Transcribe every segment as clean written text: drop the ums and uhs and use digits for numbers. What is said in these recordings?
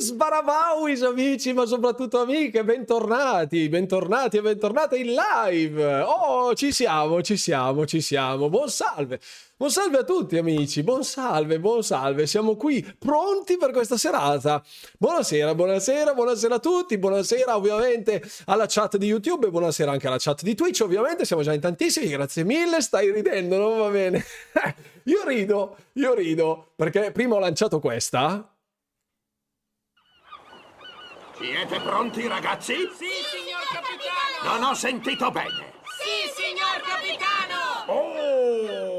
Sbarabauis, amici, ma soprattutto amiche, bentornati, bentornati e bentornate in live. Oh, ci siamo. Buon salve a tutti, amici. Buon salve. Siamo qui pronti per questa serata. Buonasera a tutti. Buonasera ovviamente alla chat di YouTube e buonasera anche alla chat di Twitch. Ovviamente siamo già in tantissimi. Grazie mille. Stai ridendo, non va bene. Io rido perché prima ho lanciato questa. Siete pronti, ragazzi? Sì, signor capitano! Non ho sentito bene! Sì, signor capitano! Oh!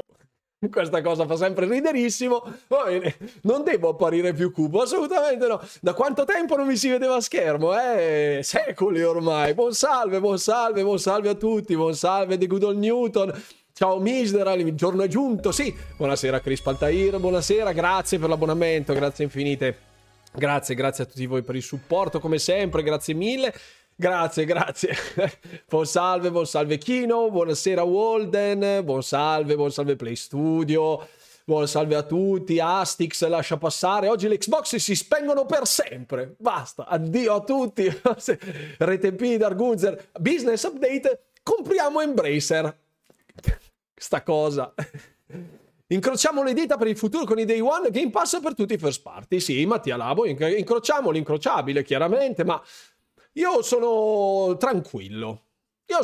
Questa cosa fa sempre riderissimo. Va bene, non devo apparire più cupo, assolutamente no. Da quanto tempo non mi si vedeva a schermo, eh? Secoli ormai. Buon salve a tutti, buon salve di Good Old Newton. Ciao Misdera, il giorno è giunto, sì. Buonasera Cris Paltair, buonasera, grazie per l'abbonamento, grazie infinite. Grazie a tutti voi per il supporto come sempre, grazie mille. Grazie. Buon salve Kino, buonasera Walden, buon salve Play Studio. Buon salve a tutti, Astix lascia passare, oggi le Xbox si spengono per sempre, basta, addio a tutti. Rete P, Dargunzer, business update, compriamo Embracer. Sta cosa. Incrociamo le dita per il futuro con i Day One, Game Pass per tutti i first party. Sì, Mattia Labo, incrociamo l'incrociabile chiaramente, ma io sono tranquillo. Che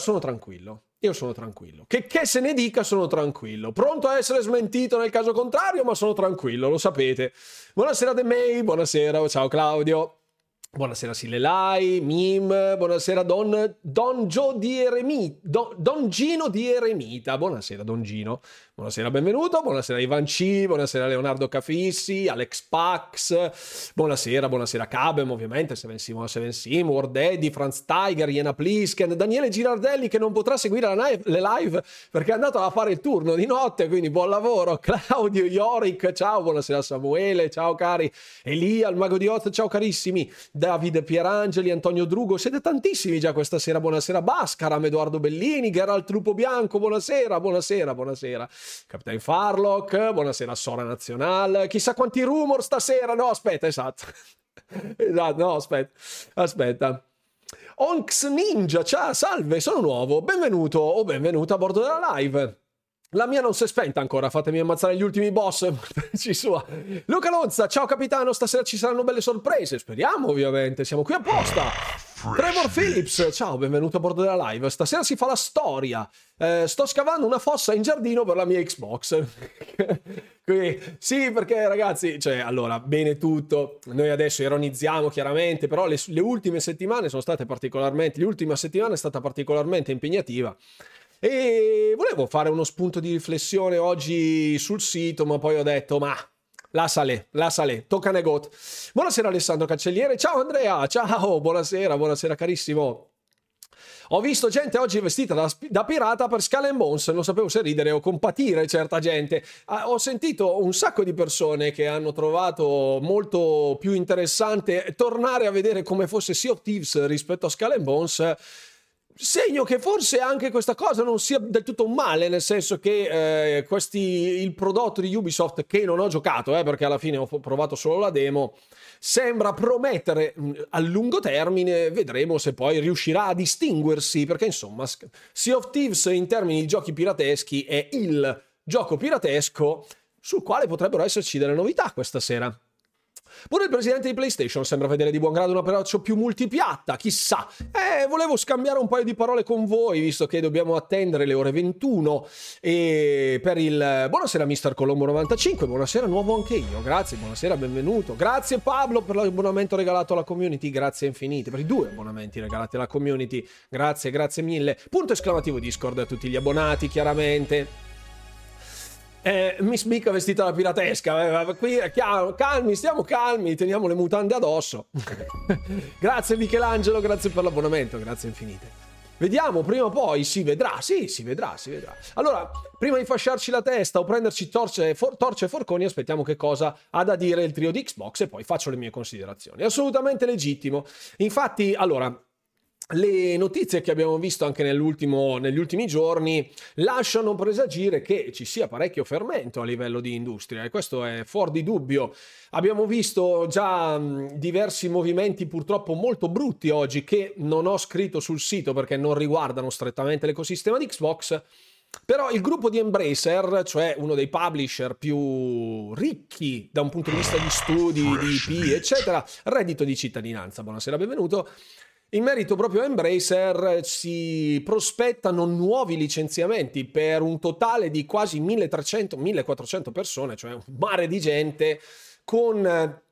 se ne dica, sono tranquillo. Pronto a essere smentito nel caso contrario, ma sono tranquillo, lo sapete. Buonasera De May, buonasera, ciao Claudio. Buonasera Silelai, Mim, buonasera Don Gino di Eremita, buonasera Don Gino, buonasera benvenuto, buonasera Ivanci, buonasera Leonardo Cafissi, Alex Pax, buonasera Cabem ovviamente, Seven Sim, War Daddy, Franz Tiger, Iena Plisken, Daniele Girardelli che non potrà seguire le live perché è andato a fare il turno di notte, quindi buon lavoro, Claudio Ioric, ciao, buonasera Samuele, ciao cari, Elia, il Mago di Oz, ciao carissimi, Davide Pierangeli, Antonio Drugo, siete tantissimi già questa sera, buonasera Bascaram, Edoardo Bellini, Geralt Lupo Bianco, buonasera, Captain Farlock, buonasera Sora Nazionale, chissà quanti rumor stasera, aspetta. Onx Ninja, ciao, salve, sono nuovo, benvenuto o benvenuta a bordo della live. La mia non si è spenta ancora, fatemi ammazzare gli ultimi boss, ci sua. Luca Lonza, ciao capitano, stasera ci saranno belle sorprese, speriamo ovviamente, siamo qui apposta. Trevor Phillips, ciao, benvenuto a bordo della live, stasera si fa la storia, sto scavando una fossa in giardino per la mia Xbox. Quindi, sì, perché ragazzi, cioè, allora, bene tutto, noi adesso ironizziamo chiaramente, però l'ultima settimana è stata particolarmente impegnativa. E volevo fare uno spunto di riflessione oggi sul sito, ma poi ho detto, ma la sale, tocca negot. Buonasera Alessandro Cancelliere, ciao Andrea, ciao, buonasera carissimo. Ho visto gente oggi vestita da pirata per Skull and Bones, non sapevo se ridere o compatire certa gente. Ho sentito un sacco di persone che hanno trovato molto più interessante tornare a vedere come fosse Sea of Thieves rispetto a Skull and Bones, segno che forse anche questa cosa non sia del tutto un male, nel senso che il prodotto di Ubisoft, che non ho giocato perché alla fine ho provato solo la demo, sembra promettere a lungo termine, vedremo se poi riuscirà a distinguersi, perché insomma Sea of Thieves in termini di giochi pirateschi è il gioco piratesco sul quale potrebbero esserci delle novità questa sera. Pure il presidente di PlayStation sembra vedere di buon grado un approccio più multipiatta, chissà. Volevo scambiare un paio di parole con voi, visto che dobbiamo attendere le ore 21 e per il... Buonasera Mr. Colombo 95, buonasera nuovo anche io, grazie, buonasera, benvenuto. Grazie Pablo per l'abbonamento regalato alla community, grazie infinite, per i 2 abbonamenti regalati alla community, grazie mille. Punto esclamativo Discord a tutti gli abbonati, chiaramente. Miss Mica vestita da piratesca, qui è chiaro, stiamo calmi, teniamo le mutande addosso. Grazie Michelangelo, grazie per l'abbonamento, grazie infinite. Vediamo, prima o poi si vedrà. Allora, prima di fasciarci la testa o prenderci torce e forconi, aspettiamo che cosa ha da dire il trio di Xbox e poi faccio le mie considerazioni. Assolutamente legittimo. Infatti, allora, le notizie che abbiamo visto anche negli ultimi giorni lasciano presagire che ci sia parecchio fermento a livello di industria, e questo è fuor di dubbio. Abbiamo visto già diversi movimenti purtroppo molto brutti oggi, che non ho scritto sul sito perché non riguardano strettamente l'ecosistema di Xbox, però il gruppo di Embracer, cioè uno dei publisher più ricchi da un punto di vista di studi, di IP, eccetera, reddito di cittadinanza, buonasera, benvenuto. In merito proprio a Embracer si prospettano nuovi licenziamenti per un totale di quasi 1.400 persone, cioè un mare di gente, con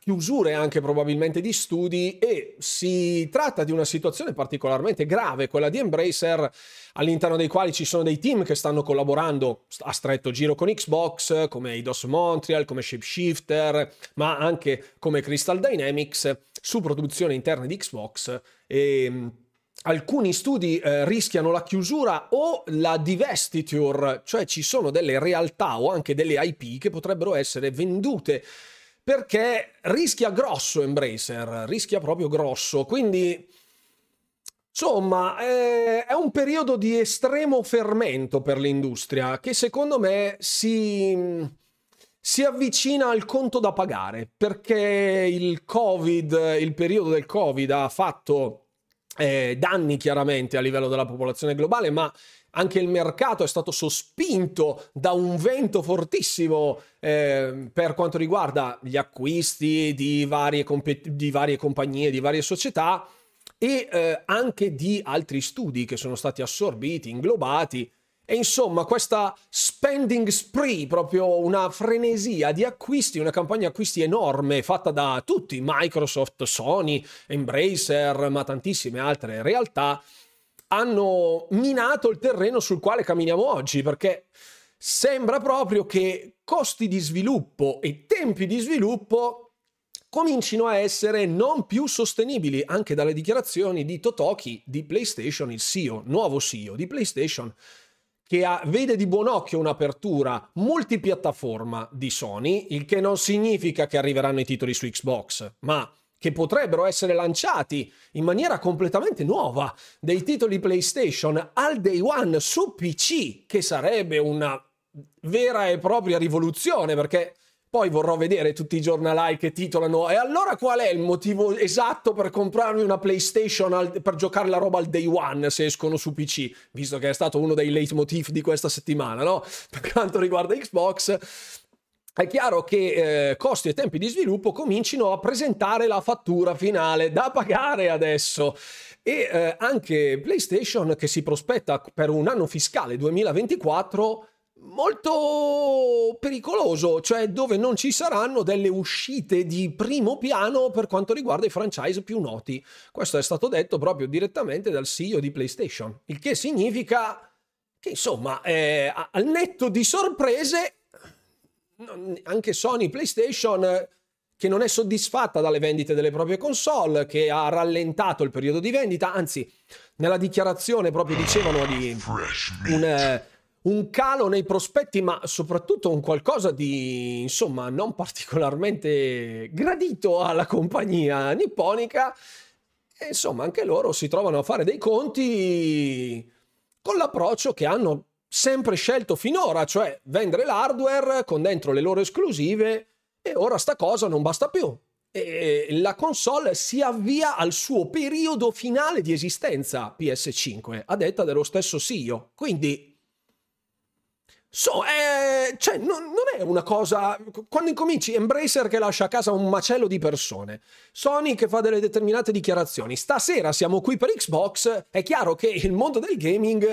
chiusure anche probabilmente di studi, e si tratta di una situazione particolarmente grave, quella di Embracer, all'interno dei quali ci sono dei team che stanno collaborando a stretto giro con Xbox, come Eidos Montreal, come Shapeshifter, ma anche come Crystal Dynamics, su produzione interna di Xbox, e alcuni studi rischiano la chiusura o la divestiture, cioè ci sono delle realtà o anche delle IP che potrebbero essere vendute, perché rischia grosso Embracer, rischia proprio grosso. Quindi insomma è un periodo di estremo fermento per l'industria, che secondo me si avvicina al conto da pagare, perché il periodo del Covid ha fatto danni chiaramente a livello della popolazione globale, ma anche il mercato è stato sospinto da un vento fortissimo per quanto riguarda gli acquisti di varie compagnie, di varie società, e anche di altri studi che sono stati assorbiti, inglobati. E insomma questa spending spree, proprio una frenesia di acquisti, una campagna acquisti enorme fatta da tutti, Microsoft, Sony, Embracer, ma tantissime altre realtà, hanno minato il terreno sul quale camminiamo oggi, perché sembra proprio che costi di sviluppo e tempi di sviluppo comincino a essere non più sostenibili, anche dalle dichiarazioni di Totoki di PlayStation, il CEO, nuovo CEO di PlayStation, che vede di buon occhio un'apertura multipiattaforma di Sony, il che non significa che arriveranno i titoli su Xbox, ma che potrebbero essere lanciati in maniera completamente nuova, dei titoli PlayStation al day one su PC, che sarebbe una vera e propria rivoluzione, perché poi vorrò vedere tutti i giornalai che titolano: e allora qual è il motivo esatto per comprarmi una PlayStation per giocare la roba al day one se escono su PC, visto che è stato uno dei leitmotiv di questa settimana, no? Per quanto riguarda Xbox, è chiaro che costi e tempi di sviluppo comincino a presentare la fattura finale da pagare adesso, e anche PlayStation, che si prospetta per un anno fiscale 2024 molto pericoloso, cioè dove non ci saranno delle uscite di primo piano per quanto riguarda i franchise più noti. Questo è stato detto proprio direttamente dal CEO di PlayStation, il che significa che insomma al netto di sorprese anche Sony PlayStation, che non è soddisfatta dalle vendite delle proprie console, che ha rallentato il periodo di vendita, anzi nella dichiarazione proprio dicevano di un calo nei prospetti, ma soprattutto un qualcosa di insomma non particolarmente gradito alla compagnia nipponica, e insomma anche loro si trovano a fare dei conti con l'approccio che hanno sempre scelto finora, cioè vendere l'hardware con dentro le loro esclusive, e ora sta cosa non basta più e la console si avvia al suo periodo finale di esistenza, PS5, a detta dello stesso CEO. Quindi cioè, non è una cosa. Quando incominci Embracer che lascia a casa un macello di persone, Sony che fa delle determinate dichiarazioni, stasera siamo qui per Xbox, è chiaro che il mondo del gaming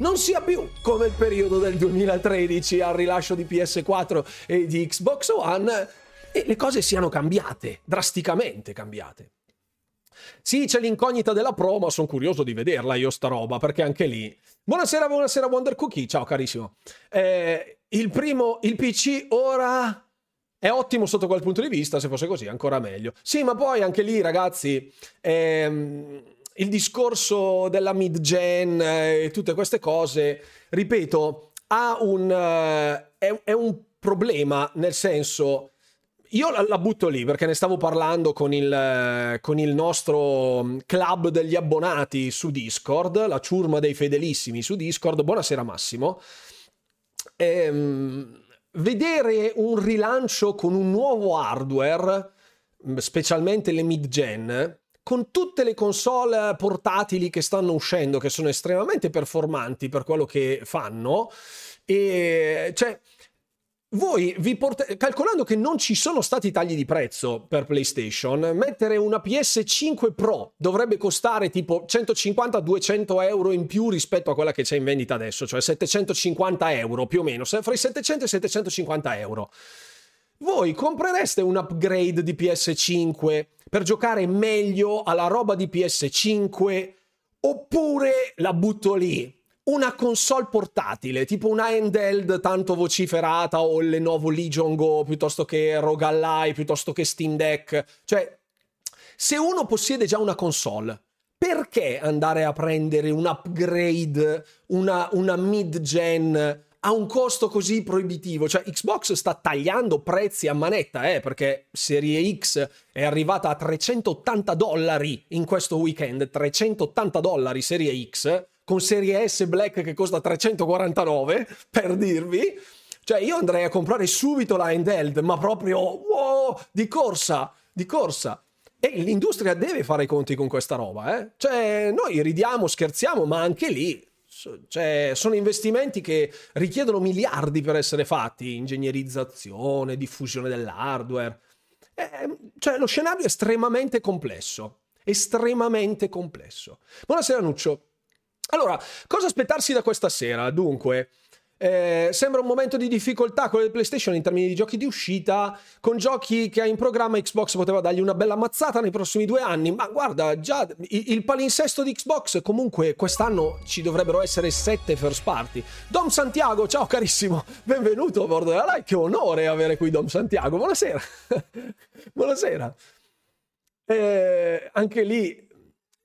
non sia più come il periodo del 2013 al rilascio di PS4 e di Xbox One, e le cose siano cambiate, drasticamente cambiate. Sì, c'è l'incognita della Pro, ma sono curioso di vederla io sta roba, perché anche lì... Buonasera Wonder Cookie, ciao carissimo. Il PC ora è ottimo sotto quel punto di vista, se fosse così ancora meglio. Sì, ma poi anche lì ragazzi, il discorso della mid-gen e tutte queste cose, ripeto, è un problema, nel senso... Io la butto lì perché ne stavo parlando con il nostro club degli abbonati su Discord, la ciurma dei fedelissimi su Discord. Buonasera Massimo. Vedere un rilancio con un nuovo hardware, specialmente le mid-gen, con tutte le console portatili che stanno uscendo, che sono estremamente performanti per quello che fanno, e cioè... Voi vi portate, calcolando che non ci sono stati tagli di prezzo per PlayStation, mettere una PS5 Pro dovrebbe costare tipo 150-200 euro in più rispetto a quella che c'è in vendita adesso, cioè 750 euro più o meno, fra i 700 e i 750 euro. Voi comprereste un upgrade di PS5 per giocare meglio alla roba di PS5, oppure la butto lì? Una console portatile, tipo una handheld tanto vociferata, o il Lenovo Legion Go, piuttosto che ROG Ally, piuttosto che Steam Deck. Cioè, se uno possiede già una console, perché andare a prendere un upgrade, una mid-gen, a un costo così proibitivo? Cioè, Xbox sta tagliando prezzi a manetta, perché Serie X è arrivata a $380 in questo weekend, $380 Serie X, con Serie S Black che costa $349, per dirvi. Cioè, io andrei a comprare subito la handheld, ma proprio wow, di corsa. E l'industria deve fare i conti con questa roba, Cioè, noi ridiamo, scherziamo, ma anche lì, cioè, sono investimenti che richiedono miliardi per essere fatti, ingegnerizzazione, diffusione dell'hardware. Cioè, lo scenario è estremamente complesso. Buonasera Nuccio. Allora, cosa aspettarsi da questa sera? Dunque, sembra un momento di difficoltà quello del PlayStation in termini di giochi di uscita, con giochi che ha in programma Xbox poteva dargli una bella mazzata nei prossimi 2 anni, ma guarda, già il palinsesto di Xbox, comunque quest'anno ci dovrebbero essere 7 first party. Dom Santiago, ciao carissimo, benvenuto a bordo della live, che onore avere qui Dom Santiago, buonasera. Buonasera. Anche lì...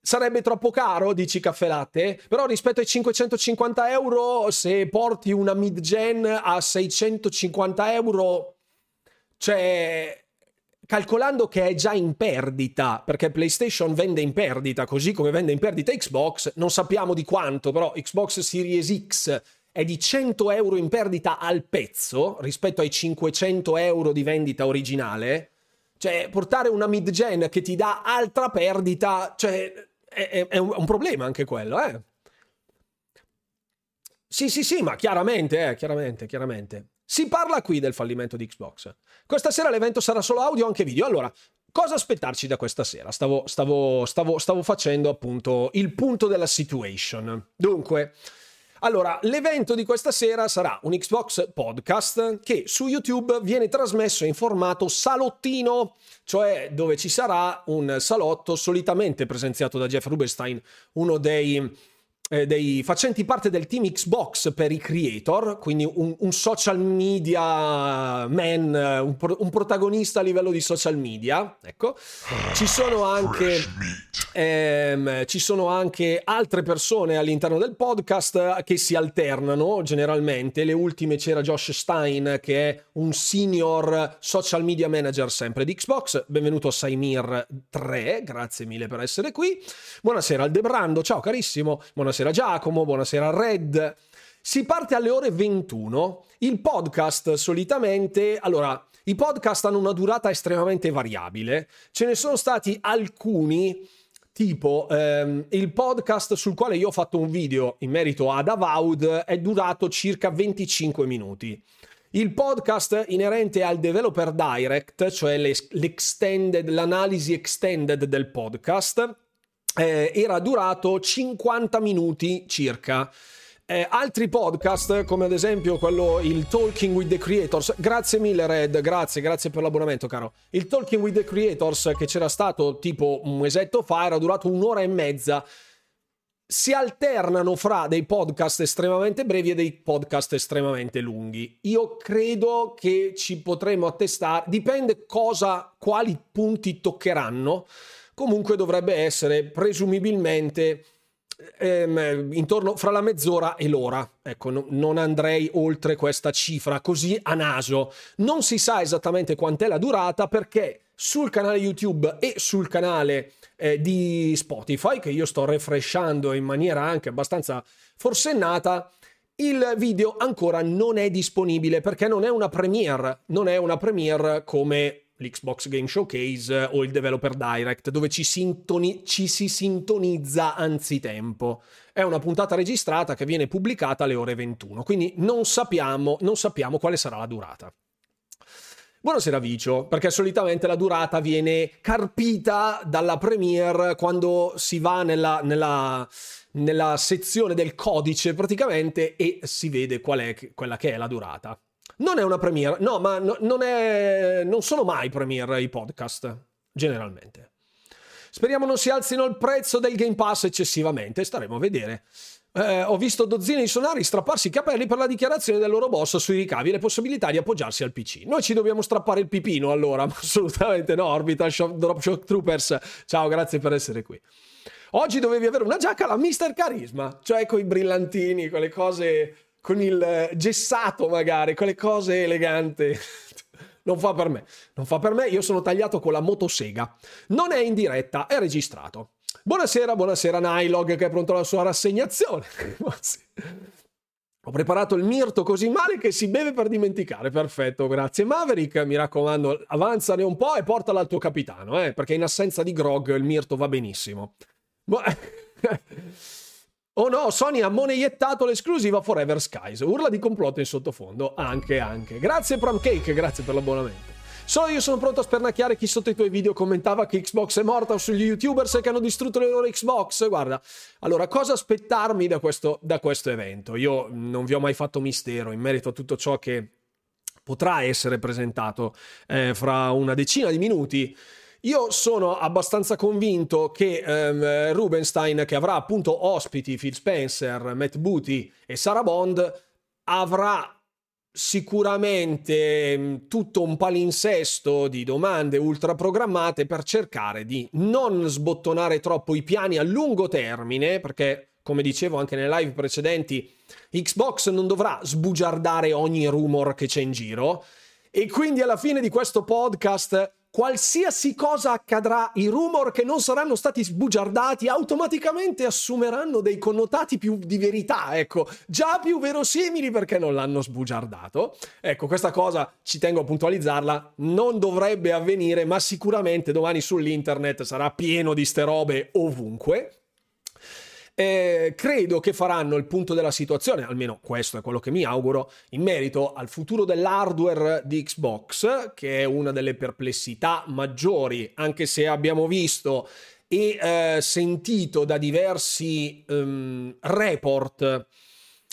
Sarebbe troppo caro, dici Caffè Latte? Però rispetto ai 550 euro, se porti una mid-gen a 650 euro, cioè, calcolando che è già in perdita, perché PlayStation vende in perdita, così come vende in perdita Xbox, non sappiamo di quanto, però Xbox Series X è di 100 euro in perdita al pezzo, rispetto ai 500 euro di vendita originale, cioè portare una mid-gen che ti dà altra perdita, cioè... È un problema anche quello, sì, ma chiaramente. Si parla qui del fallimento di Xbox. Questa sera l'evento sarà solo audio, anche video. Allora, cosa aspettarci da questa sera? Stavo facendo appunto il punto della situation. Dunque, allora, l'evento di questa sera sarà un Xbox podcast che su YouTube viene trasmesso in formato salottino, cioè dove ci sarà un salotto solitamente presenziato da Jeff Rubenstein, uno dei facenti parte del team Xbox per i creator, quindi un social media man, un protagonista a livello di social media, ecco. Ci sono anche altre persone all'interno del podcast che si alternano generalmente. Le ultime c'era Josh Stein, che è un senior social media manager sempre di Xbox. Benvenuto a Saimir 3, grazie mille per essere qui. Buonasera Aldebrando, ciao carissimo. Buonasera Giacomo, buonasera Red. Si parte alle ore 21. Il podcast solitamente... Allora, i podcast hanno una durata estremamente variabile. Ce ne sono stati alcuni, tipo il podcast sul quale io ho fatto un video in merito ad Avowed è durato circa 25 minuti. Il podcast inerente al Developer Direct, cioè l'analisi extended del podcast, era durato 50 minuti circa. Altri podcast, come ad esempio quello, il Talking with the Creators, grazie mille Red, grazie per l'abbonamento caro. Il Talking with the Creators che c'era stato tipo un mesetto fa era durato 1.5 ore. Si alternano fra dei podcast estremamente brevi e dei podcast estremamente lunghi. Io credo che ci potremo attestare, dipende quali punti toccheranno. Comunque dovrebbe essere presumibilmente intorno fra la mezz'ora e l'ora, ecco, non andrei oltre questa cifra così a naso. Non si sa esattamente quant'è la durata, perché sul canale YouTube e sul canale di Spotify, che io sto refreshando in maniera anche abbastanza forsennata, il video ancora non è disponibile, perché non è una premiere come l'Xbox Game Showcase o il Developer Direct, dove ci si sintonizza anzitempo. È una puntata registrata che viene pubblicata alle ore 21, quindi non sappiamo quale sarà la durata. Buonasera Vicio, perché solitamente la durata viene carpita dalla premiere quando si va nella sezione del codice praticamente e si vede qual è quella che è la durata. Non è una premiere, no, ma non sono mai premiere i podcast, generalmente. Speriamo non si alzino il prezzo del Game Pass eccessivamente, staremo a vedere. Ho visto dozzine di sonari strapparsi i capelli per la dichiarazione del loro boss sui ricavi e le possibilità di appoggiarsi al PC. Noi ci dobbiamo strappare il pipino allora? Assolutamente no, Orbital Dropshock Troopers, ciao, grazie per essere qui. Oggi dovevi avere una giacca alla Mister Carisma, cioè con i brillantini, con le cose... con il gessato magari, con le cose eleganti. Non fa per me, io sono tagliato con la motosega. Non è in diretta, è registrato. Buonasera Nylog, che è pronto alla sua rassegnazione. Ho preparato il mirto così male che si beve per dimenticare. Perfetto, grazie Maverick, mi raccomando, avanzane un po' e portala al tuo capitano, perché in assenza di grog il mirto va benissimo. Oh no, Sony ha moneiettato l'esclusiva Forever Skies. Urla di complotto in sottofondo. Anche. Grazie Pramcake, grazie per l'abbonamento. Solo io sono pronto a spernacchiare chi sotto i tuoi video commentava che Xbox è morta o sugli YouTubers che hanno distrutto le loro Xbox. Guarda, allora, cosa aspettarmi da questo evento? Io non vi ho mai fatto mistero in merito a tutto ciò che potrà essere presentato fra una decina di minuti. Io sono abbastanza convinto che Rubenstein, che avrà appunto ospiti Phil Spencer, Matt Booty e Sarah Bond, avrà sicuramente tutto un palinsesto di domande ultra programmate per cercare di non sbottonare troppo i piani a lungo termine, perché, come dicevo anche nelle live precedenti, Xbox non dovrà sbugiardare ogni rumor che c'è in giro, e quindi alla fine di questo podcast... qualsiasi cosa accadrà, i rumor che non saranno stati sbugiardati automaticamente assumeranno dei connotati più di verità, ecco, già più verosimili perché non l'hanno sbugiardato. Ecco, questa cosa, ci tengo a puntualizzarla, non dovrebbe avvenire, ma sicuramente domani sull'internet sarà pieno di ste robe ovunque. Credo che faranno il punto della situazione, almeno questo è quello che mi auguro, in merito al futuro dell'hardware di Xbox, che è una delle perplessità maggiori, anche se abbiamo visto e sentito da diversi report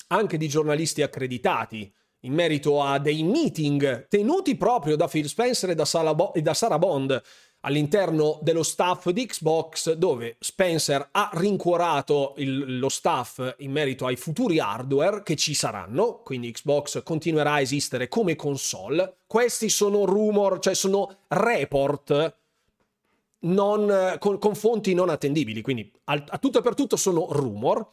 anche di giornalisti accreditati in merito a dei meeting tenuti proprio da Phil Spencer e da Sarah Bond all'interno dello staff di Xbox, dove Spencer ha rincuorato lo staff in merito ai futuri hardware che ci saranno, quindi Xbox continuerà a esistere come console. Questi sono rumor, cioè sono report con fonti non attendibili, quindi a tutto e per tutto sono rumor.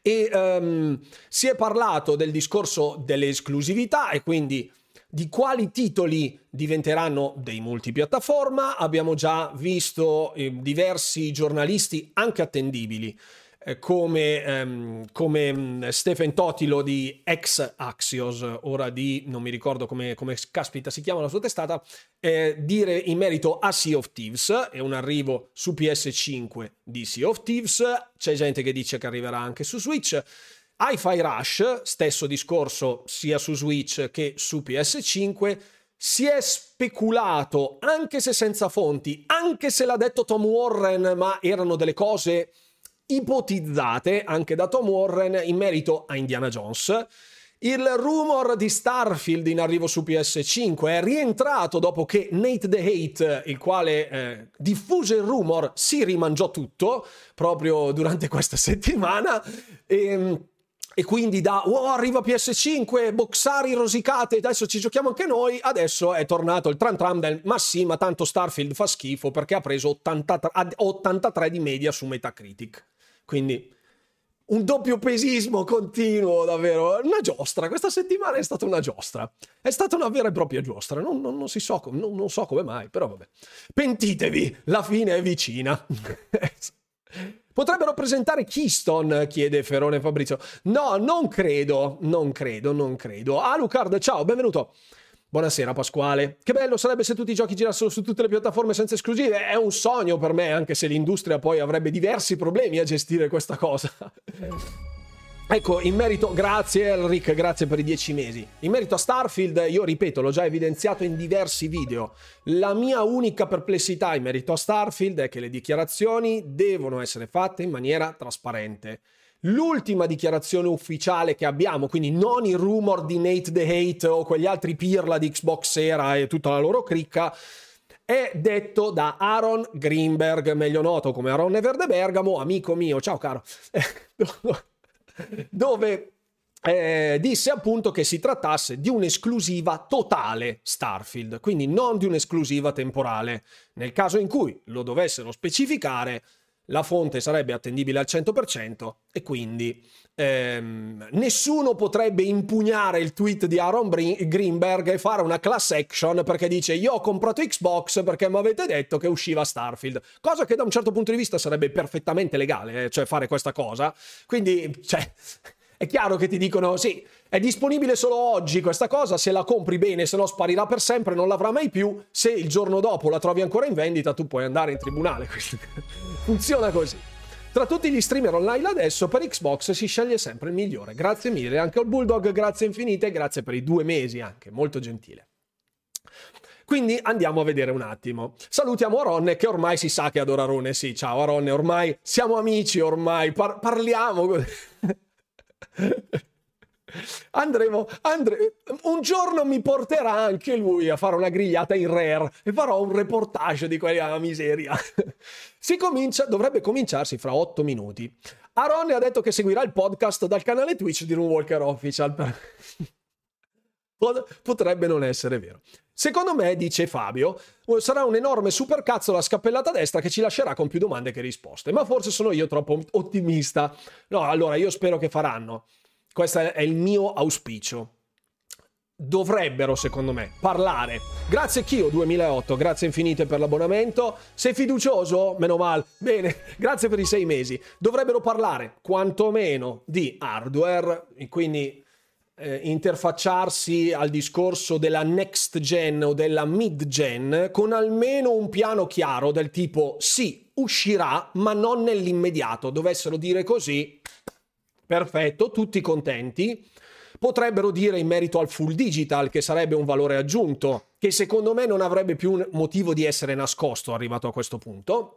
E si è parlato del discorso delle esclusività e quindi di quali titoli diventeranno dei multipiattaforma. Abbiamo già visto diversi giornalisti anche attendibili come Stephen Totilo di ex Axios, ora di non mi ricordo come caspita si chiama la sua testata, dire in merito a Sea of Thieves e un arrivo su PS5 di Sea of Thieves. C'è gente che dice che arriverà anche su Switch. Hi-Fi Rush, stesso discorso sia su Switch che su PS5, si è speculato, anche se senza fonti, anche se l'ha detto Tom Warren, ma erano delle cose ipotizzate anche da Tom Warren in merito a Indiana Jones. Il rumor di Starfield in arrivo su PS5 è rientrato dopo che Nate the Hate, il quale diffuse il rumor, si rimangiò tutto proprio durante questa settimana, e quindi da wow, arriva PS5, boxari rosicate, adesso ci giochiamo anche noi, adesso è tornato il tram tram del ma sì, ma tanto Starfield fa schifo perché ha preso 83 di media su Metacritic. Quindi un doppio pesismo continuo, davvero. Una giostra, questa settimana è stata una giostra. È stata una vera e propria giostra. Non so come mai, però vabbè. Pentitevi, la fine è vicina. Potrebbero presentare Keystone, chiede Ferone Fabrizio. No, non credo. Alucard, ciao, benvenuto. Buonasera Pasquale. Che bello sarebbe se tutti i giochi girassero su tutte le piattaforme senza esclusive. È un sogno per me, anche se l'industria poi avrebbe diversi problemi a gestire questa cosa. Ecco, in merito, grazie Elric, grazie per i 10 mesi. In merito a Starfield, io ripeto, l'ho già evidenziato in diversi video, la mia unica perplessità in merito a Starfield è che le dichiarazioni devono essere fatte in maniera trasparente. L'ultima dichiarazione ufficiale che abbiamo, quindi non i rumor di Nate the Hate o quegli altri pirla di Xbox Era e tutta la loro cricca, è detto da Aaron Greenberg, meglio noto come Aaron Verde Bergamo, amico mio, ciao caro, dove disse appunto che si trattasse di un'esclusiva totale Starfield, quindi non di un'esclusiva temporale. Nel caso in cui lo dovessero specificare, la fonte sarebbe attendibile al 100% e quindi nessuno potrebbe impugnare il tweet di Aaron Greenberg e fare una class action perché dice io ho comprato Xbox perché mi avete detto che usciva Starfield, cosa che da un certo punto di vista sarebbe perfettamente legale, cioè fare questa cosa. Quindi cioè, è chiaro che ti dicono sì, è disponibile solo oggi questa cosa, se la compri bene, se no sparirà per sempre, non l'avrà mai più, se il giorno dopo la trovi ancora in vendita tu puoi andare in tribunale. Funziona così. Tra tutti gli streamer online adesso per Xbox si sceglie sempre il migliore. Grazie mille anche al Bulldog, grazie infinite, grazie per i 2 mesi anche, molto gentile. Quindi andiamo a vedere un attimo. Salutiamo Aronne che ormai si sa che adora Aronne, sì, ciao Aronne, ormai siamo amici, ormai parliamo. Un giorno mi porterà anche lui a fare una grigliata in Rare e farò un reportage di quella miseria. Dovrebbe cominciarsi fra 8 minuti. Aaron ha detto che seguirà il podcast dal canale Twitch di Runewalker Official. Potrebbe non essere vero. Secondo me, dice Fabio, sarà un'enorme supercazzola scappellata a destra che ci lascerà con più domande che risposte, ma forse sono io troppo ottimista. No, allora io spero che faranno. Questo è il mio auspicio. Dovrebbero, secondo me, parlare. Grazie Kio 2008, grazie infinite per l'abbonamento. Sei fiducioso? Meno male. Bene, grazie per i 6 mesi. Dovrebbero parlare quantomeno di hardware, e quindi interfacciarsi al discorso della next gen o della mid gen con almeno un piano chiaro del tipo sì, uscirà, ma non nell'immediato. Dovessero dire così, perfetto, tutti contenti. Potrebbero dire in merito al full digital, che sarebbe un valore aggiunto, che secondo me non avrebbe più un motivo di essere nascosto arrivato a questo punto.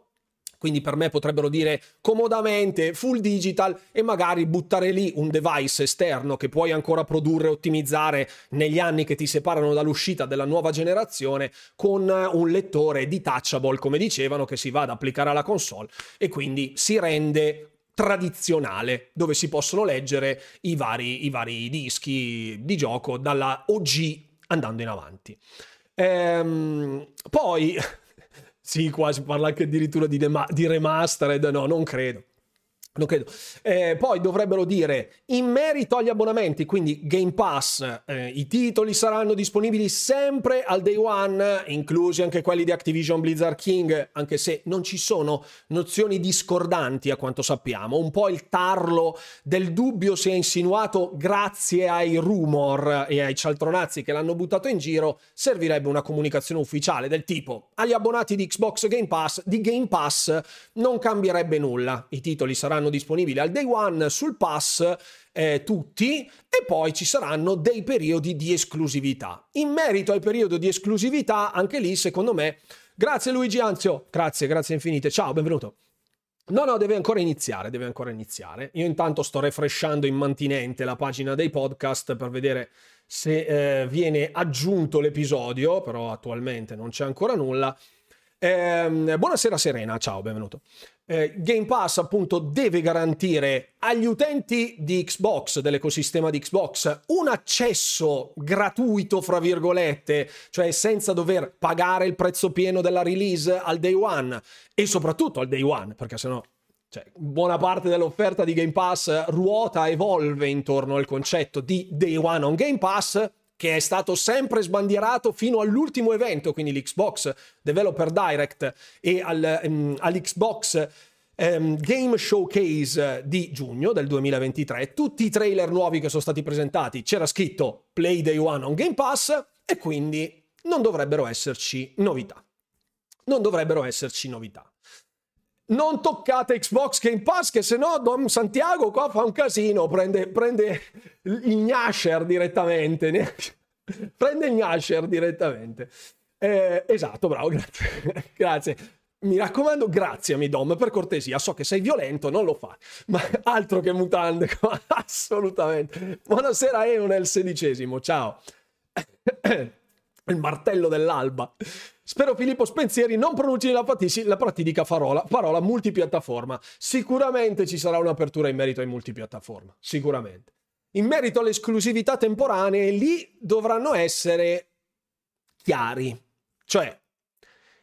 Quindi per me potrebbero dire comodamente full digital e magari buttare lì un device esterno che puoi ancora produrre e ottimizzare negli anni che ti separano dall'uscita della nuova generazione, con un lettore detachable, come dicevano, che si va ad applicare alla console e quindi si rende tradizionale, dove si possono leggere i vari dischi di gioco dalla OG andando in avanti. Poi sì, qua si parla anche addirittura di remastered. No, non credo. Poi dovrebbero dire in merito agli abbonamenti, quindi Game Pass, i titoli saranno disponibili sempre al day one, inclusi anche quelli di Activision Blizzard King, anche se non ci sono nozioni discordanti a quanto sappiamo. Un po' il tarlo del dubbio si è insinuato grazie ai rumor e ai cialtronazzi che l'hanno buttato in giro. Servirebbe una comunicazione ufficiale del tipo agli abbonati di Xbox Game Pass non cambierebbe nulla, i titoli saranno disponibili al day one sul pass, tutti, e poi ci saranno dei periodi di esclusività. In merito al periodo di esclusività, anche lì secondo me, grazie Luigi Anzio, grazie infinite, ciao, benvenuto. No, deve ancora iniziare. Io intanto sto refreshando in mantinente la pagina dei podcast per vedere se viene aggiunto l'episodio, però attualmente non c'è ancora nulla. Buonasera Serena, ciao, benvenuto. Game Pass appunto deve garantire agli utenti di Xbox, dell'ecosistema di Xbox, un accesso gratuito fra virgolette, cioè senza dover pagare il prezzo pieno della release al day one, e soprattutto al day one, perché sennò Cioè, buona parte dell'offerta di Game Pass ruota, evolve intorno al concetto di Day One on Game Pass, che è stato sempre sbandierato fino all'ultimo evento, quindi l'Xbox Developer Direct e all'Xbox Game Showcase di giugno del 2023. Tutti i trailer nuovi che sono stati presentati c'era scritto Play Day One on Game Pass, e quindi non dovrebbero esserci novità. Non dovrebbero esserci novità. Non toccate Xbox Game Pass, che sennò Don Santiago qua fa un casino, prende il gnasher direttamente. Prende il gnasher direttamente. Esatto, bravo, grazie. Grazie. Mi raccomando, graziami Dom, per cortesia. So che sei violento, non lo fai. Ma altro che mutande, assolutamente. Buonasera Eonel, 16°, ciao. Il martello dell'alba. Spero Filippo Spensieri non pronunci la fatidica parola multipiattaforma. Sicuramente ci sarà un'apertura in merito ai multipiattaforma, sicuramente. In merito alle esclusività temporanee, lì dovranno essere chiari. Cioè,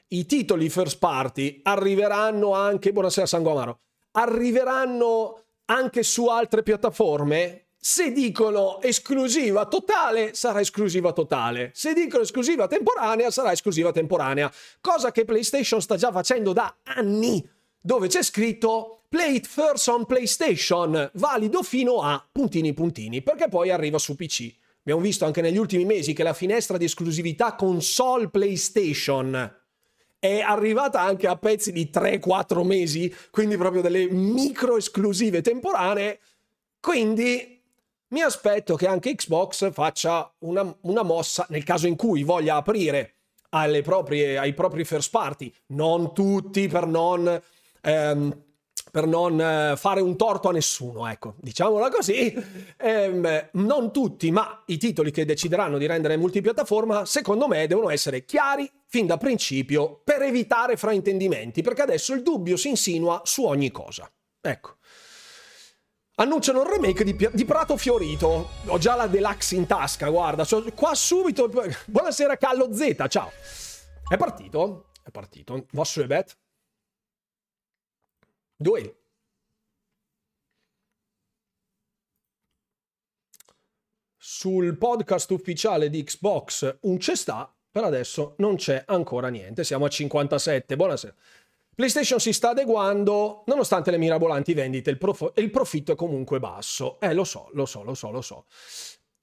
i titoli first party arriveranno anche, buonasera Sanguamaro, arriveranno anche su altre piattaforme? Se dicono esclusiva totale, sarà esclusiva totale. Se dicono esclusiva temporanea, sarà esclusiva temporanea. Cosa che PlayStation sta già facendo da anni, dove c'è scritto Play it first on PlayStation, valido fino a ... perché poi arriva su PC. Abbiamo visto anche negli ultimi mesi che la finestra di esclusività console PlayStation è arrivata anche a pezzi di 3-4 mesi, quindi proprio delle micro esclusive temporanee. Quindi mi aspetto che anche Xbox faccia una mossa nel caso in cui voglia aprire ai propri first party, non tutti, per non fare un torto a nessuno, ecco, diciamola così, non tutti, ma i titoli che decideranno di rendere multipiattaforma, secondo me, devono essere chiari fin da principio per evitare fraintendimenti, perché adesso il dubbio si insinua su ogni cosa, ecco. Annunciano il remake di Prato Fiorito. Ho già la Deluxe in tasca, guarda. Qua subito. Buonasera Callo Z, ciao. È partito? È partito. Vostro bet? Duel. Sul podcast ufficiale di Xbox un c'è sta, per adesso non c'è ancora niente. Siamo a 57, buonasera. PlayStation si sta adeguando, nonostante le mirabolanti vendite, il profitto è comunque basso. Lo so.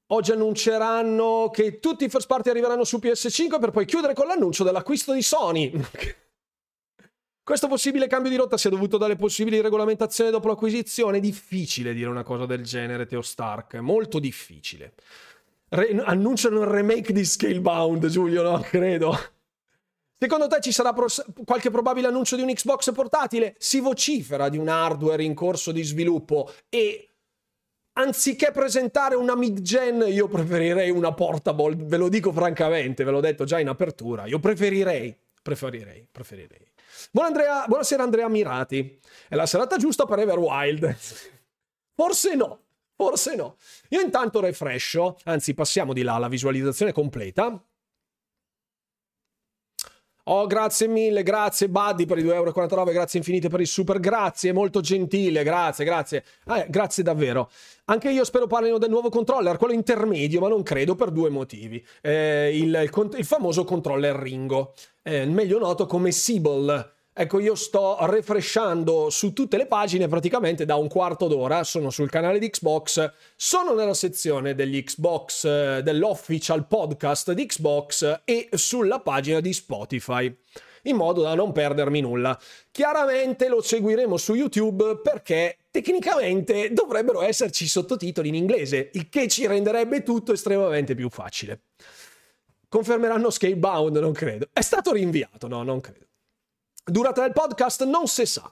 Oggi annunceranno che tutti i first party arriveranno su PS5 per poi chiudere con l'annuncio dell'acquisto di Sony. Questo possibile cambio di rotta sia dovuto dalle possibili regolamentazioni dopo l'acquisizione. È difficile dire una cosa del genere, Theo Stark, è molto difficile. Annunciano un remake di Scalebound, Giulio, no? Credo. Secondo te ci sarà qualche probabile annuncio di un Xbox portatile? Si vocifera di un hardware in corso di sviluppo e anziché presentare una mid-gen io preferirei una portable, ve lo dico francamente, ve l'ho detto già in apertura, io preferirei. Buonasera Andrea Mirati, è la serata giusta per Everwild? Forse no. Io intanto refresho, anzi passiamo di là alla visualizzazione completa. Oh, grazie mille, grazie Buddy per i €2,49, grazie infinite per il super, grazie, molto gentile, grazie. Grazie davvero. Anche io spero parlino del nuovo controller, quello intermedio, ma non credo per due motivi. Il famoso controller Ringo, meglio noto come Sibble. Ecco, io sto refreshando su tutte le pagine praticamente da un quarto d'ora, sono sul canale di Xbox, sono nella sezione degli Xbox, dell'official podcast di Xbox e sulla pagina di Spotify, in modo da non perdermi nulla. Chiaramente lo seguiremo su YouTube perché tecnicamente dovrebbero esserci sottotitoli in inglese, il che ci renderebbe tutto estremamente più facile. Confermeranno Scalebound? Non credo. È stato rinviato? No, non credo. Durata del podcast non si sa.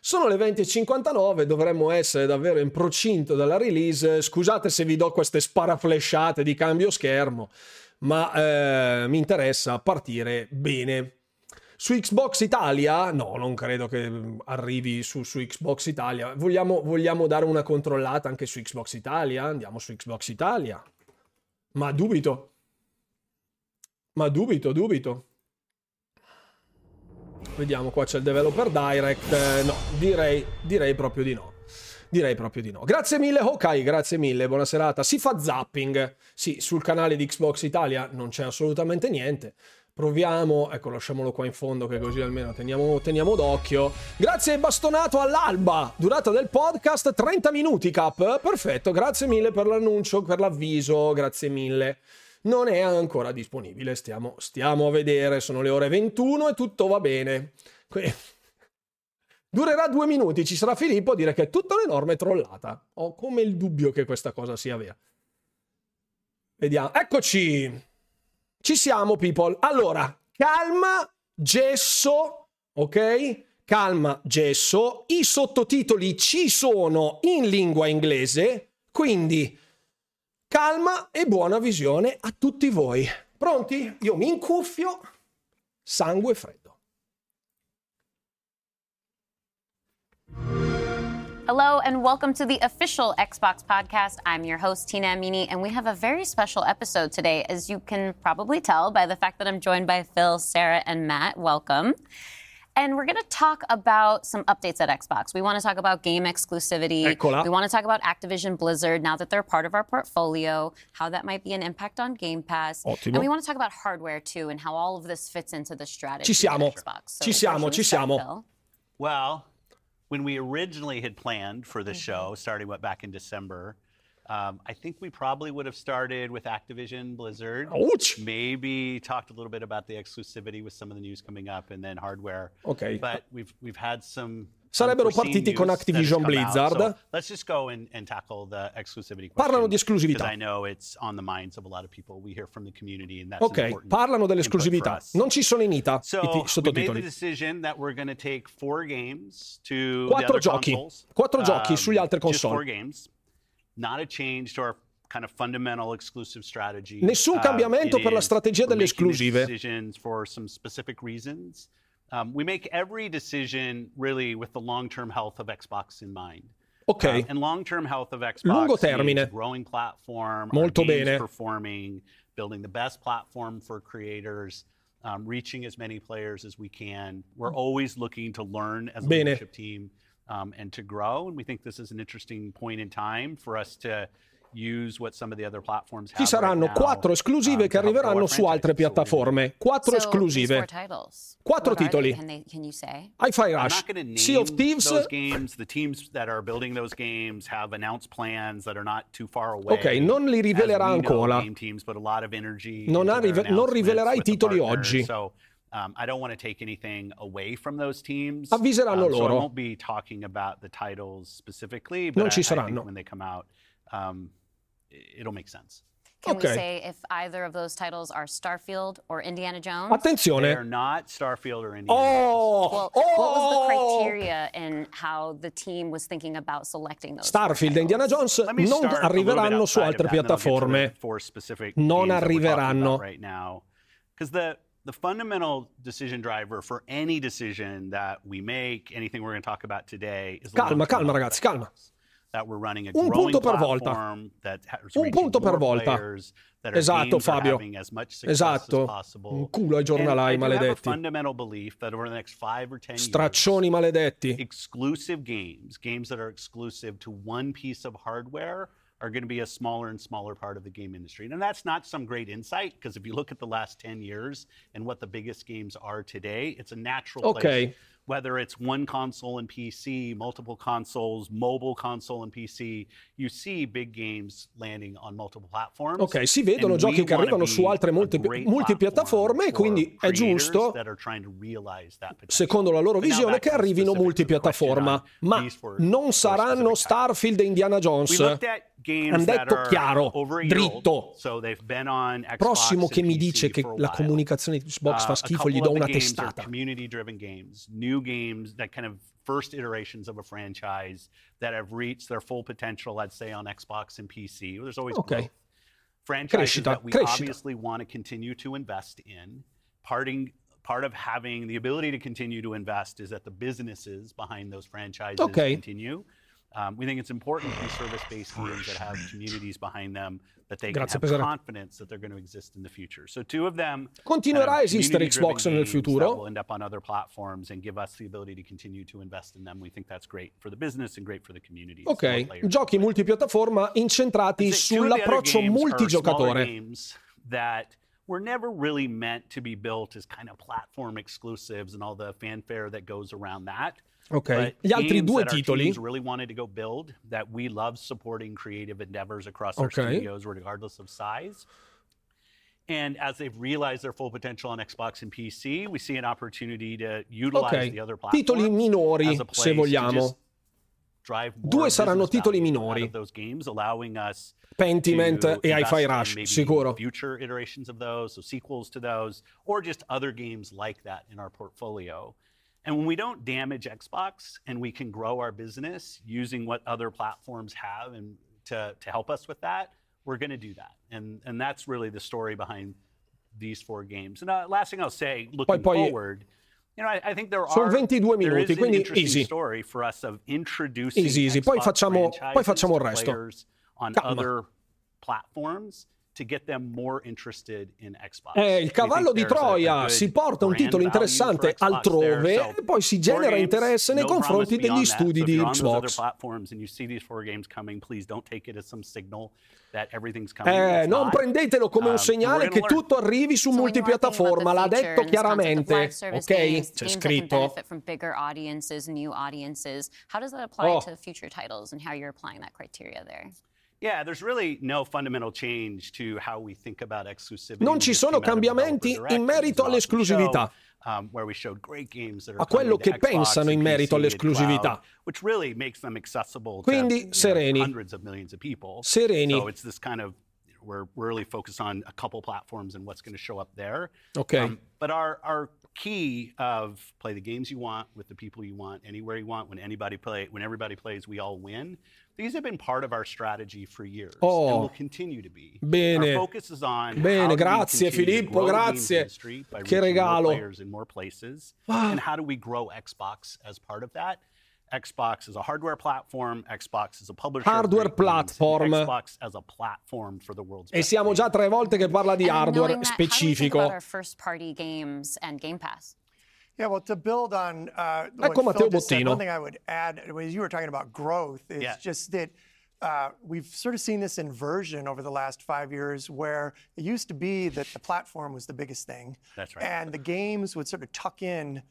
Sono le 20:59, dovremmo essere davvero in procinto della release. Scusate se vi do queste sparaflesciate di cambio schermo, ma mi interessa partire bene. Su Xbox Italia? No, non credo che arrivi su Xbox Italia. Vogliamo dare una controllata anche su Xbox Italia? Andiamo su Xbox Italia. Ma dubito. Vediamo, qua c'è il Developer Direct. No, direi proprio di no. Direi proprio di no. Grazie mille, Hokai, grazie mille, buona serata. Si fa zapping. Sì, sul canale di Xbox Italia non c'è assolutamente niente. Proviamo, ecco, lasciamolo qua in fondo che così almeno teniamo d'occhio. Grazie, bastonato all'alba. Durata del podcast 30 minuti, cap. Perfetto, grazie mille per l'annuncio, per l'avviso, grazie mille. Non è ancora disponibile, stiamo a vedere, sono le ore 21 e tutto va bene. Durerà 2 minuti, ci sarà Filippo a dire che è tutta un'enorme trollata. Ho come il dubbio che questa cosa sia vera. Vediamo, eccoci! Ci siamo, people. Allora, calma, gesso, ok? Calma, gesso. I sottotitoli ci sono in lingua inglese, quindi calma e buona visione a tutti voi. Pronti? Io mi incuffio, sangue freddo. Hello and welcome to the official Xbox podcast. I'm your host, Tina Amini, and we have a very special episode today, as you can probably tell by the fact that I'm joined by Phil, Sarah, and Matt. Welcome. And we're going to talk about some updates at Xbox. We want to talk about game exclusivity. Eccola. We want to talk about Activision Blizzard, now that they're part of our portfolio, how that might be an impact on Game Pass. Ottimo. And we want to talk about hardware, too, and how all of this fits into the strategy at Xbox. So ci siamo. Well, when we originally had planned for the show, starting back in December, I think we probably would have started with Activision Blizzard. Ouch. Maybe talked a little bit about the exclusivity with some of the news coming up, and then hardware. Okay. But we've had some. Sarebbero partiti con Activision Blizzard. So let's just go and tackle the exclusivity question. Parlano di esclusività. I know it's on the minds of a lot of people. We hear from the community, and that's important. Parlano dell'esclusività. Non ci sono in ITA i sottotitoli. We made the decision that we're going to take 4 games to the other consoles. 4 giochi sugli altre console. Just 4 games. Not a change to our kind of fundamental exclusive strategy. Nessun cambiamento per la strategia delle esclusive. Decisions for some specific reasons. We make every decision really with the long-term health of Xbox in mind. Okay. And long-term health of Xbox. Lungo termine. Growing platform. Molto bene. Performing, building the best platform for creators, reaching as many players as we can. We're always looking to learn as a leadership team and to grow. And we think this is an interesting point in time for us to use what some of the other platforms have. Ci saranno 4 esclusive che arriveranno su altre piattaforme. 4 esclusive. 4 titoli. Hi-Fi Rush, Sea of Thieves. The teams that are building those games have announced plans that are not too far away. Ok, non li rivelerà ancora. Non rivelerà i titoli oggi. So, I don't want to take anything away from those teams. Avviseranno loro. So I won't be talking about the titles specifically, but I think when they come out, it'll make sense. Can we say if either of those titles are Starfield or Indiana Jones? Attenzione. They're not Starfield or Indiana Jones. What was the criteria in how the team was thinking about selecting those? Starfield e Indiana Jones non arriveranno su altre piattaforme. Non arriveranno. Right now, because the fundamental decision driver for any decision that we make, anything we're going to talk about today, is calma ragazzi, calma. Un punto per volta. Un punto per volta. Esatto, Fabio. Esatto. Un culo ai giornalai maledetti. Straccioni maledetti. Exclusive games that are exclusive to one piece of hardware are going to be a smaller and smaller part of the game industry. And that's not some great insight, because if you look at the last 10 years and what the biggest games are today, it's a natural place. Whether it's one console and PC, multiple consoles, mobile console and PC, you see big games landing on multiple platforms. Ok, si vedono giochi che arrivano su altre molte piattaforme, quindi è giusto, secondo la loro visione, che arrivino multipiattaforma, ma non saranno Starfield e Indiana Jones. Hanno detto chiaro, dritto. Prossimo che mi dice che la comunicazione Xbox fa schifo, gli do una testata. Games that kind of first iterations of a franchise that have reached their full potential, I'd say, on Xbox and PC. There's always franchises that we obviously want to continue to invest in. Part of having the ability to continue to invest is that the businesses behind those franchises continue. We think it's important to be service-based teams that have communities behind them, that they can have confidence that they're going to exist in the future. So two of them continuerà a esistere Xbox nel futuro. Will end up on other platforms and give us the ability to continue to invest in them. We think that's great for the business and great for the community. Ok, giochi multipiattaforma incentrati sull'approccio multigiocatore. Were never really meant to be built as kind of platform exclusives and all the fanfare that goes around that. Okay. But gli altri due titoli really wanted to go build that we love supporting creative endeavors across okay. our studios regardless of size. And as they've realized their full potential on Xbox and PC, we see an opportunity to utilize okay. the other platforms. Titoli minori, se vogliamo. Due saranno titoli minori. Pentiment e Hi-Fi Rush, sicuro. Future iterations of those, so sequels to those, or just other games like that in our portfolio. And when we don't damage Xbox and we can grow our business using what other platforms have and to help us with that, we're going to do that. And that's really the story behind these four games. And last thing I'll say, looking forward, you know, I think there are, sono 22 minuti, quindi easy. Story for us of introducing easy. Poi facciamo il resto. On other platforms to get them more interested in Xbox. Il cavallo di Troia, si porta un titolo interessante altrove there, so e poi si genera interesse nei confronti degli studi di Xbox. Non prendetelo come un segnale che tutto arrivi su multipiattaforma, l'ha detto chiaramente, ok? C'è scritto. Yeah, there's really no fundamental change to how we think about exclusivity. Non ci sono cambiamenti in merito all'esclusività. A quello che pensano in merito all'esclusività. Quindi sereni. So it's this kind of we're really focused on a couple platforms and what's going to show up there. Okay. But our key of play the games you want with the people you want anywhere you want when everybody plays we all win. These have been part of our strategy for years and will continue to be. Bene. Our focus is on bene, grazie Filippo, grazie. Che regalo. And how do we grow Xbox as part of that? Xbox is a hardware platform, Xbox is a publisher. Hardware platform. Xbox as a platform for the world's e siamo già tre volte che parla di hardware specifico. Our first party games and Game Pass. Yeah, well, to build on ecco Matteo Bottino. One thing I would add, as you were talking about growth, is just that we've sort of seen this inversion over the last 5 years where it used to be that the platform was the biggest thing. That's right. And the games would sort of tuck in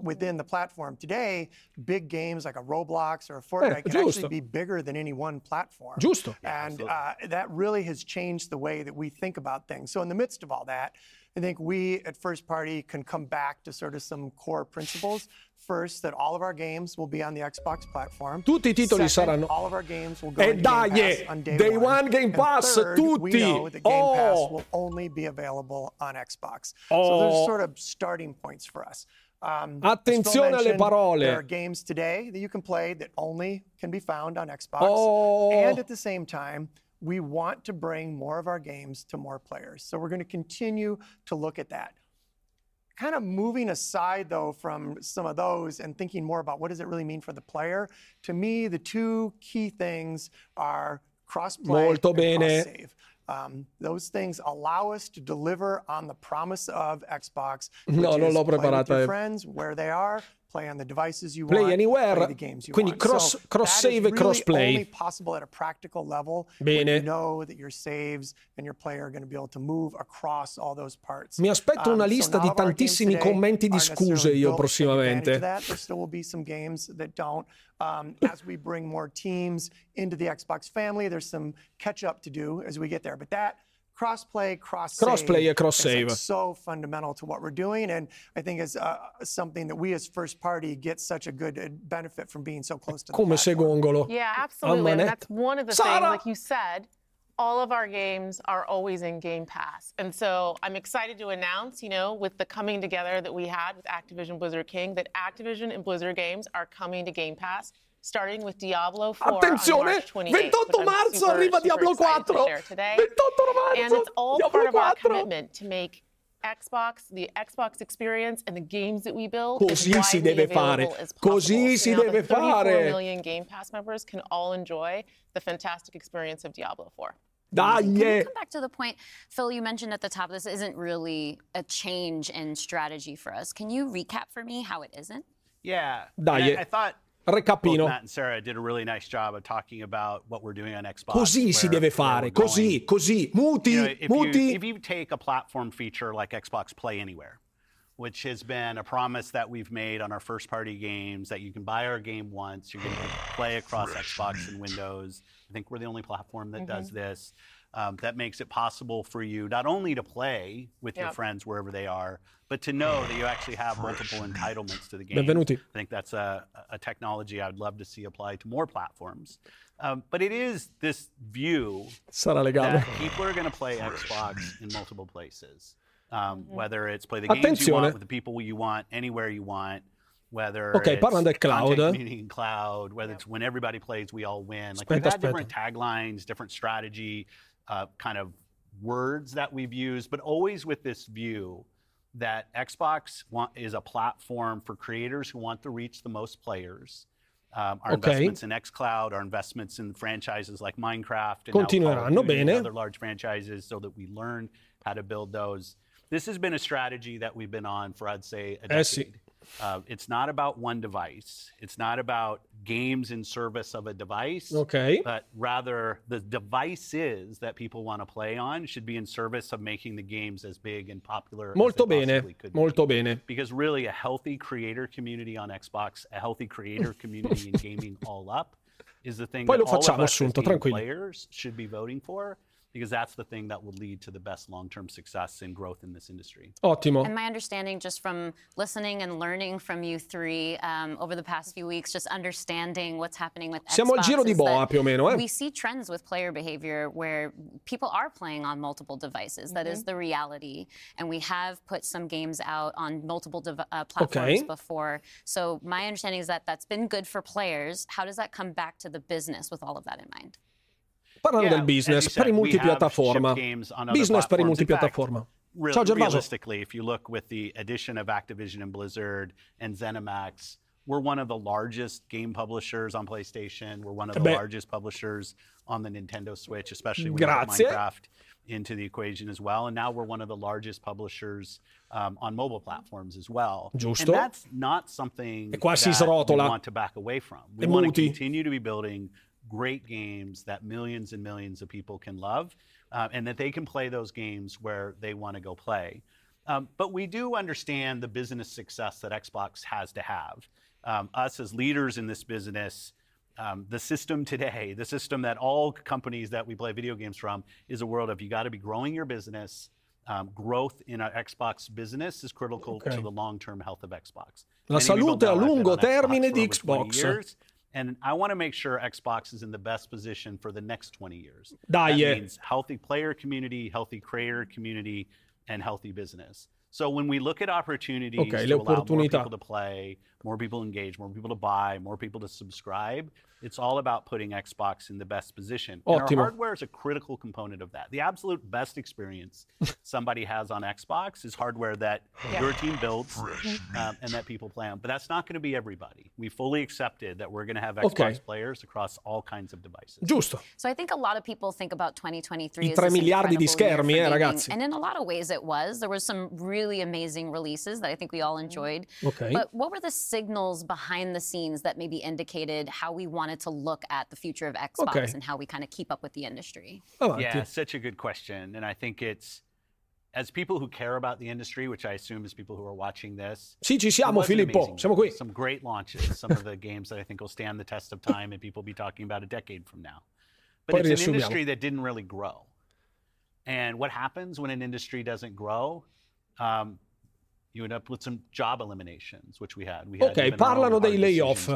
within the platform. Today, big games like a Roblox or a Fortnite can actually be bigger than any one platform. Giusto. And that really has changed the way that we think about things. So in the midst of all that, I think we at First Party can come back to sort of some core principles. First, that all of our games will be on the Xbox platform. Tutti I titoli saranno. All of our games will go on Game Pass on day one. Game Pass, third, tutti. We know that Game Pass will only be available on Xbox. So there's sort of starting points for us. Attenzione alle parole. There are games today that you can play that only can be found on Xbox. And at the same time, we want to bring more of our games to more players. So we're going to continue to look at that. Kind of moving aside, though, from some of those and thinking more about what does it really mean for the player, to me, the two key things are cross-play and cross-save. Those things allow us to deliver on the promise of Xbox, which is play with your friends where they are, play on the devices you want, anywhere, play the games you want. Cross-save e cross-play. Only possible at a practical level when you know that your saves and your player are going to be able to move across all those parts. Mi aspetto una lista di tantissimi commenti di scuse io prossimamente. There still will be some games that don't. As we bring more teams into the Xbox family, there's some catch-up to do as we get there. But that crossplay e cross save. It's so fundamental to what we're doing, and I think is something that we as First Party get such a good benefit from being so close to. Come se gongolo. Yeah, absolutely. And that's one of the things, like you said, all of our games are always in Game Pass, and so I'm excited to announce, you know, with the coming together that we had with Activision Blizzard King, that Activision and Blizzard games are coming to Game Pass. Starting with Diablo 4 on March 28th, 28 marzo super, arriva Diablo 4. 28 marzo. And it's all Diablo part of 4. Our commitment to make Xbox, the Xbox experience and the games that we build. Così si deve fare. Così si deve fare. 34 million Game Pass members can all enjoy the fantastic experience of Diablo 4. Can you come back to the point, Phil, you mentioned at the top, this isn't really a change in strategy for us. Can you recap for me how it isn't? Yeah. I thought both Matt and Sarah did a really nice job of talking about what we're doing on Xbox. Così si deve fare. Così. Muti. You know, if you take a platform feature like Xbox Play Anywhere, which has been a promise that we've made on our first-party games, that you can buy our game once, you're going to play across Xbox and Windows. I think we're the only platform that does this. That makes it possible for you not only to play with your friends wherever they are, but to know that you actually have multiple entitlements to the game. Benvenuti. I think that's a technology I would love to see applied to more platforms. But it is this view that people are going to play Xbox in multiple places. Whether it's play the games you want with the people you want, anywhere you want, whether it's del cloud. Community in cloud, whether it's when everybody plays, we all win. Like we've had different taglines, different strategy, kind of words that we've used, but always with this view that Xbox is a platform for creators who want to reach the most players. Our investments in xCloud, our investments in franchises like Minecraft and other large franchises so that we learn how to build those. This has been a strategy that we've been on for, I'd say, a decade. It's not about one device. It's not about games in service of a device. But rather, the devices that people want to play on should be in service of making the games as big and popular as they possibly could be. Molto bene. Because really, a healthy creator community on Xbox, a healthy creator community in gaming all up, is the thing that all of us players should be voting for. Because that's the thing that will lead to the best long-term success and growth in this industry. Ottimo. And my understanding, just from listening and learning from you three over the past few weeks, just understanding what's happening with Xbox, we see trends with player behavior where people are playing on multiple devices. That is the reality. And we have put some games out on multiple platforms before. So my understanding is that that's been good for players. How does that come back to the business with all of that in mind? Parlando del business per i multipiattaforma. Business per i multipiattaforma. Ciao Gervaso. Realistically, if you look with the addition of Activision and Blizzard and ZeniMax, we're one of the largest game publishers on PlayStation. We're one of the largest publishers on the Nintendo Switch, especially with Minecraft into the equation as well. And now we're one of the largest publishers on mobile platforms as well. Giusto. And that's not something that we want to back away from. We want to continue to be building great games that millions and millions of people can love and that they can play those games where they want to go play. But we do understand the business success that Xbox has to have. Us as leaders in this business, the system today, the system that all companies that we play video games from is a world of you got to be growing your business. Growth in our Xbox business is critical to the long-term health of Xbox. La salute a lungo termine di Xbox. And I want to make sure Xbox is in the best position for the next 20 years. That means healthy player community, healthy creator community, and healthy business. So when we look at opportunities to allow more people to play, more people engage, more people to buy, more people to subscribe, it's all about putting Xbox in the best position. And our hardware is a critical component of that. The absolute best experience somebody has on Xbox is hardware that your team builds and that people play on. But that's not going to be everybody. We fully accepted that we're going to have Xbox players across all kinds of devices. Giusto. So I think a lot of people think about 2023 as 3 miliardi di schermi, ragazzi. And in a lot of ways it was. There were some really amazing releases that I think we all enjoyed. But what were the signals behind the scenes that maybe indicated how we wanted to look at the future of Xbox and how we kind of keep up with the industry? Such a good question. And I think it's, as people who care about the industry, which I assume is people who are watching this. Sì, ci siamo, Filippo. Siamo qui. Some great launches, some of the games that I think will stand the test of time and people will be talking about a decade from now. But it's an industry that didn't really grow. And what happens when an industry doesn't grow? You end up with some job eliminations, which we had. Parlano dei layoff,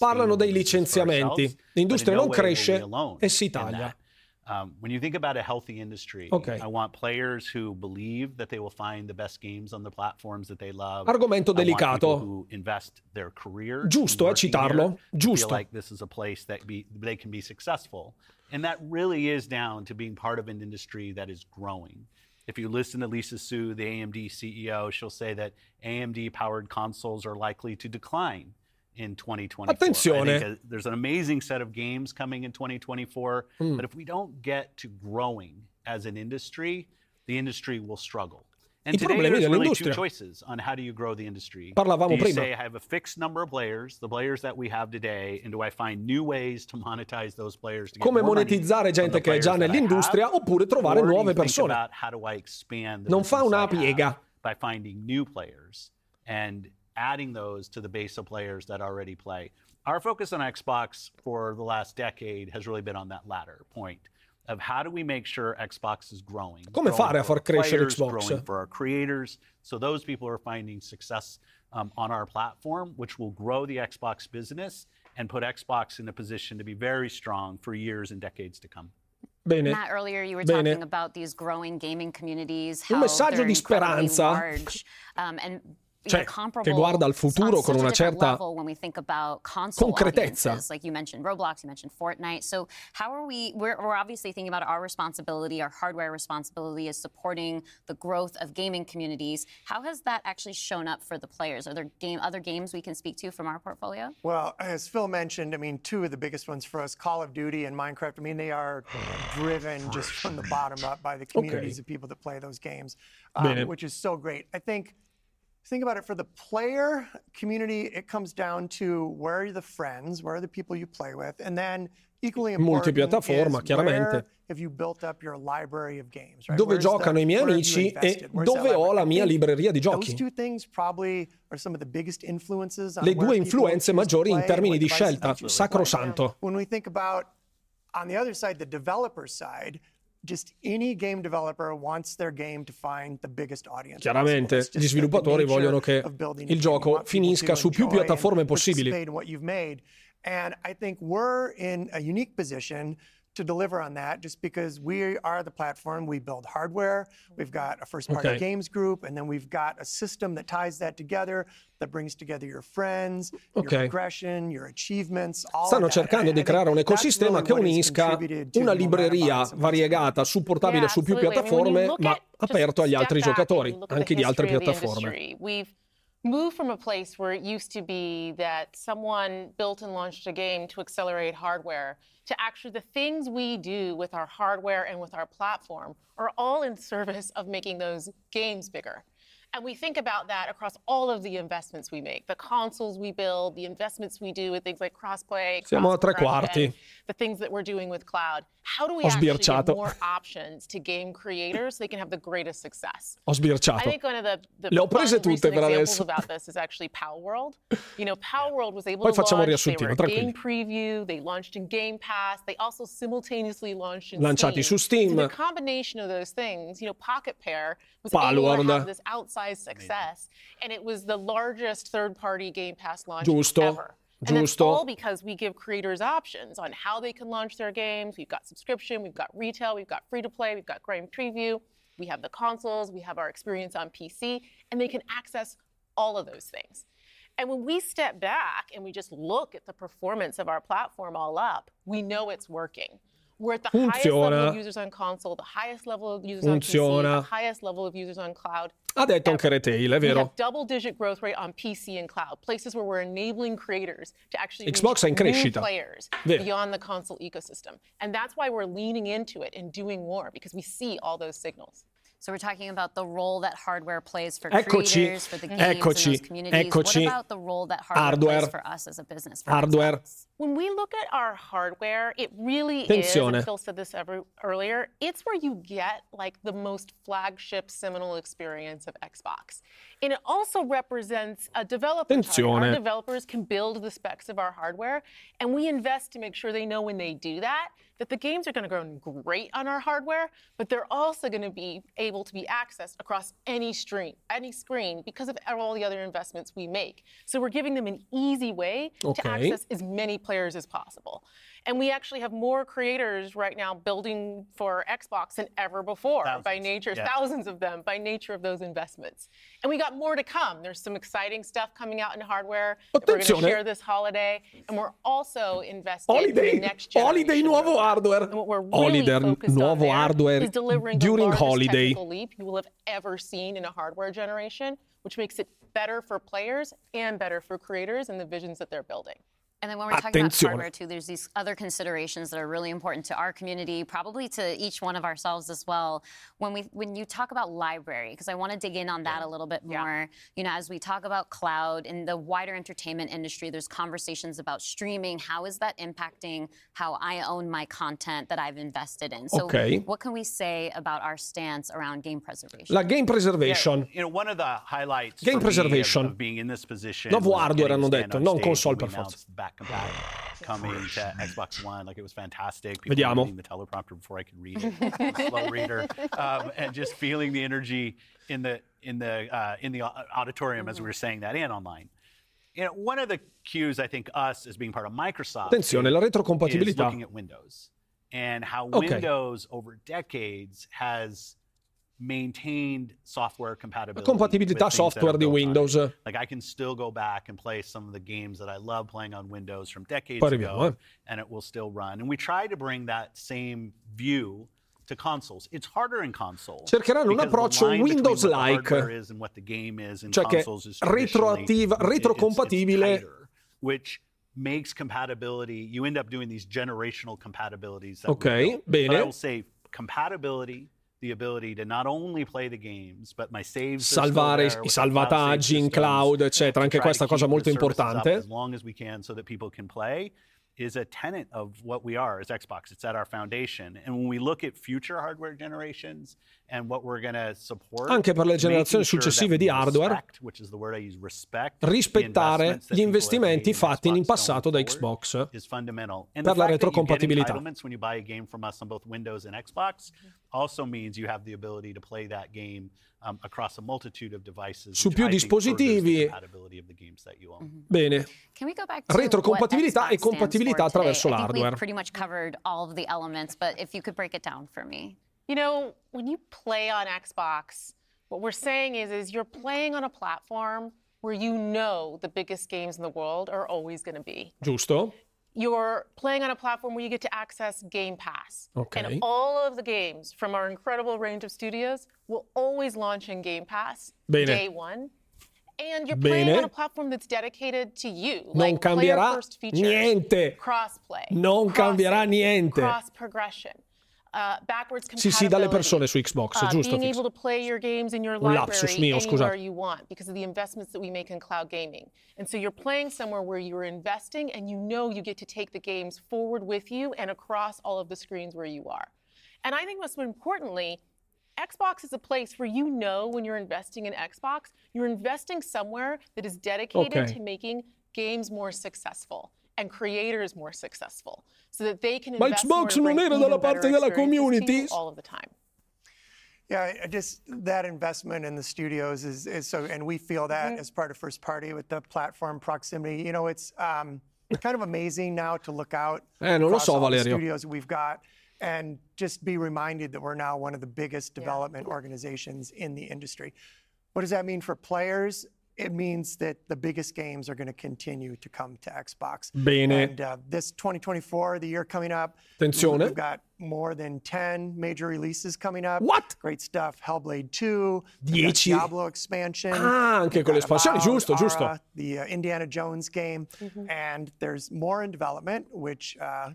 parlano dei licenziamenti. L'industria non cresce e si taglia. When you think about a healthy industry, I want players who believe that they will find the best games on the platforms that they love. Argomento delicato. I want people who invest their career. Giusto, citarlo. Giusto. Feel like this is a place that they can be successful. And that really is down to being part of an industry that is growing. If you listen to Lisa Su, the AMD CEO, she'll say that AMD-powered consoles are likely to decline in 2024. Attenzione. I think there's an amazing set of games coming in 2024, but if we don't get to growing as an industry, the industry will struggle. And today there's really two choices on how do you grow the industry. Parlavamo prima. Say I have a fixed number of players, the players that we have today, and do I find new ways to monetize those players? To come monetizzare gente che è già nell'industria have, oppure trovare nuove persone. How do I expand the non fa una piega. By finding new players and adding those to the base of players that already play. Our focus on Xbox for the last decade has really been on that latter point. Of how do we make sure Xbox is growing? Come fare a far crescere Xbox? Growing for our creators, so those people are finding success on our platform, which will grow the Xbox business and put Xbox in a position to be very strong for years and decades to come. Bene. Matt, earlier you were talking about these growing gaming communities, how they're incredibly large, and cioè, che guarda al futuro con una certa concretezza. Like you mentioned Roblox, you mentioned Fortnite. So how are we're obviously thinking about our responsibility, our hardware responsibility is supporting the growth of gaming communities. How has that actually shown up for the players? Are there other games we can speak to from our portfolio? Well, as Phil mentioned, I mean, two of the biggest ones for us, Call of Duty and Minecraft, I mean, they are driven just from the bottom up by the communities of people that play those games, which is so great. I think about it for the player community, it comes down to where are the friends, where are the people you play with, and then equally important is where have you built up your library of games, right? Dove giocano i miei amici e dove ho la mia libreria di giochi. Those two things probably are some of the biggest influences on le due influenze maggiori in termini di scelta, sacrosanto. When we think about on the other side, the developer side, just any game developer wants their game to find the biggest audience. Chiaramente, gli sviluppatori vogliono che il gioco finisca su più piattaforme possibili. And I think we're in a unique position to deliver on that just because we are the platform, we build hardware, we've got a first party games group, and then we've got a system that ties that together, that brings together your friends, your progression, your achievements, all stanno cercando di creare un ecosistema che unisca una libreria variegata, supportabile su più piattaforme, ma aperto agli altri giocatori, anche di altre piattaforme. Move from a place where it used to be that someone built and launched a game to accelerate hardware to actually the things we do with our hardware and with our platform are all in service of making those games bigger. And we think about that across all of the investments we make, the consoles we build, the investments we do with things like crossplay, the things that we're doing with cloud. How do we actually get more options to game creators so they can have the greatest success? I think one of the recent examples about this is actually Palworld. You know, Palworld was able to launch, they were a game preview, they launched in Game Pass, they also simultaneously launched in Steam. So the combination of those things, you know, Pocket Pair was able to have this outsized success, and it was the largest third-party Game Pass launch ever. And that's all because we give creators options on how they can launch their games. We've got subscription, we've got retail, we've got free-to-play, we've got game preview, we have the consoles, we have our experience on PC, and they can access all of those things. And when we step back and we just look at the performance of our platform all up, we know it's working. We're at the highest level of users on console, the highest level of users on PC, the highest level of users on cloud. Ha detto anche Retail, è vero. Double-digit growth rate on PC and cloud, places where we're enabling creators to actually Xbox reach new players beyond the console ecosystem. And that's why we're leaning into it and doing more, because we see all those signals. So we're talking about the role that hardware plays for creators, for the games in those communities. What about the role that hardware plays for us as a business? When we look at our hardware, it really is, and Phil said this earlier, it's where you get like the most flagship seminal experience of Xbox. And it also represents a developer target. Our developers can build the specs of our hardware, and we invest to make sure they know when they do that the games are going to grow great on our hardware, but they're also going to be able to be accessed across any screen, because of all the other investments we make. So we're giving them an easy way to access as many players as possible. And we actually have more creators right now building for Xbox than ever before. Thousands. By nature, yeah. Thousands of them, by nature of those investments. And we got more to come. There's some exciting stuff coming out in hardware that we're going to share this holiday. And we're also investing in the next generation. Holiday nuovo hardware. And what we're really focused nuovo on hardware is delivering during the largest technical leap you will have ever seen in a hardware generation, which makes it better for players and better for creators and the visions that they're building. And then when we're talking about hardware, too, there's these other considerations that are really important to our community, probably to each one of ourselves as well. When you talk about library, because I want to dig in on that a little bit more, you know, as we talk about cloud and the wider entertainment industry, there's conversations about streaming. How is that impacting how I own my content that I've invested in? So what can we say about our stance around game preservation? La game preservation. Yeah, you know, one of the highlights game preservation. Of being in this position. Nuovo hardware, hanno detto, non console per forza. Coming to Xbox One, like it was fantastic. People were reading the teleprompter before I could read it. I'm a slow reader, and just feeling the energy in the auditorium as we were saying that, and online. You know, one of the cues I think us as being part of Microsoft la retrocompatibilità. Is looking at Windows and how Windows over decades has maintained software compatibility. Compatibilità software di Windows. Like I can still go back and play some of the games that I love playing on Windows from decades ago, and it will still run. And we try to bring that same view to consoles. It's harder in console. Cercheranno un approccio Windows-like, cioè che retrocompatibile. Which makes compatibility. You end up doing these generational compatibilities. That bene. But I will say compatibility. The ability to not only play the games, but my saves salvare I salvataggi in cloud, eccetera. Anche questa cosa molto importante. As long as we can, so that people can play, is a tenet of what we are as Xbox. It's at our foundation. And when we look at future hardware generations and what we're going to support, anche per le generazioni successive di hardware, which is the word I use, rispettare gli investimenti fatti in passato da Xbox per la retrocompatibilità. When you buy a game from us on both Windows and Xbox, also means you have the ability to play that game across a multitude of devices. Su più dispositivi. Bene. Retrocompatibilità e compatibilità attraverso l'hardware. Pretty much covered all of the elements, but if you could break it down for me. You know, when you play on Xbox, what we're saying is you're playing on a platform where you know the biggest games in the world are always going to be. Giusto. You're playing on a platform where you get to access Game Pass. And all of the games from our incredible range of studios will always launch in Game Pass day one. And you're playing on a platform that's dedicated to you. Non cambierà niente. Cross-play. Non cambierà niente. Cross-progression. Backwards compatibility. Sì, dalle persone su Xbox, giusto. Being able to play your games in your library anywhere you want because of the investments that we make in cloud gaming. And so you're playing somewhere where you're investing and you know you get to take the games forward with you and across all of the screens where you are. And I think most importantly, Xbox is a place where you know when you're investing in Xbox, you're investing somewhere that is dedicated to making games more successful. And creators more successful, so that they can invest more and bring even better experiences to you all of the time. Yeah, just that investment in the studios is so, and we feel that as part of first party with the platform proximity. You know, it's kind of amazing now to look out across all the studios we've got and just be reminded that we're now one of the biggest development organizations in the industry. What does that mean for players? It means that the biggest games are going to continue to come to Xbox. Bene. And this 2024, the year coming up, we've got more than 10 major releases coming up. What? Great stuff. Hellblade 2, the Diablo expansion. Ah, anche con le espansioni, giusto. Ara, the Indiana Jones game. And there's more in development, which I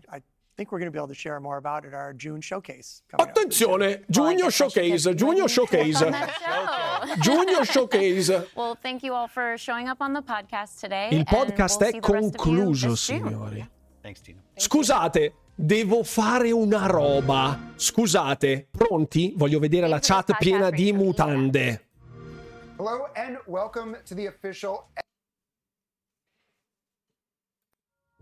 think we're going to be able to share more about at our June showcase. Attenzione, Junior Showcase. Well, thank you all for showing up on the podcast today. Il podcast è concluso, signori. Thanks, Tina. Scusate, devo fare una roba. Scusate, pronti? Voglio vedere la chat piena di mutande. Hello and welcome to the official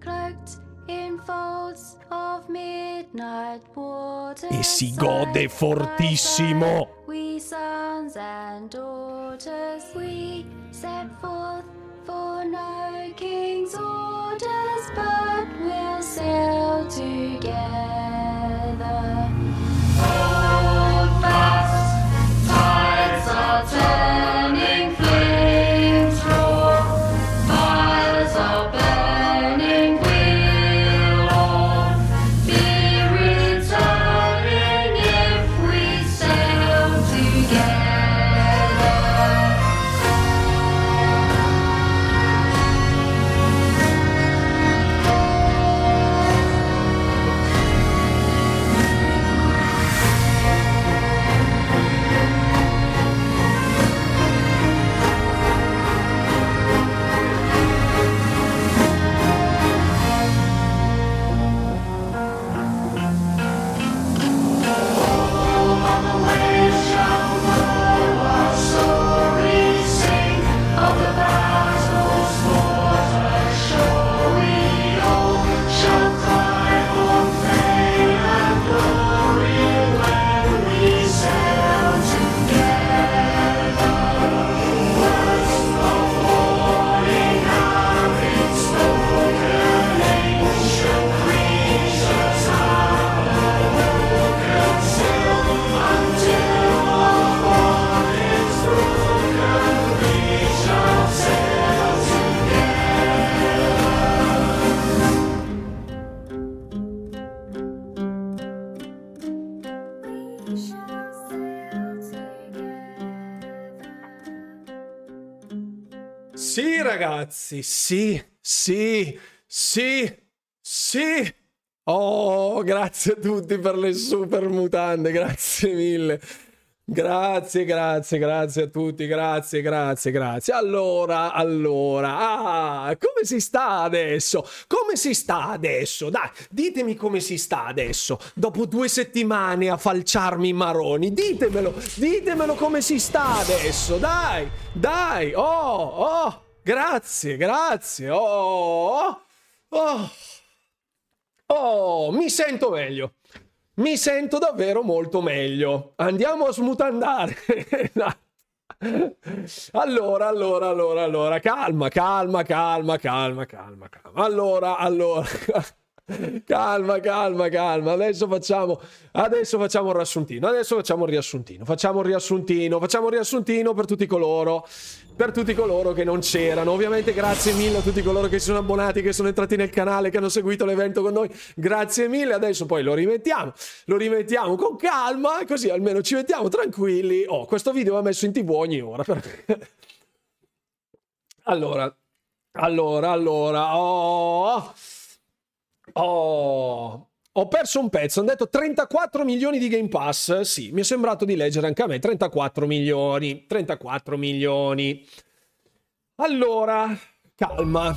Cloaked in folds of midnight water. E si gode fortissimo. We sons and daughters, we set forth for no king's orders, but we'll sail to Sì ragazzi, sì, oh grazie a tutti per le super mutande, grazie mille, grazie a tutti, grazie. Allora, come si sta adesso? Dai, ditemi come si sta adesso, dopo 2 settimane a falciarmi i maroni, ditemelo come si sta adesso, dai, oh. Grazie, oh, mi sento meglio, mi sento davvero molto meglio, andiamo a smutandare, allora, calma, allora, calma, adesso facciamo un riassuntino, facciamo un riassuntino per tutti coloro che non c'erano. Ovviamente grazie mille a tutti coloro che si sono abbonati, che sono entrati nel canale, che hanno seguito l'evento con noi, grazie mille. Adesso poi lo rimettiamo con calma, così almeno ci mettiamo tranquilli. Oh, questo video va messo in TV ogni ora perché... allora, oh, ho perso un pezzo, hanno detto 34 milioni di Game Pass, sì, mi è sembrato di leggere anche a me, 34 milioni. Allora, calma,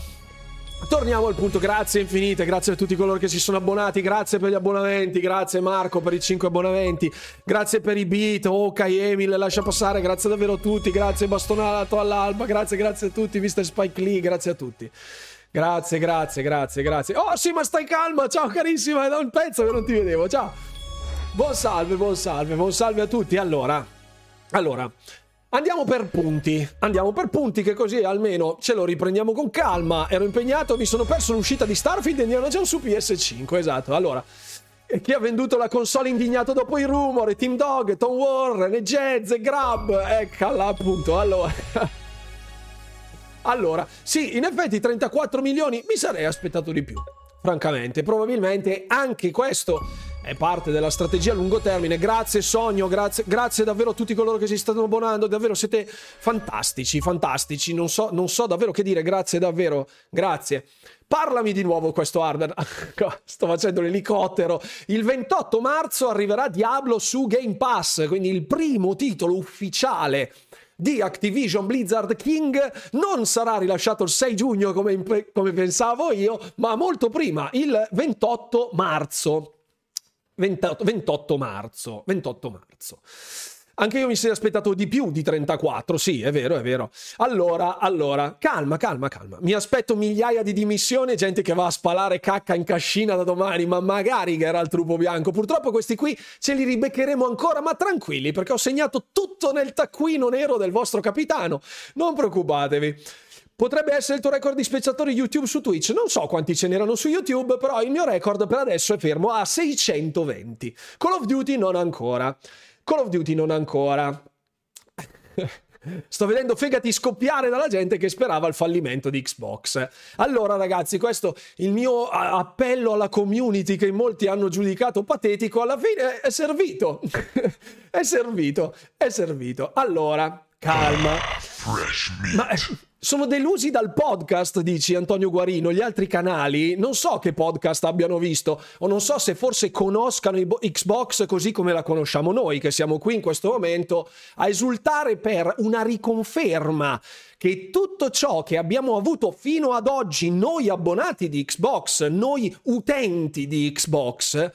torniamo al punto. Grazie infinite, grazie a tutti coloro che si sono abbonati, grazie per gli abbonamenti, grazie Marco per i 5 abbonamenti, grazie per i beat, Kai, Emil, lascia passare, grazie davvero a tutti, grazie Bastonato all'alba, grazie a tutti, Mr. Spike Lee, grazie a tutti. Grazie. Oh sì, ma stai calma, ciao carissima, è da un pezzo che non ti vedevo, ciao. Buon salve a tutti. Allora, andiamo per punti, che così almeno ce lo riprendiamo con calma. Ero impegnato, mi sono perso l'uscita di Starfield e Indiana Jones su PS5, esatto. Allora, chi ha venduto la console indignato dopo i rumori, Team Dog, Tom Warren, Jazz, Grab, eccola appunto, allora... Allora, sì, in effetti 34 milioni mi sarei aspettato di più, francamente. Probabilmente anche questo è parte della strategia a lungo termine. Grazie Sogno, grazie davvero a tutti coloro che si stanno abbonando, davvero siete fantastici, non so davvero che dire, grazie. Parlami di nuovo questo hardware, sto facendo l'elicottero. Il 28 marzo arriverà Diablo su Game Pass, quindi il primo titolo ufficiale di Activision Blizzard King. Non sarà rilasciato il 6 giugno come pensavo io, ma molto prima, il 28 marzo. Anche io mi sarei aspettato di più di 34, sì, è vero. Allora, calma. Mi aspetto migliaia di dimissioni, gente che va a spalare cacca in cascina da domani, ma magari che era il trupo bianco. Purtroppo questi qui ce li ribeccheremo ancora, ma tranquilli, perché ho segnato tutto nel taccuino nero del vostro capitano. Non preoccupatevi. Potrebbe essere il tuo record di spettatori YouTube su Twitch. Non so quanti ce n'erano su YouTube, però il mio record per adesso è fermo a 620. Call of Duty non ancora. Sto vedendo fegati scoppiare dalla gente che sperava il fallimento di Xbox. Allora ragazzi, questo il mio appello alla community che molti hanno giudicato patetico, alla fine è servito. è servito. Allora, calma. Ma sono delusi dal podcast, dici Antonio Guarino, gli altri canali, non so che podcast abbiano visto, o non so se forse conoscano Xbox così come la conosciamo noi, che siamo qui in questo momento a esultare per una riconferma che tutto ciò che abbiamo avuto fino ad oggi noi abbonati di Xbox, noi utenti di Xbox,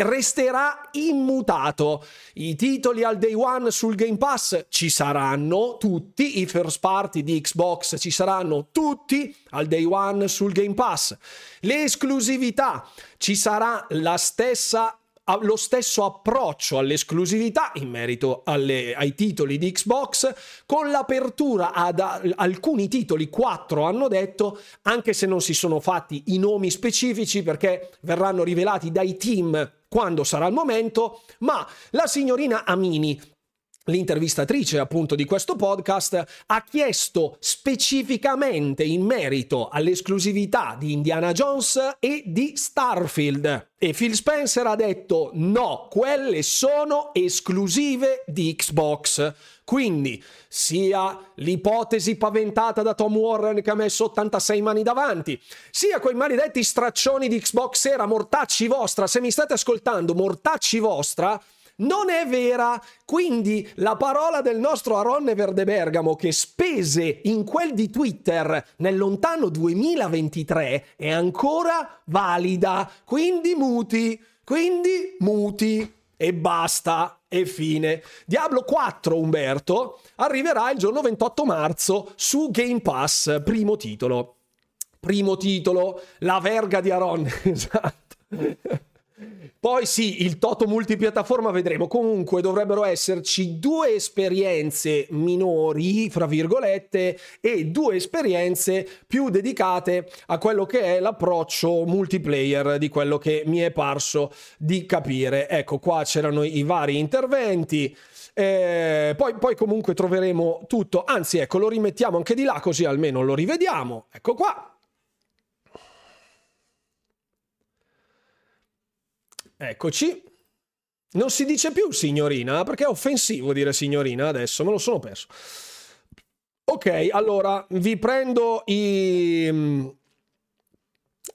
resterà immutato. I titoli al day one sul Game Pass ci saranno tutti, i first party di Xbox ci saranno tutti al day one sul Game Pass, le esclusività, ci sarà la stessa, lo stesso approccio all'esclusività in merito ai titoli di Xbox, con l'apertura ad alcuni titoli, 4 hanno detto, anche se non si sono fatti i nomi specifici perché verranno rivelati dai team quando sarà il momento, ma la signorina Amini, l'intervistatrice appunto di questo podcast, ha chiesto specificamente in merito all'esclusività di Indiana Jones e di Starfield, e Phil Spencer ha detto no, quelle sono esclusive di Xbox. Quindi sia l'ipotesi paventata da Tom Warren che ha messo 86 mani davanti, sia quei maledetti straccioni di Xbox era, mortacci vostra, se mi state ascoltando, mortacci vostra, non è vera. Quindi la parola del nostro Aronne Verde Bergamo, che spese in quel di Twitter nel lontano 2023, è ancora valida. Quindi muti e basta. E fine. Diablo 4, Umberto, arriverà il giorno 28 marzo su Game Pass, primo titolo, la verga di Aronne, esatto. Poi sì, il toto multipiattaforma vedremo. Comunque dovrebbero esserci 2 esperienze minori, fra virgolette, e 2 esperienze più dedicate a quello che è l'approccio multiplayer, di quello che mi è parso di capire. Ecco, qua c'erano i vari interventi. Poi comunque troveremo tutto. Anzi, ecco, lo rimettiamo anche di là così almeno lo rivediamo. Ecco qua. Eccoci. Non si dice più signorina, perché è offensivo dire signorina adesso, me lo sono perso. Ok, allora vi prendo i...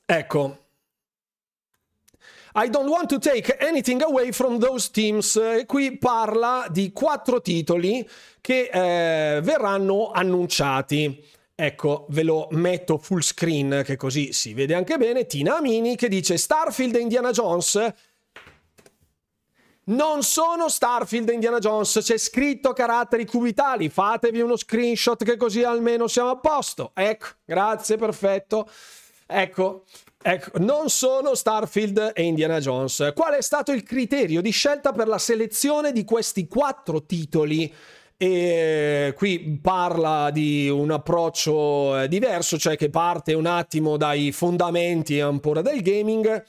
Ecco. I don't want to take anything away from those teams. Qui parla di 4 titoli che verranno annunciati. Ecco, ve lo metto full screen che così si vede anche bene. Tina Amini che dice Starfield e Indiana Jones... Non sono Starfield e Indiana Jones, c'è scritto caratteri cubitali, fatevi uno screenshot che così almeno siamo a posto. Ecco, grazie, perfetto. Ecco, non sono Starfield e Indiana Jones. Qual è stato il criterio di scelta per la selezione di questi 4 titoli? E qui parla di un approccio diverso, cioè che parte un attimo dai fondamenti ancora del gaming.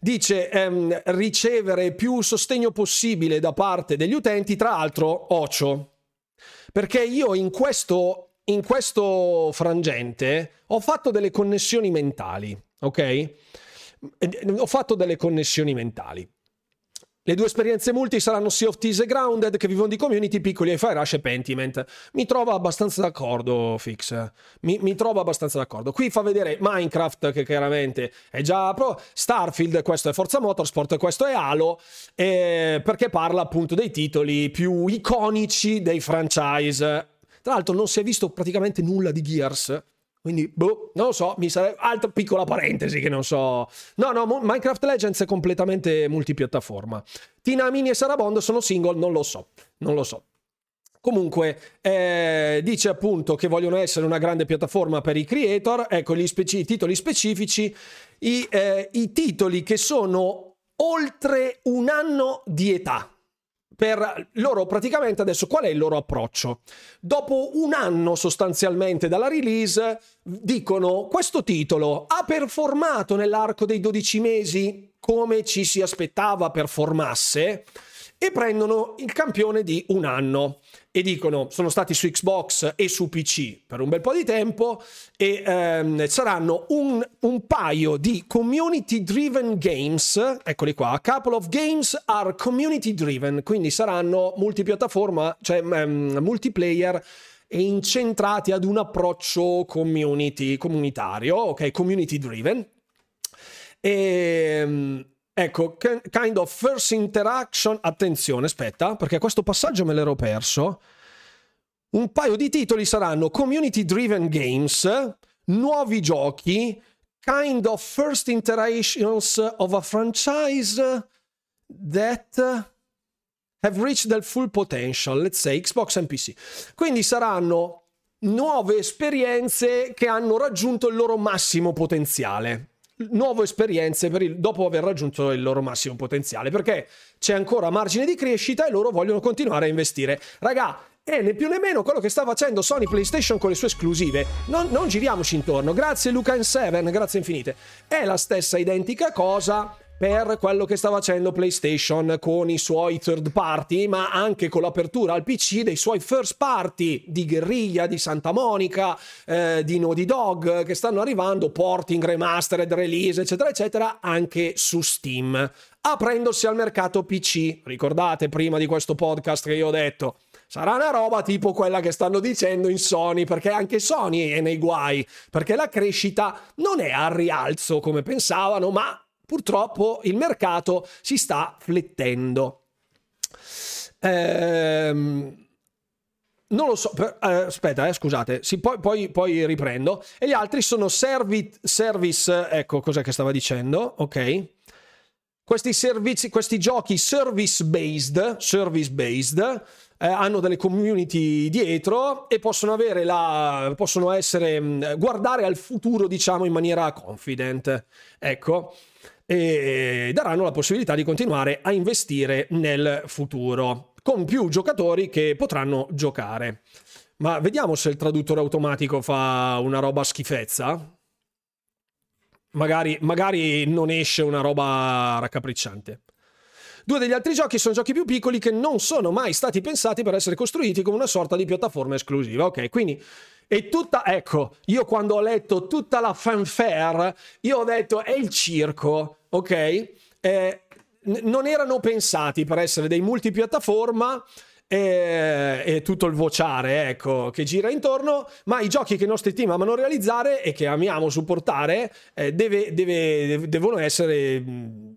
Dice ricevere più sostegno possibile da parte degli utenti, tra l'altro ocio, perché io in questo frangente ho fatto delle connessioni mentali, ok? Le 2 esperienze multi saranno Sea of Thieves e Grounded, che vivono di community piccoli, Hi-Fi Rush e Pentiment. Mi trovo abbastanza d'accordo, Fix. Qui fa vedere Minecraft, che chiaramente è già pro, Starfield, questo è Forza Motorsport, questo è Halo, perché parla appunto dei titoli più iconici dei franchise. Tra l'altro non si è visto praticamente nulla di Gears. Quindi, non lo so, mi sarebbe... Altra piccola parentesi che non so... No, Minecraft Legends è completamente multipiattaforma. Tina Amini e Sarah Bond sono single, non lo so. Comunque, dice appunto che vogliono essere una grande piattaforma per i creator. Ecco, i titoli specifici, i titoli che sono oltre un anno di età. per loro praticamente adesso qual è il loro approccio? Dopo un anno sostanzialmente dalla release dicono: questo titolo ha performato nell'arco dei 12 mesi come ci si aspettava performasse, e prendono il campione di un anno e dicono: sono stati su Xbox e su PC per un bel po' di tempo e saranno un paio di community driven games, eccoli qua, a couple of games are community driven, quindi saranno multipiattaforma, cioè multiplayer e incentrati ad un approccio comunitario, ok, community driven. E ecco, kind of first interaction, attenzione, aspetta, perché questo passaggio me l'ero perso. Un paio di titoli saranno community driven games, nuovi giochi, kind of first interactions of a franchise that have reached their full potential, let's say Xbox and PC. Quindi saranno nuove esperienze che hanno raggiunto il loro massimo potenziale. Nuove esperienze per dopo aver raggiunto il loro massimo potenziale, perché c'è ancora margine di crescita e loro vogliono continuare a investire. Raga, è né più né meno quello che sta facendo Sony PlayStation con le sue esclusive. Non giriamoci intorno. Grazie Luca in Seven, grazie infinite. È la stessa identica cosa per quello che sta facendo PlayStation con i suoi third party, ma anche con l'apertura al PC dei suoi first party di Guerriglia, di Santa Monica, di Naughty Dog, che stanno arrivando, porting, remastered, release, eccetera, eccetera, anche su Steam, aprendosi al mercato PC. Ricordate prima di questo podcast che io ho detto, sarà una roba tipo quella che stanno dicendo in Sony, perché anche Sony è nei guai, perché la crescita non è al rialzo come pensavano, ma purtroppo il mercato si sta flettendo. Non lo so, aspetta, scusate, sì, poi riprendo. E gli altri sono service, ecco cos'è che stava dicendo, ok? Questi servizi, questi giochi service based, hanno delle community dietro e possono essere guardare al futuro, diciamo, in maniera confident. Ecco. E daranno la possibilità di continuare a investire nel futuro con più giocatori che potranno giocare. Ma vediamo se il traduttore automatico fa una roba schifezza. Magari non esce una roba raccapricciante. 2 degli altri giochi sono giochi più piccoli che non sono mai stati pensati per essere costruiti come una sorta di piattaforma esclusiva. Ok, quindi e tutta, ecco, io quando ho letto tutta la fanfare, io ho detto è il circo, ok? Non erano pensati per essere dei multipiattaforma e tutto il vociare, ecco, che gira intorno, ma i giochi che i nostri team amano realizzare e che amiamo supportare devono essere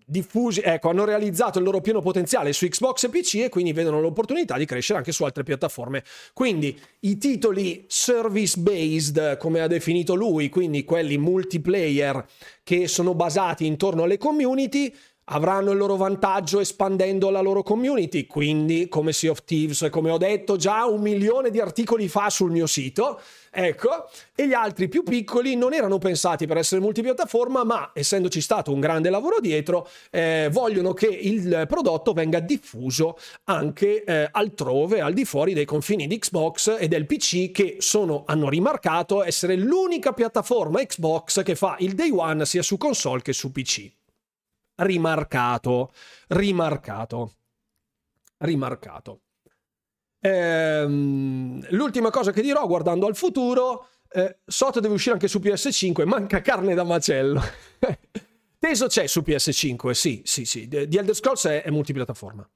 diffusi, ecco, hanno realizzato il loro pieno potenziale su Xbox e PC e quindi vedono l'opportunità di crescere anche su altre piattaforme. Quindi i titoli service based, come ha definito lui, quindi quelli multiplayer che sono basati intorno alle community, avranno il loro vantaggio espandendo la loro community, quindi come Sea of Thieves, come ho detto già 1 milione di articoli fa sul mio sito, ecco. E gli altri più piccoli non erano pensati per essere multipiattaforma, ma essendoci stato un grande lavoro dietro, vogliono che il prodotto venga diffuso anche altrove, al di fuori dei confini di Xbox e del PC, che hanno rimarcato essere l'unica piattaforma Xbox che fa il day one sia su console che su PC. Rimarcato. L'ultima cosa che dirò guardando al futuro, Sotto deve uscire anche su PS5, manca carne da macello. Teso c'è su PS5, sì, The Elder Scrolls è multipiattaforma,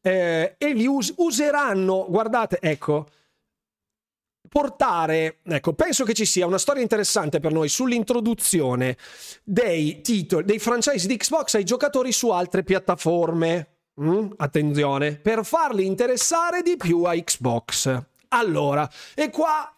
e li useranno, guardate, ecco, portare, ecco, penso che ci sia una storia interessante per noi sull'introduzione dei titoli, dei franchise di Xbox ai giocatori su altre piattaforme. Attenzione, per farli interessare di più a Xbox. Allora, e qua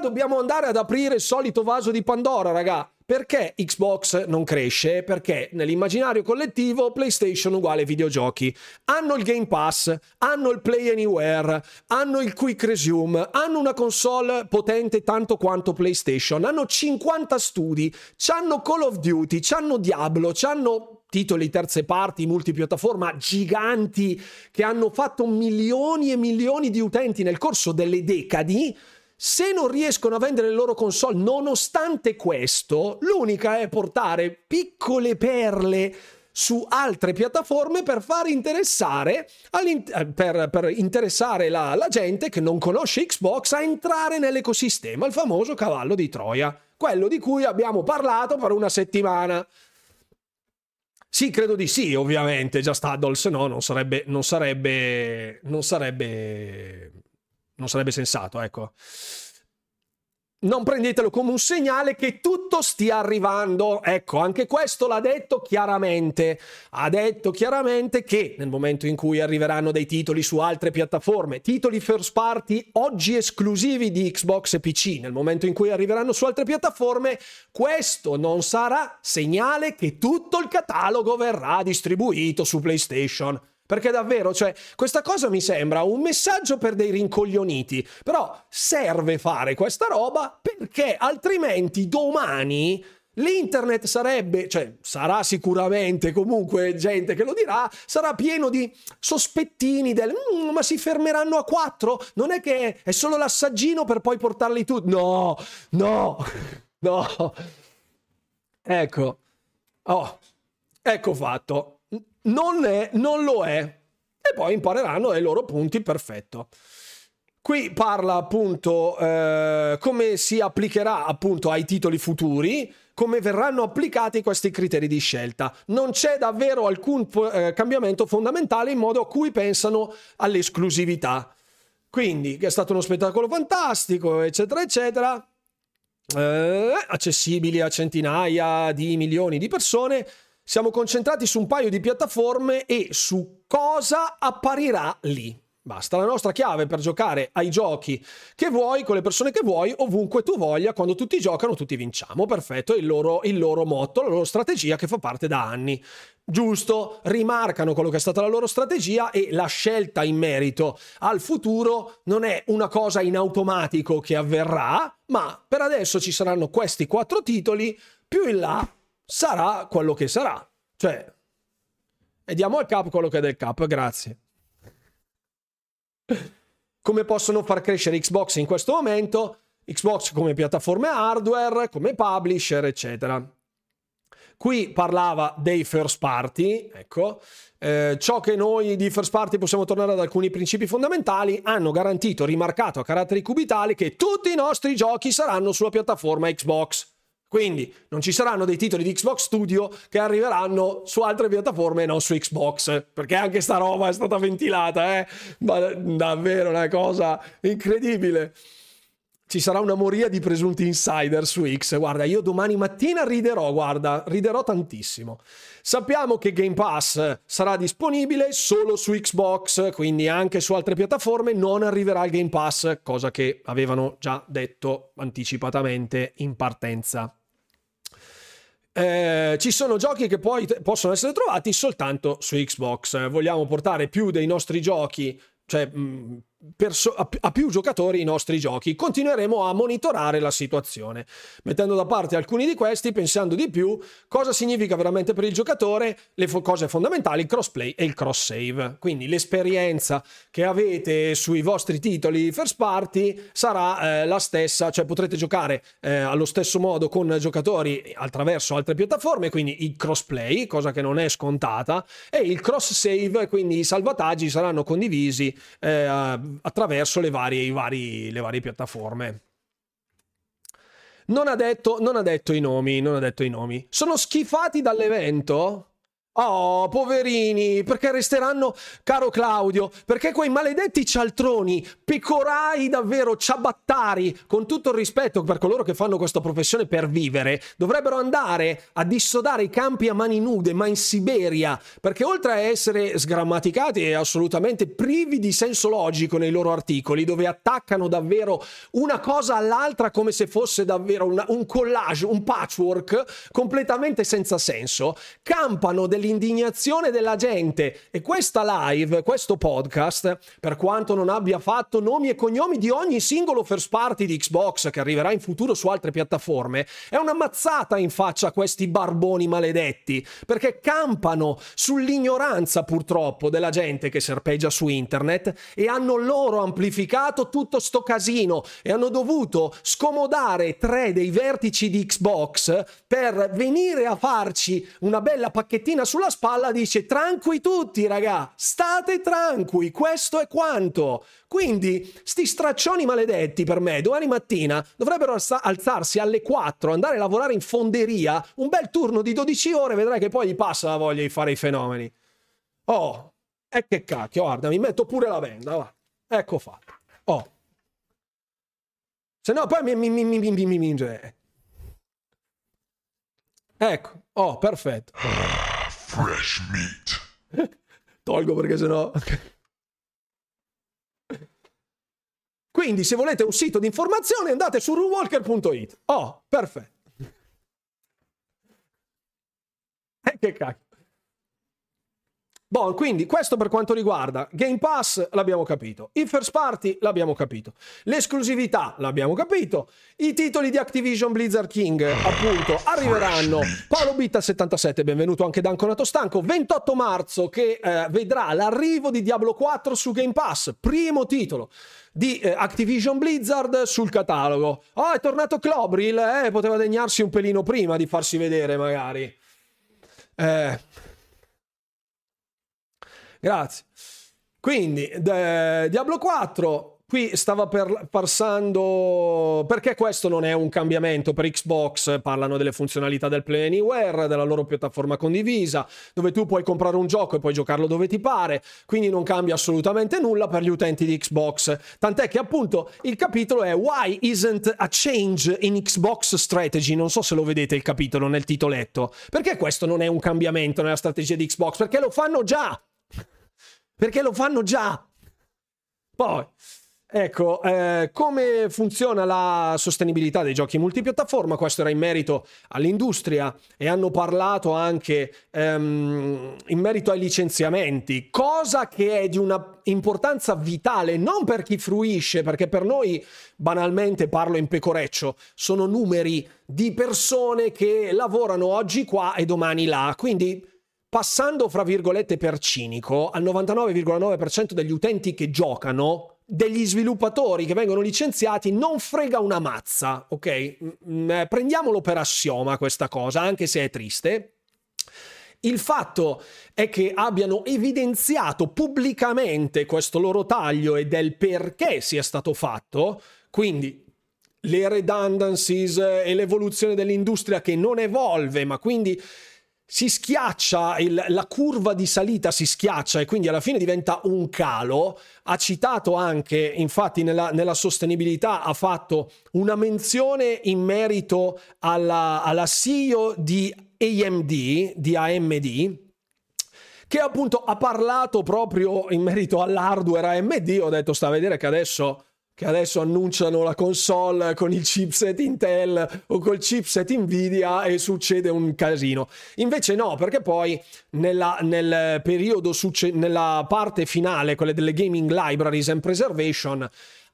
dobbiamo andare ad aprire il solito vaso di Pandora, raga. Perché Xbox non cresce? Perché nell'immaginario collettivo PlayStation uguale videogiochi. Hanno il Game Pass, hanno il Play Anywhere, hanno il Quick Resume, hanno una console potente tanto quanto PlayStation, hanno 50 studi, c'hanno Call of Duty, c'hanno Diablo, c'hanno titoli terze parti multipiattaforma giganti che hanno fatto milioni e milioni di utenti nel corso delle decadi, se non riescono a vendere le loro console nonostante questo, l'unica è portare piccole perle su altre piattaforme per far interessare per interessare la gente che non conosce Xbox a entrare nell'ecosistema, il famoso cavallo di Troia, quello di cui abbiamo parlato per una settimana. Sì, credo di sì, ovviamente, già sta, se no non sarebbe sensato, ecco. Non prendetelo come un segnale che tutto stia arrivando, ecco, anche questo l'ha detto chiaramente, che nel momento in cui arriveranno dei titoli su altre piattaforme, titoli first party oggi esclusivi di Xbox e PC, nel momento in cui arriveranno su altre piattaforme, questo non sarà segnale che tutto il catalogo verrà distribuito su PlayStation, perché davvero, cioè, questa cosa mi sembra un messaggio per dei rincoglioniti, però serve fare questa roba perché altrimenti domani l'internet sarebbe, cioè sarà sicuramente comunque gente che lo dirà, sarà pieno di sospettini del ma si fermeranno a 4? Non è che è solo l'assaggino per poi portarli tutti? No. Ecco. Oh, ecco fatto. Non lo è, e poi impareranno ai loro punti, perfetto. Qui parla appunto come si applicherà appunto ai titoli futuri, come verranno applicati questi criteri di scelta. Non c'è davvero alcun cambiamento fondamentale in modo a cui pensano all'esclusività. Quindi è stato uno spettacolo fantastico, eccetera, eccetera. Accessibili a centinaia di milioni di persone. Siamo concentrati su un paio di piattaforme e su cosa apparirà lì. Basta la nostra chiave per giocare ai giochi che vuoi, con le persone che vuoi, ovunque tu voglia, quando tutti giocano tutti vinciamo. Perfetto, è il loro motto, la loro strategia che fa parte da anni. Giusto, rimarcano quello che è stata la loro strategia e la scelta in merito al futuro non è una cosa in automatico che avverrà, ma per adesso ci saranno questi 4 titoli, più in là sarà quello che sarà, cioè, e diamo al capo quello che è del capo, grazie. Come possono far crescere Xbox in questo momento? Xbox come piattaforma hardware, come publisher, eccetera. Qui parlava dei first party, ecco, ciò che noi di first party possiamo tornare ad alcuni principi fondamentali, hanno garantito, rimarcato a caratteri cubitali che tutti i nostri giochi saranno sulla piattaforma Xbox. Quindi non ci saranno dei titoli di Xbox Studio che arriveranno su altre piattaforme e non su Xbox, perché anche sta roba è stata ventilata, ma davvero una cosa incredibile. Ci sarà una moria di presunti insider su X, guarda, io domani mattina riderò tantissimo. Sappiamo che Game Pass sarà disponibile solo su Xbox, quindi anche su altre piattaforme non arriverà il Game Pass, cosa che avevano già detto anticipatamente in partenza. Ci sono giochi che poi possono essere trovati soltanto su Xbox. Vogliamo portare più dei nostri giochi, cioè a più giocatori i nostri giochi, continueremo a monitorare la situazione mettendo da parte alcuni di questi, pensando di più cosa significa veramente per il giocatore, le cose fondamentali, il crossplay e il cross save. Quindi l'esperienza che avete sui vostri titoli first party sarà la stessa, cioè potrete giocare allo stesso modo con giocatori attraverso altre piattaforme, quindi il crossplay, cosa che non è scontata, e il cross save, quindi i salvataggi saranno condivisi attraverso le varie piattaforme. Non ha detto i nomi. Sono schifati dall'evento? Oh, poverini, perché resteranno, caro Claudio, perché quei maledetti cialtroni, pecorai davvero, ciabattari, con tutto il rispetto per coloro che fanno questa professione per vivere, dovrebbero andare a dissodare i campi a mani nude, ma in Siberia, perché oltre a essere sgrammaticati e assolutamente privi di senso logico nei loro articoli, dove attaccano davvero una cosa all'altra come se fosse davvero un collage, un patchwork completamente senza senso, campano degli l'indignazione della gente. E questa live, questo podcast, per quanto non abbia fatto nomi e cognomi di ogni singolo first party di Xbox che arriverà in futuro su altre piattaforme, è una mazzata in faccia a questi barboni maledetti, perché campano sull'ignoranza purtroppo della gente che serpeggia su internet e hanno loro amplificato tutto sto casino e hanno dovuto scomodare tre dei vertici di Xbox per venire a farci una bella pacchettina sulla spalla. Dice: tranqui tutti raga, state tranqui, questo è quanto. Quindi sti straccioni maledetti per me domani mattina dovrebbero alzarsi alle 4, andare a lavorare in fonderia un bel turno di 12 ore, vedrai che poi gli passa la voglia di fare i fenomeni. Oh, e che cacchio, guarda, mi metto pure la benda, va. Ecco fatto. Oh, se no poi mi ecco, oh, perfetto. Fresh meat. Tolgo perché sennò. Quindi, se volete un sito di informazione, andate su roomwalker.it. Oh, perfetto. Che cacchio. Bon, quindi questo per quanto riguarda Game Pass l'abbiamo capito, i first party l'abbiamo capito, l'esclusività l'abbiamo capito, i titoli di Activision Blizzard King appunto arriveranno. Paolo Bitta 77, benvenuto anche da Anconato Stanco. 28 marzo che vedrà l'arrivo di Diablo 4 su Game Pass, primo titolo di Activision Blizzard sul catalogo. Oh, è tornato Clobril, poteva degnarsi un pelino prima di farsi vedere magari. Grazie. Quindi Diablo 4 qui stava passando, perché questo non è un cambiamento per Xbox, parlano delle funzionalità del Play Anywhere, della loro piattaforma condivisa, dove tu puoi comprare un gioco e puoi giocarlo dove ti pare, quindi non cambia assolutamente nulla per gli utenti di Xbox, tant'è che appunto il capitolo è Why isn't a change in Xbox strategy, non so se lo vedete il capitolo nel titoletto, perché questo non è un cambiamento nella strategia di Xbox, perché lo fanno già. Perché lo fanno già. Poi, ecco, come funziona la sostenibilità dei giochi multipiattaforma, questo era in merito all'industria, e hanno parlato anche in merito ai licenziamenti, cosa che è di una importanza vitale, non per chi fruisce, perché per noi, banalmente parlo in pecoreccio, sono numeri di persone che lavorano oggi qua e domani là, quindi... Passando fra virgolette per cinico, al 99,9% degli utenti che giocano, degli sviluppatori che vengono licenziati non frega una mazza, ok? Prendiamolo per assioma questa cosa, anche se è triste. Il fatto è che abbiano evidenziato pubblicamente questo loro taglio e del perché sia stato fatto, quindi... le redundancies e l'evoluzione dell'industria che non evolve, ma quindi... si schiaccia, la curva di salita si schiaccia e quindi alla fine diventa un calo. Ha citato anche, infatti nella sostenibilità ha fatto una menzione in merito alla CEO di AMD, che appunto ha parlato proprio in merito all'hardware AMD. Ho detto, sta a vedere che adesso annunciano la console con il chipset Intel o col chipset Nvidia e succede un casino. Invece no, perché poi nel periodo nella parte finale, quella delle gaming libraries and preservation,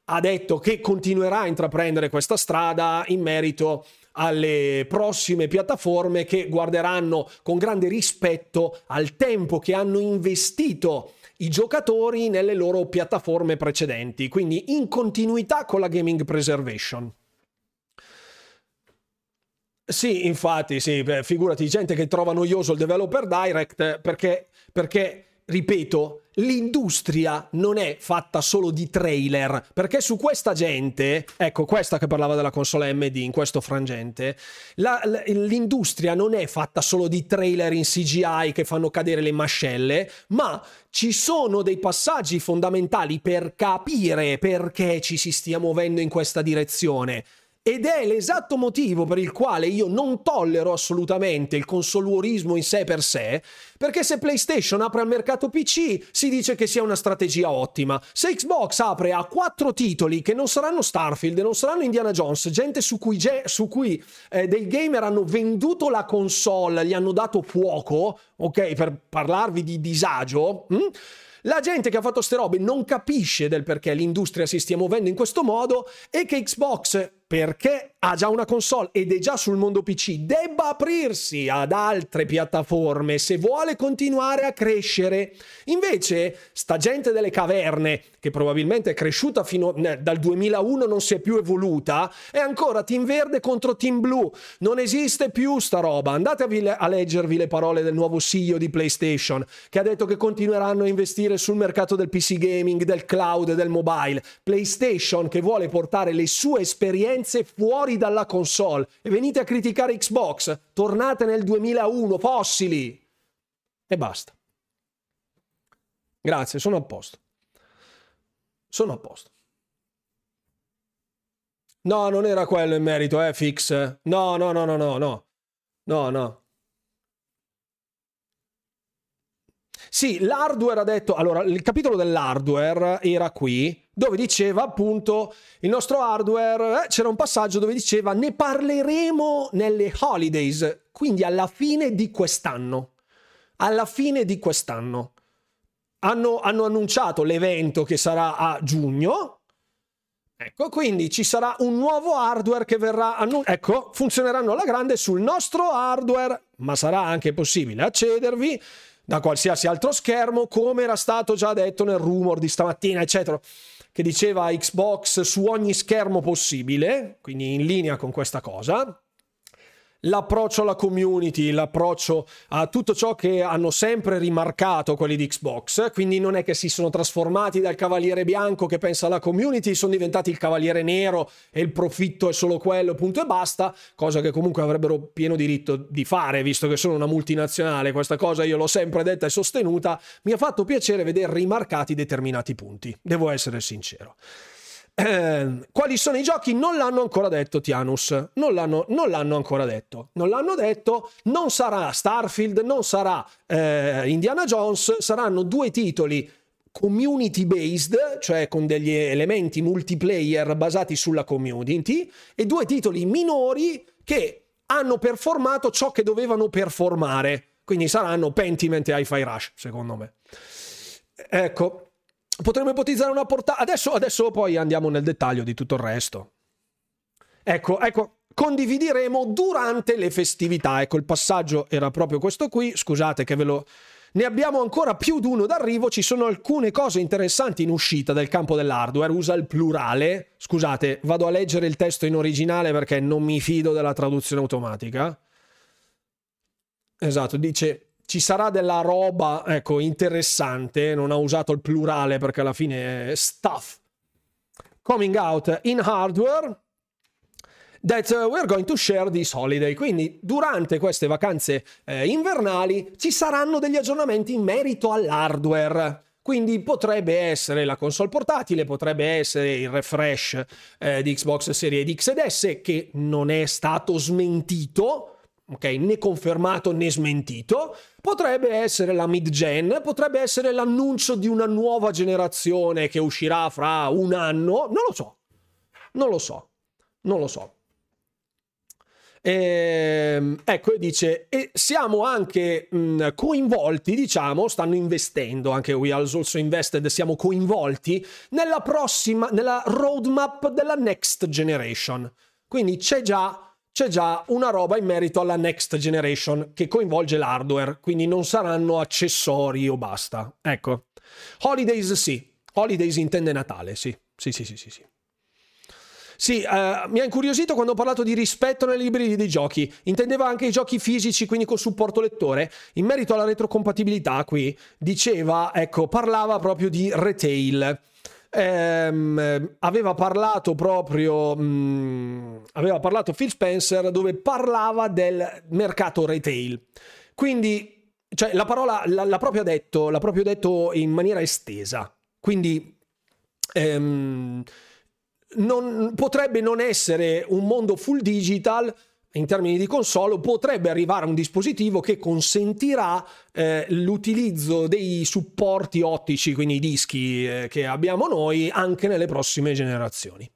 ha detto che continuerà a intraprendere questa strada in merito alle prossime piattaforme che guarderanno con grande rispetto al tempo che hanno investito i giocatori nelle loro piattaforme precedenti, quindi in continuità con la gaming preservation. Sì, infatti, sì, beh, figurati, gente che trova noioso il developer direct perché ripeto, l'industria non è fatta solo di trailer, perché su questa gente, ecco questa che parlava della console AMD in questo frangente, l'industria non è fatta solo di trailer in CGI che fanno cadere le mascelle, ma ci sono dei passaggi fondamentali per capire perché ci si stia muovendo in questa direzione. Ed è l'esatto motivo per il quale io non tollero assolutamente il consoluorismo in sé per sé, perché se PlayStation apre al mercato PC si dice che sia una strategia ottima, se Xbox apre a 4 titoli che non saranno Starfield, non saranno Indiana Jones, gente su cui dei gamer hanno venduto la console, gli hanno dato fuoco, ok, per parlarvi di disagio, la gente che ha fatto ste robe non capisce del perché l'industria si stia muovendo in questo modo e che Xbox, perché ha già una console ed è già sul mondo PC, debba aprirsi ad altre piattaforme se vuole continuare a crescere. Invece sta gente delle caverne, che probabilmente è cresciuta dal 2001, non si è più evoluta, è ancora team verde contro team blu. Non esiste più sta roba. Andatevi a leggervi le parole del nuovo CEO di PlayStation, che ha detto che continueranno a investire sul mercato del PC gaming, del cloud e del mobile. PlayStation che vuole portare le sue esperienze fuori dalla console, e venite a criticare Xbox, tornate nel 2001 fossili e basta. Grazie, sono a posto. No, non era quello in merito, Fix. No. Sì, l'hardware, ha detto. Allora, il capitolo dell'hardware era qui, dove diceva appunto il nostro hardware, c'era un passaggio dove diceva ne parleremo nelle holidays, quindi alla fine di quest'anno hanno annunciato l'evento che sarà a giugno, ecco, quindi ci sarà un nuovo hardware che verrà funzioneranno alla grande sul nostro hardware, ma sarà anche possibile accedervi da qualsiasi altro schermo, come era stato già detto nel rumor di stamattina eccetera, che diceva Xbox su ogni schermo possibile, quindi in linea con questa cosa. L'approccio alla community, l'approccio a tutto ciò che hanno sempre rimarcato quelli di Xbox, quindi non è che si sono trasformati dal cavaliere bianco che pensa alla community, sono diventati il cavaliere nero e il profitto è solo quello, punto e basta, cosa che comunque avrebbero pieno diritto di fare, visto che sono una multinazionale. Questa cosa io l'ho sempre detta e sostenuta, mi ha fatto piacere vedere rimarcati determinati punti, devo essere sincero. Quali sono i giochi? Non l'hanno ancora detto, Tianus. Non l'hanno ancora detto. Non sarà Starfield, non sarà Indiana Jones, saranno 2 titoli community based, cioè con degli elementi multiplayer basati sulla community, e 2 titoli minori che hanno performato ciò che dovevano performare, quindi saranno Pentiment e Hi-Fi Rush, secondo me. Ecco, potremmo ipotizzare una portata. Adesso poi andiamo nel dettaglio di tutto il resto. Ecco, condivideremo durante le festività. Ecco, il passaggio era proprio questo qui. Scusate che ve lo... Ne abbiamo ancora più di uno d'arrivo. Ci sono alcune cose interessanti in uscita del campo dell'hardware. Usa il plurale. Scusate, vado a leggere il testo in originale perché non mi fido della traduzione automatica. Esatto, dice... Ci sarà della roba, ecco, interessante. Non ha usato il plurale perché alla fine è stuff. Coming out in hardware that we're going to share this holiday. Quindi durante queste vacanze invernali ci saranno degli aggiornamenti in merito all'hardware. Quindi potrebbe essere la console portatile, potrebbe essere il refresh di Xbox Series X ed S, che non è stato smentito. Ok, né confermato né smentito. Potrebbe essere la mid-gen, potrebbe essere l'annuncio di una nuova generazione che uscirà fra un anno. Non lo so. Ecco, dice, e siamo anche coinvolti, diciamo, stanno investendo, anche we also invested, siamo coinvolti nella roadmap della next generation. Quindi c'è già una roba in merito alla next generation che coinvolge l'hardware, quindi non saranno accessori o basta. Ecco, holidays sì, holidays intende Natale, sì. Sì, mi ha incuriosito quando ho parlato di rispetto nelle librerie dei giochi, intendeva anche i giochi fisici, quindi con supporto lettore. In merito alla retrocompatibilità qui, diceva, ecco, parlava proprio di retail. Aveva parlato Phil Spencer, dove parlava del mercato retail, quindi cioè la parola l'ha proprio detto in maniera estesa, quindi potrebbe non essere un mondo full digital in termini di console, potrebbe arrivare un dispositivo che consentirà l'utilizzo dei supporti ottici, quindi i dischi che abbiamo noi, anche nelle prossime generazioni.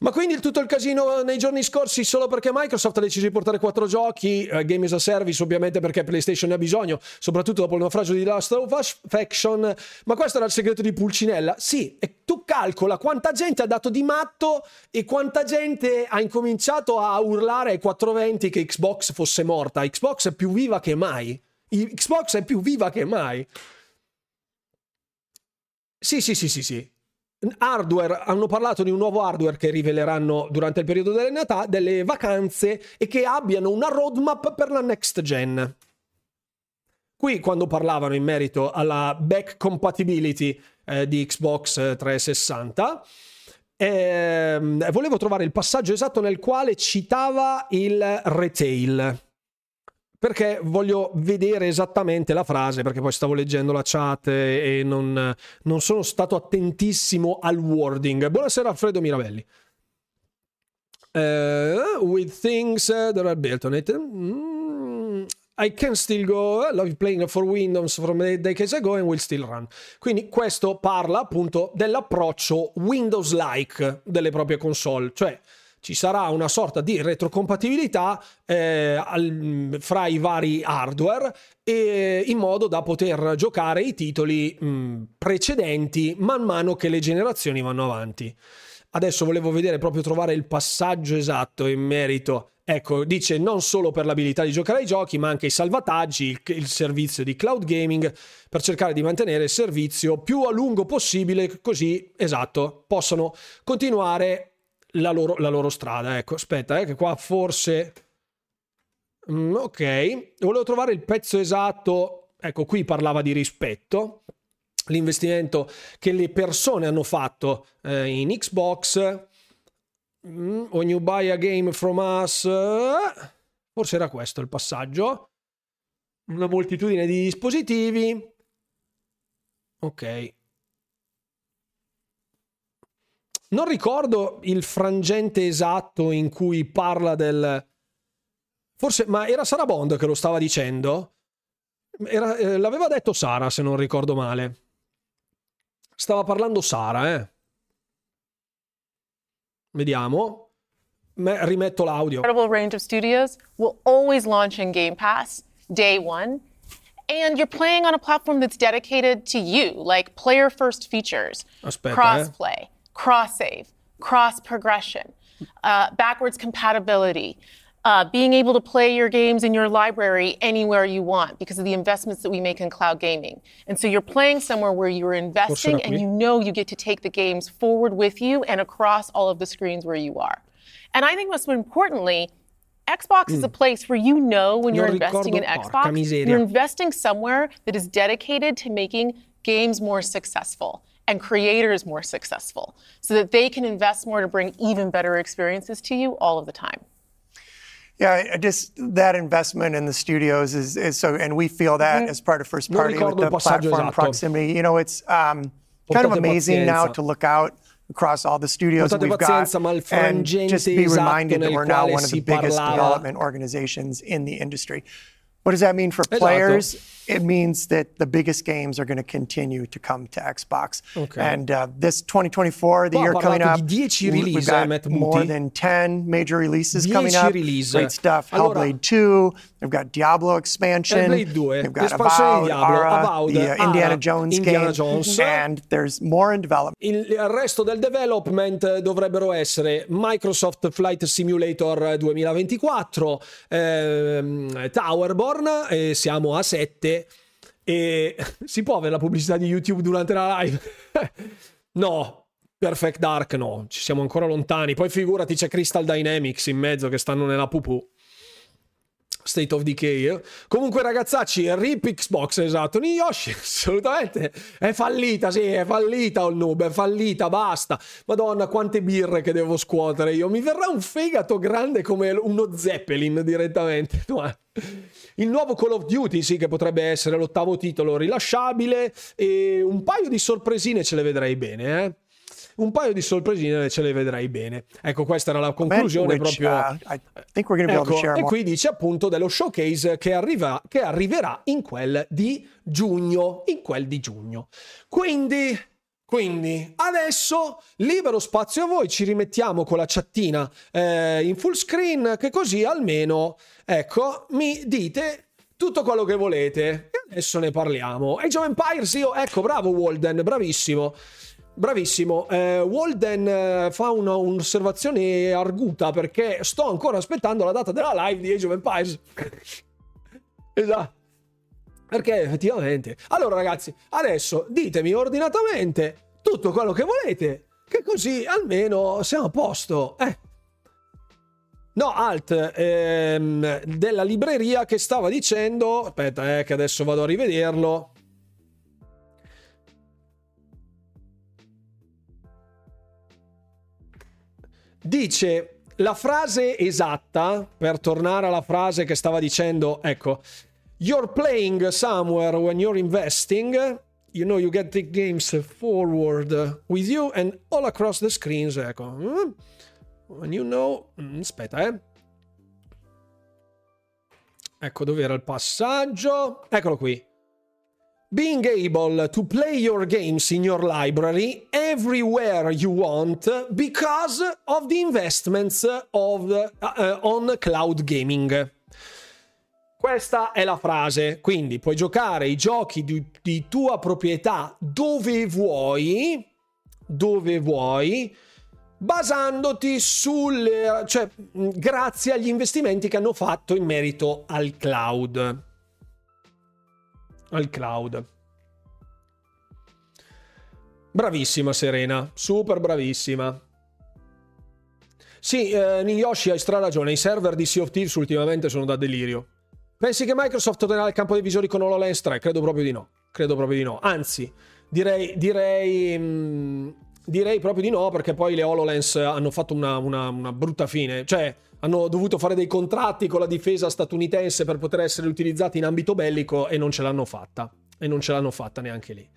Ma quindi tutto il casino nei giorni scorsi solo perché Microsoft ha deciso di portare 4 giochi, Game as a Service ovviamente perché PlayStation ne ha bisogno, soprattutto dopo il naufragio di Last of Us Faction. Ma questo era il segreto di Pulcinella? Sì, e tu calcola quanta gente ha dato di matto e quanta gente ha incominciato a urlare ai 420 che Xbox fosse morta. Xbox è più viva che mai. Xbox è più viva che mai. Sì. Hardware, hanno parlato di un nuovo hardware che riveleranno durante il periodo delle delle vacanze e che abbiano una roadmap per la next gen. Qui quando parlavano in merito alla back compatibility di Xbox 360, volevo trovare il passaggio esatto nel quale citava il retail, perché voglio vedere esattamente la frase, perché poi stavo leggendo la chat e non sono stato attentissimo al wording. Buonasera Alfredo Mirabelli. With things that are built on it, I can still go, love playing for Windows from decades ago and will still run. Quindi questo parla appunto dell'approccio Windows-like delle proprie console, cioè ci sarà una sorta di retrocompatibilità fra i vari hardware, e in modo da poter giocare i titoli precedenti man mano che le generazioni vanno avanti. Adesso volevo vedere, proprio trovare il passaggio esatto in merito. Ecco, dice non solo per l'abilità di giocare ai giochi, ma anche i salvataggi, il servizio di cloud gaming, per cercare di mantenere il servizio più a lungo possibile, così, esatto, possono continuare la loro strada. Ecco, aspetta, che qua forse ok, volevo trovare il pezzo esatto. Ecco, qui parlava di rispetto, l'investimento che le persone hanno fatto in Xbox. When you buy a game from us, forse era questo il passaggio, una moltitudine di dispositivi. Ok, non ricordo il frangente esatto in cui parla del, forse, ma era Sarah Bond che lo stava dicendo, l'aveva detto Sara, se non ricordo male, stava parlando Sara, vediamo. Rimetto l'audio. Incredible range of studios will always launch in Game Pass day one, and you're playing on a platform that's dedicated to you, like player first features, crossplay, cross save, cross progression, backwards compatibility, being able to play your games in your library anywhere you want because of the investments that we make in cloud gaming. And so you're playing somewhere where you're investing and you know you get to take the games forward with you and across all of the screens where you are. And I think most importantly, Xbox is a place where you know when you're investing in Xbox, you're investing somewhere that is dedicated to making games more successful and creators more successful, so that they can invest more to bring even better experiences to you all of the time. Yeah, just that investment in the studios is so, and we feel that as part of first party with the platform proximity. You know, it's kind of amazing now to look out across all the studios that we've got and just be reminded that we're now one of the biggest development organizations in the industry. What does that mean for players? It means that the biggest games are going to continue to come to Xbox. Okay. And this 2024, the year coming up, we've got more than 10 major releases coming up. Great stuff. Hellblade 2, they've got Diablo expansion, they've got Avowed, the Indiana Jones game, and there's more in development. Il resto del development dovrebbero essere Microsoft Flight Simulator 2024, Towerborn, e siamo a 7. E si può avere la pubblicità di YouTube durante la live? No, Perfect Dark no, ci siamo ancora lontani. Poi figurati, c'è Crystal Dynamics in mezzo che stanno nella pupù. State of Decay. Comunque ragazzacci, RIP Xbox, esatto. Niyoshi assolutamente è fallita, sì, è fallita il noob, è fallita, basta. Madonna, quante birre che devo scuotere io. Mi verrà un fegato grande come uno Zeppelin direttamente. Il nuovo Call of Duty, sì, che potrebbe essere l8º titolo rilasciabile, e un paio di sorpresine ce le vedrei bene, un paio di sorpresine ce le vedrai bene. Ecco, questa era la conclusione proprio. E qui dice appunto dello showcase che arriverà in quel di giugno, Quindi adesso libero spazio a voi, ci rimettiamo con la chattina in full screen, che così almeno, ecco, mi dite tutto quello che volete. E adesso ne parliamo. Age of Empires, io, ecco, bravo Walden, bravissimo. Walden fa un'osservazione arguta, perché sto ancora aspettando la data della live di Age of Empires. Esatto. Perché effettivamente, allora ragazzi, adesso ditemi ordinatamente tutto quello che volete, che così almeno siamo a posto. No, Alt, della libreria che stava dicendo, aspetta che adesso vado a rivederlo. Dice la frase esatta, per tornare alla frase che stava dicendo, ecco. You're playing somewhere when you're investing. You know, you get the games forward with you and all across the screens. Ecco. When you know... Aspetta, Ecco, dov'era il passaggio? Eccolo qui. Being able to play your games in your library everywhere you want because of the investments of on cloud gaming. Questa è la frase, quindi puoi giocare i giochi di tua proprietà dove vuoi, basandoti sulle, cioè grazie agli investimenti che hanno fatto in merito al cloud. Bravissima Serena, super bravissima. Sì, Niyoshi hai straragione, i server di Sea of Thieves ultimamente sono da delirio. Pensi che Microsoft tornerà al campo dei visori con HoloLens 3? Credo proprio di no. Anzi, direi proprio di no, perché poi le HoloLens hanno fatto una brutta fine. Cioè, hanno dovuto fare dei contratti con la difesa statunitense per poter essere utilizzati in ambito bellico e non ce l'hanno fatta. Neanche lì.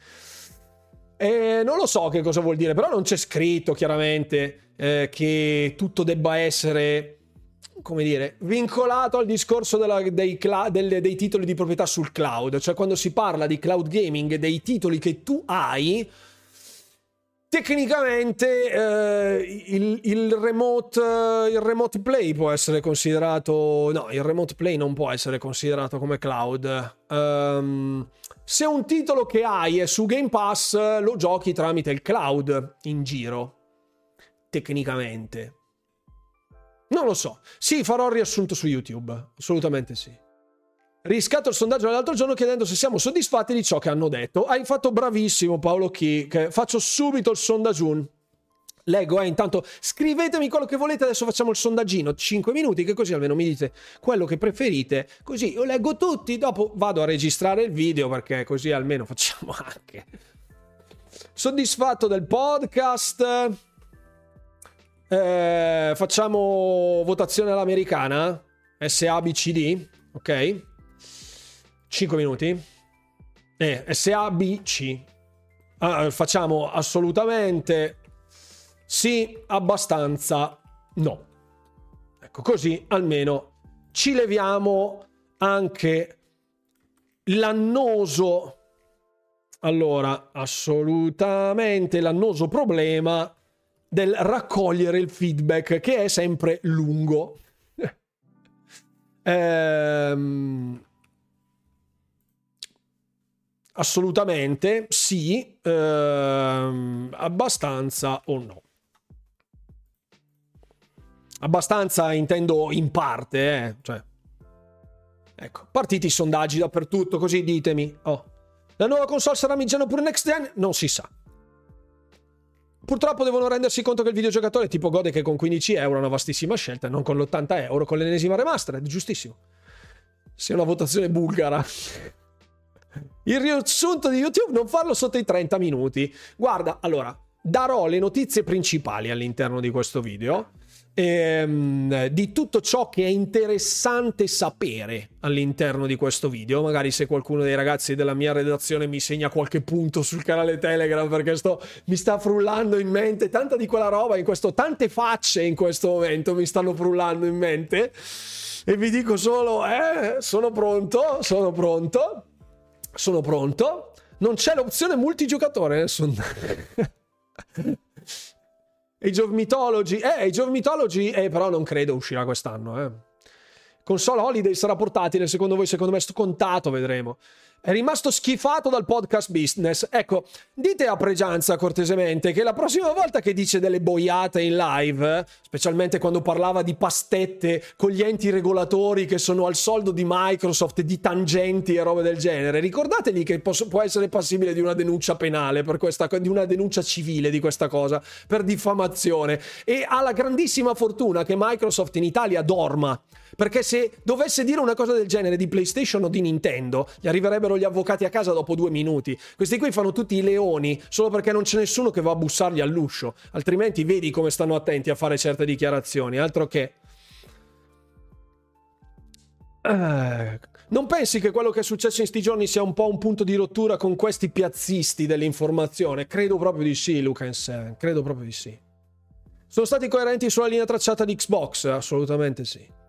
E non lo so che cosa vuol dire, però non c'è scritto chiaramente che tutto debba essere... come dire, vincolato al discorso dei titoli di proprietà sul cloud. Cioè, quando si parla di cloud gaming, dei titoli che tu hai, tecnicamente il remote play può essere considerato... No, il remote play non può essere considerato come cloud. Se un titolo che hai è su Game Pass, lo giochi tramite il cloud in giro, tecnicamente. Non lo so. Sì, farò il riassunto su YouTube. Assolutamente sì. Riscatto il sondaggio dell'altro giorno chiedendo se siamo soddisfatti di ciò che hanno detto. Hai fatto bravissimo, Paolo Chi. Faccio subito il sondaggio. Leggo, intanto scrivetemi quello che volete. Adesso facciamo il sondaggino. 5 minuti, che così almeno mi dite quello che preferite. Così io leggo tutti. Dopo vado a registrare il video, perché così almeno facciamo anche. Soddisfatto del podcast... facciamo votazione all'americana, SABCD, ok? 5 minuti. SABC. Facciamo assolutamente sì, abbastanza no. Ecco, così almeno ci leviamo anche l'annoso, allora, assolutamente l'annoso problema del raccogliere il feedback, che è sempre lungo. Assolutamente sì, abbastanza o no. Abbastanza intendo in parte, cioè. Ecco, partiti i sondaggi dappertutto, così ditemi. Oh. La nuova console sarà mid-gen oppure next gen? Non si sa. Purtroppo devono rendersi conto che il videogiocatore tipo gode che con €15 una vastissima scelta, non con l'80 € con l'ennesima remastered, giustissimo. Sia una votazione bulgara. Il riassunto di YouTube non farlo sotto i 30 minuti. Guarda, allora, darò le notizie principali all'interno di questo video. di tutto ciò che è interessante sapere all'interno di questo video. Magari se qualcuno dei ragazzi della mia redazione mi segna qualche punto sul canale Telegram, perché mi sta frullando in mente tanta di quella roba in questo, tante facce in questo momento mi stanno frullando in mente, e vi dico solo sono pronto. Non c'è l'opzione multigiocatore nel sondaggio. Age of Mythology, però non credo uscirà quest'anno. Console Holiday sarà portatile, secondo voi? Secondo me sto contato, vedremo. È rimasto schifato dal podcast business. Ecco, dite a Pregianza cortesemente che la prossima volta che dice delle boiate in live, specialmente quando parlava di pastette con gli enti regolatori che sono al soldo di Microsoft, di tangenti e robe del genere, ricordategli che può essere passibile di una denuncia penale per questa, di una denuncia civile di questa cosa, per diffamazione. E ha la grandissima fortuna che Microsoft in Italia dorma, perché se dovesse dire una cosa del genere di PlayStation o di Nintendo, gli arriverebbero gli avvocati a casa dopo 2 minuti. Questi qui fanno tutti i leoni solo perché non c'è nessuno che va a bussargli all'uscio, altrimenti vedi come stanno attenti a fare certe dichiarazioni, altro che... Non pensi che quello che è successo in sti giorni sia un po' un punto di rottura con questi piazzisti dell'informazione? Credo proprio di sì, Lucas, credo proprio di sì. Sono stati coerenti sulla linea tracciata di Xbox? Assolutamente sì.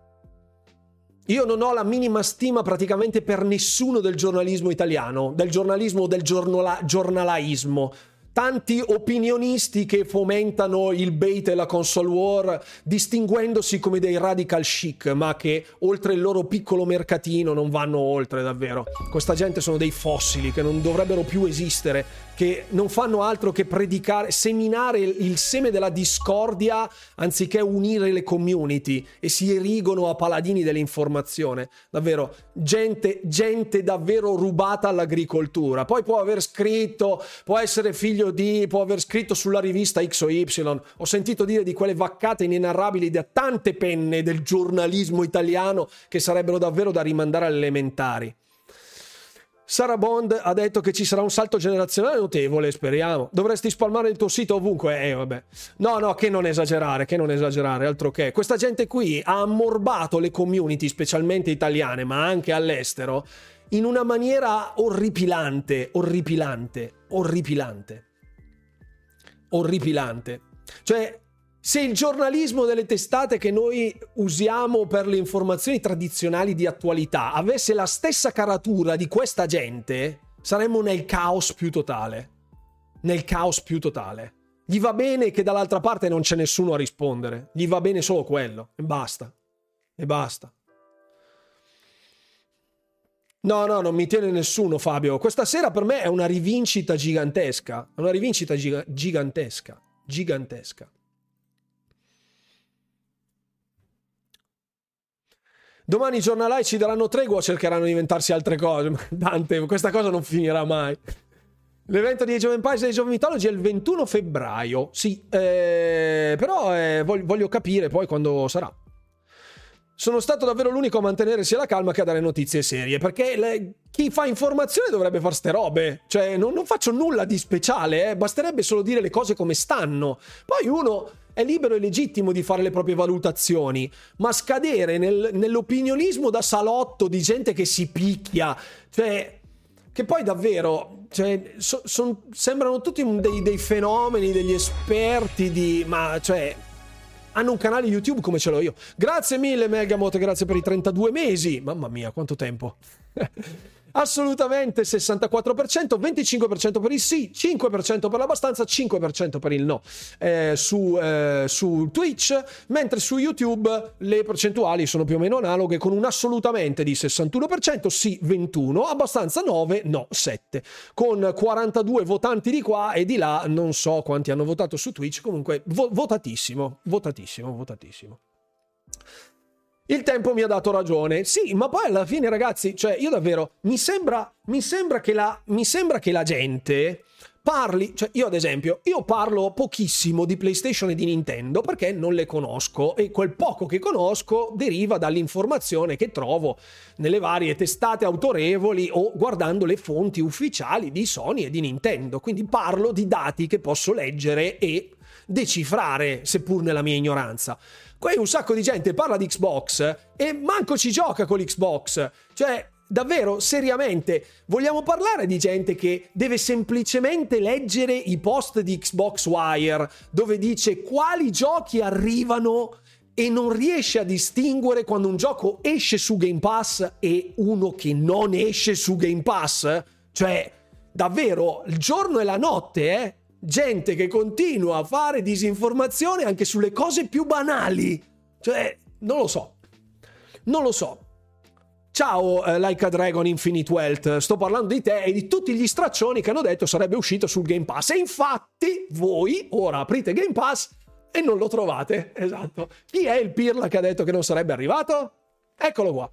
Io non ho la minima stima praticamente per nessuno del giornalismo italiano, del giornalismo o del giornalaismo. Tanti opinionisti che fomentano il bait e la console war, distinguendosi come dei radical chic, ma che oltre il loro piccolo mercatino non vanno oltre davvero. Questa gente sono dei fossili che non dovrebbero più esistere, che non fanno altro che predicare, seminare il seme della discordia anziché unire le community, e si erigono a paladini dell'informazione. Davvero, gente davvero rubata all'agricoltura. Poi può aver scritto, può essere figlio di, può aver scritto sulla rivista X o Y. Ho sentito dire di quelle vaccate inenarrabili da tante penne del giornalismo italiano che sarebbero davvero da rimandare alle elementari. Sarah Bond ha detto che ci sarà un salto generazionale notevole, speriamo. Dovresti spalmare il tuo sito ovunque. Vabbè. No, che non esagerare, altro che. Questa gente qui ha ammorbato le community, specialmente italiane, ma anche all'estero, in una maniera orripilante. Cioè, se il giornalismo delle testate che noi usiamo per le informazioni tradizionali di attualità avesse la stessa caratura di questa gente, saremmo nel caos più totale. Gli va bene che dall'altra parte non c'è nessuno a rispondere, gli va bene solo quello e basta. No, non mi tiene nessuno, Fabio. Questa sera per me è una rivincita gigantesca, gigantesca. Domani i giornalai ci daranno tregua o cercheranno di inventarsi altre cose. Dante, questa cosa non finirà mai. L'evento di Age of Empires e Age of Mythology è il 21 febbraio. Sì, però voglio capire poi quando sarà. Sono stato davvero l'unico a mantenere sia la calma che a dare notizie serie, perché chi fa informazione dovrebbe far ste robe. Cioè, non faccio nulla di speciale, basterebbe solo dire le cose come stanno. Poi uno è libero e legittimo di fare le proprie valutazioni, ma scadere nell'opinionismo da salotto di gente che si picchia, cioè, che poi davvero, cioè, sembrano tutti dei fenomeni, degli esperti di... ma cioè... hanno un canale YouTube come ce l'ho io. Grazie mille Megamot, grazie per i 32 mesi. Mamma mia, quanto tempo. Assolutamente 64%, 25% per il sì, 5% per l'abbastanza, 5% per il no. Su Twitch, mentre su YouTube le percentuali sono più o meno analoghe, con un assolutamente di 61%, sì 21%, abbastanza 9%, no 7%. Con 42 votanti di qua e di là, non so quanti hanno votato su Twitch, comunque votatissimo. Il tempo mi ha dato ragione. Sì, ma poi alla fine, ragazzi, cioè io davvero mi sembra che la gente parli, cioè io ad esempio, io parlo pochissimo di PlayStation e di Nintendo perché non le conosco, e quel poco che conosco deriva dall'informazione che trovo nelle varie testate autorevoli o guardando le fonti ufficiali di Sony e di Nintendo, quindi parlo di dati che posso leggere e decifrare, seppur nella mia ignoranza. Qui un sacco di gente parla di Xbox e manco ci gioca con l'Xbox, cioè davvero, seriamente, vogliamo parlare di gente che deve semplicemente leggere i post di Xbox Wire dove dice quali giochi arrivano e non riesce a distinguere quando un gioco esce su Game Pass e uno che non esce su Game Pass? Cioè, davvero, il giorno e la notte, eh? Gente che continua a fare disinformazione anche sulle cose più banali. Cioè, non lo so. Ciao Like a Dragon Infinite Wealth, sto parlando di te e di tutti gli straccioni che hanno detto sarebbe uscito sul Game Pass, e infatti voi ora aprite Game Pass e non lo trovate. Esatto, chi è il pirla che ha detto che non sarebbe arrivato? Eccolo qua.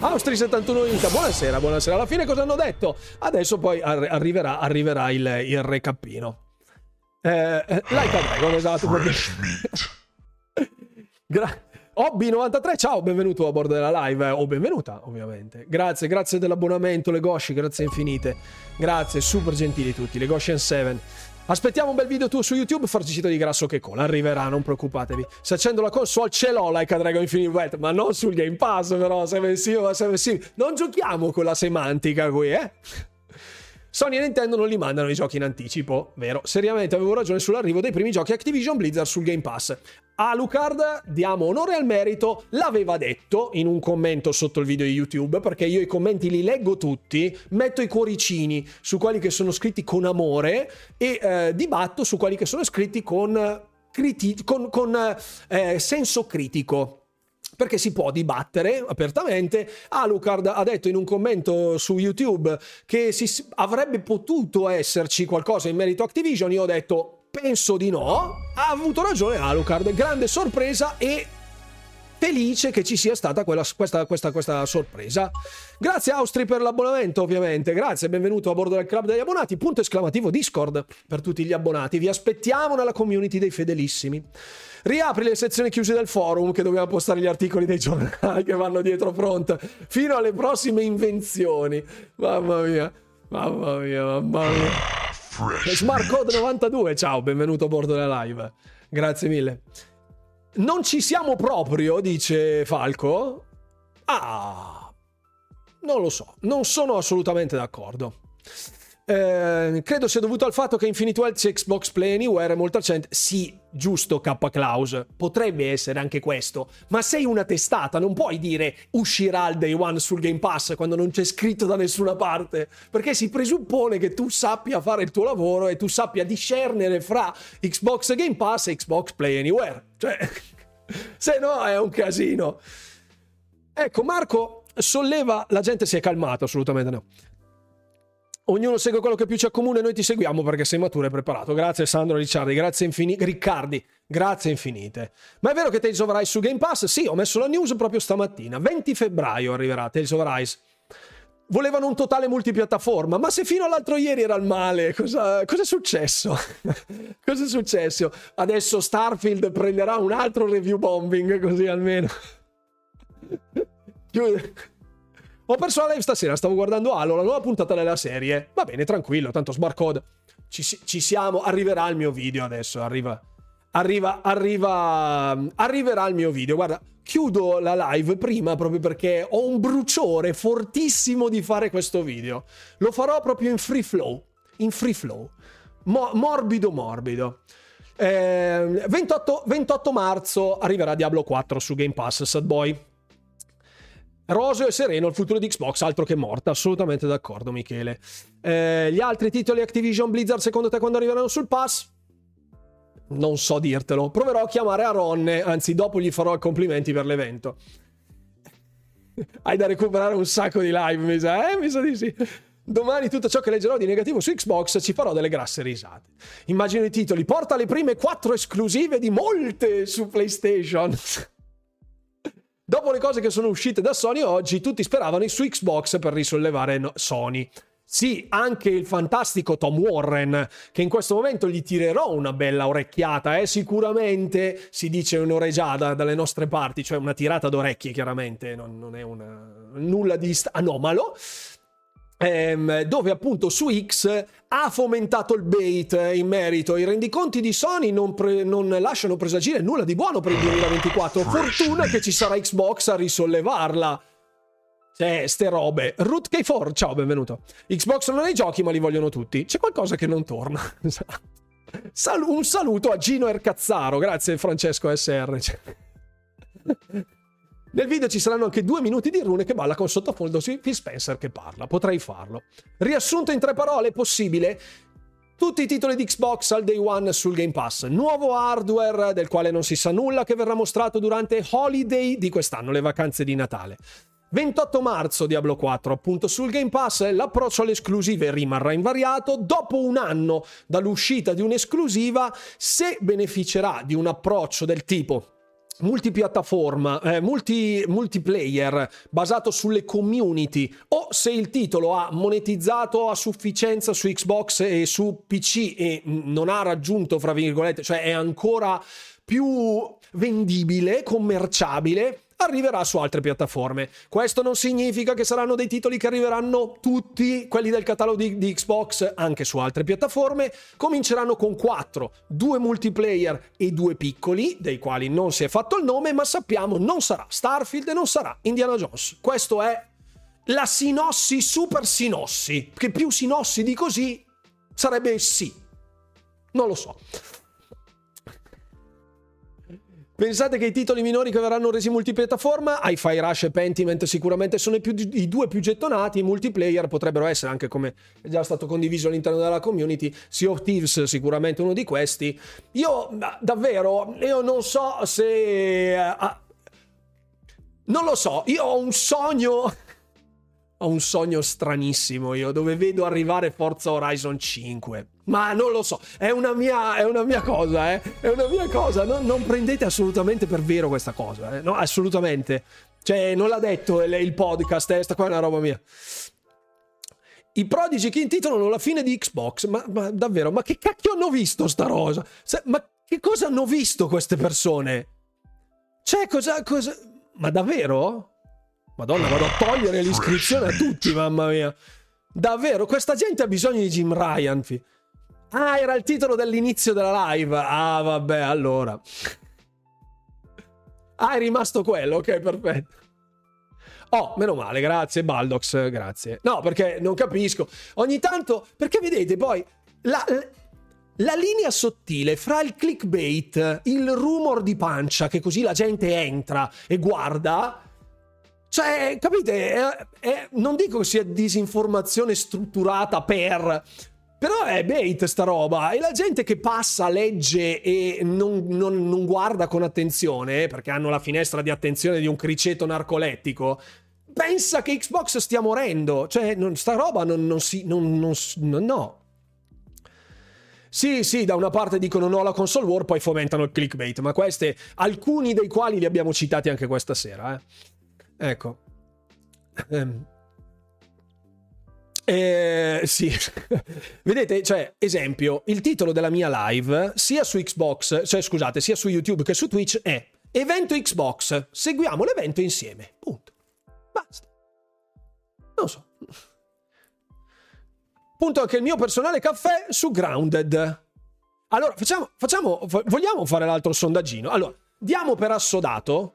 Austri 71 Inca, buonasera. Alla fine cosa hanno detto? Adesso poi arriverà il recappino. Like a Dragon, esatto. Hobby 93, ciao, benvenuto a bordo della live, o benvenuta ovviamente. Grazie dell'abbonamento, Legoshi, grazie infinite. Grazie, super gentili tutti, Legoshian 7. Aspettiamo un bel video tuo su YouTube, farcicito di grasso che cola, arriverà, non preoccupatevi. Se accendo la console ce l'ho Like a Dragon Infinite Wet, ma non sul Game Pass però, se sì. Non giochiamo con la semantica qui, eh? Sony e Nintendo non li mandano i giochi in anticipo, vero? Seriamente avevo ragione sull'arrivo dei primi giochi Activision Blizzard sul Game Pass. Alucard, diamo onore al merito, l'aveva detto in un commento sotto il video di YouTube, perché io i commenti li leggo tutti, metto i cuoricini su quelli che sono scritti con amore e dibatto su quelli che sono scritti con senso critico. Perché si può dibattere apertamente. Alucard ha detto in un commento su YouTube che avrebbe potuto esserci qualcosa in merito a Activision. Io ho detto penso di no. Ha avuto ragione Alucard, grande sorpresa e felice che ci sia stata questa sorpresa. Grazie Austri per l'abbonamento, ovviamente, grazie, benvenuto a bordo del club degli abbonati, !Discord per tutti gli abbonati, vi aspettiamo nella community dei fedelissimi. Riapri le sezioni chiuse del forum che dobbiamo postare gli articoli dei giornali che vanno dietro front fino alle prossime invenzioni. Mamma mia. Smart Code 92, ciao, benvenuto a bordo della live, grazie mille. Non ci siamo proprio, dice Falco. Non lo so, non sono assolutamente d'accordo. Credo sia dovuto al fatto che Infinite Wealth su Xbox Play Anywhere è molto accente. Sì, giusto K. Klaus, potrebbe essere anche questo, ma sei una testata, non puoi dire uscirà il Day One sul Game Pass quando non c'è scritto da nessuna parte, perché si presuppone che tu sappia fare il tuo lavoro e tu sappia discernere fra Xbox Game Pass e Xbox Play Anywhere, cioè se no è un casino. Ecco, Marco solleva, la gente si è calmata, assolutamente no. Ognuno segue quello che più ci accomuna e noi ti seguiamo perché sei maturo e preparato. Grazie Sandro Ricciardi, Riccardi, grazie infinite. Ma è vero che Tales of Rise su Game Pass? Sì, ho messo la news proprio stamattina. 20 febbraio arriverà Tales of Rise. Volevano un totale multipiattaforma, ma se fino all'altro ieri era il male, cosa è successo? Cosa è successo? Adesso Starfield prenderà un altro review bombing, così almeno. Ho perso la live stasera, stavo guardando Halo, la nuova puntata della serie. Va bene, tranquillo, tanto Smart Code. Ci siamo, arriverà il mio video adesso, arriverà il mio video. Guarda, chiudo la live prima proprio perché ho un bruciore fortissimo di fare questo video. Lo farò proprio in free flow. Morbido. 28 marzo arriverà Diablo 4 su Game Pass, Sad Boy. Roseo e sereno il futuro di Xbox, altro che morta, assolutamente d'accordo Michele. Gli altri titoli Activision Blizzard secondo te quando arriveranno sul pass? Non so dirtelo, proverò a chiamare Aronne, anzi dopo gli farò complimenti per l'evento. Hai da recuperare un sacco di live, mi sa di sì. Domani tutto ciò che leggerò di negativo su Xbox ci farò delle grasse risate. Immagino i titoli, porta le prime 4 esclusive di molte su PlayStation. Dopo le cose che sono uscite da Sony oggi, tutti speravano su Xbox per risollevare Sony. Sì, anche il fantastico Tom Warren, che in questo momento gli tirerò una bella orecchiata, sicuramente, si dice un'oregiada dalle nostre parti, cioè una tirata d'orecchie chiaramente, non è una nulla di anomalo, dove appunto su X ha fomentato il bait in merito. I rendiconti di Sony non lasciano presagire nulla di buono per il 2024, fortuna che ci sarà Xbox a risollevarla. Ste robe. Root K4, ciao, benvenuto. Xbox non ha i giochi ma li vogliono tutti. C'è qualcosa che non torna. Un saluto a Gino Ercazzaro. Grazie Francesco SR. Nel video ci saranno anche 2 minuti di Rune che balla con sottofondo su Phil Spencer che parla. Potrei farlo. Riassunto in 3 parole, è possibile. Tutti i titoli di Xbox al day one sul Game Pass. Nuovo hardware del quale non si sa nulla, che verrà mostrato durante Holiday di quest'anno, le vacanze di Natale. 28 marzo Diablo 4 appunto sul Game Pass. L'approccio alle esclusive rimarrà invariato. Dopo un anno dall'uscita di un'esclusiva, se beneficerà di un approccio del tipo multipiattaforma, multiplayer basato sulle community, o se il titolo ha monetizzato a sufficienza su Xbox e su PC e non ha raggiunto, fra virgolette, cioè è ancora più vendibile, commerciabile, arriverà su altre piattaforme. Questo non significa che saranno dei titoli che arriveranno tutti quelli del catalogo di Xbox anche su altre piattaforme. Cominceranno con 4, 2 multiplayer e 2 piccoli, dei quali non si è fatto il nome, ma sappiamo non sarà Starfield e non sarà Indiana Jones. Questo è la sinossi, super sinossi, che più sinossi di così sarebbe, sì, non lo so. Pensate che i titoli minori che verranno resi multipiattaforma, Hi-Fi Rush e Pentiment sicuramente sono i due più gettonati. I multiplayer potrebbero essere, anche come è già stato condiviso all'interno della community, Sea of Thieves sicuramente uno di questi. Io non so se... non lo so, io ho un sogno... Ho un sogno stranissimo io, dove vedo arrivare Forza Horizon 5. Ma non lo so, è una mia cosa, è una mia cosa, non prendete assolutamente per vero questa cosa, no, assolutamente. Cioè, non l'ha detto il podcast, sta qua è una roba mia. I prodigi che intitolano la fine di Xbox, ma davvero, ma che cacchio hanno visto sta rosa? Ma che cosa hanno visto queste persone? Cioè, cosa? Ma davvero? Madonna, vado a togliere l'iscrizione a tutti, mamma mia. Davvero, questa gente ha bisogno di Jim Ryan. Era il titolo dell'inizio della live. Ah, vabbè, allora. È rimasto quello, ok, perfetto. Oh, meno male, grazie, Baldox, grazie. No, perché non capisco. Ogni tanto, perché vedete poi... La linea sottile fra il clickbait, il rumor di pancia, che così la gente entra e guarda... Cioè, capite, non dico che sia disinformazione strutturata però è bait sta roba, e la gente che passa, legge e non guarda con attenzione, perché hanno la finestra di attenzione di un criceto narcolettico, pensa che Xbox stia morendo, cioè sta roba no. Sì, da una parte dicono no alla console war, poi fomentano il clickbait, ma queste, alcuni dei quali li abbiamo citati anche questa sera, Ecco. Sì. Vedete, cioè, esempio, il titolo della mia live sia su Xbox, cioè scusate, sia su YouTube che su Twitch è Evento Xbox, seguiamo l'evento insieme. Punto. Basta. Non so. Punto anche il mio personale caffè su Grounded. Allora, vogliamo fare l'altro sondaggino. Allora, diamo per assodato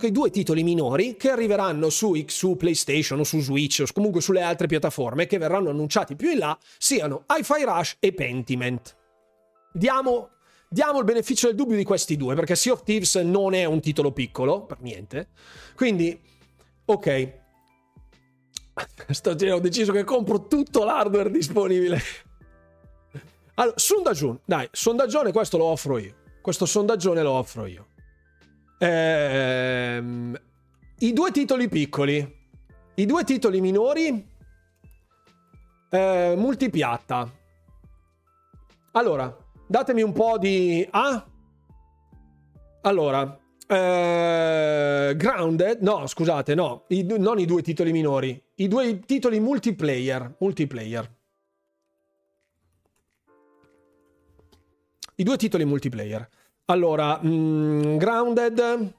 che i 2 titoli minori che arriveranno su PlayStation o su Switch o comunque sulle altre piattaforme che verranno annunciati più in là siano Hi-Fi Rush e Pentiment. Diamo il beneficio del dubbio di questi 2, perché Sea of Thieves non è un titolo piccolo per niente, quindi ok. Ho deciso che compro tutto l'hardware disponibile. Allora, sondaggione, questo sondaggione lo offro io. I 2 titoli piccoli, i 2 titoli minori, multipiatta. Allora datemi un po' di... Allora Grounded, no scusate, no, non i due titoli minori, i due titoli multiplayer. I due titoli multiplayer. Allora, Grounded...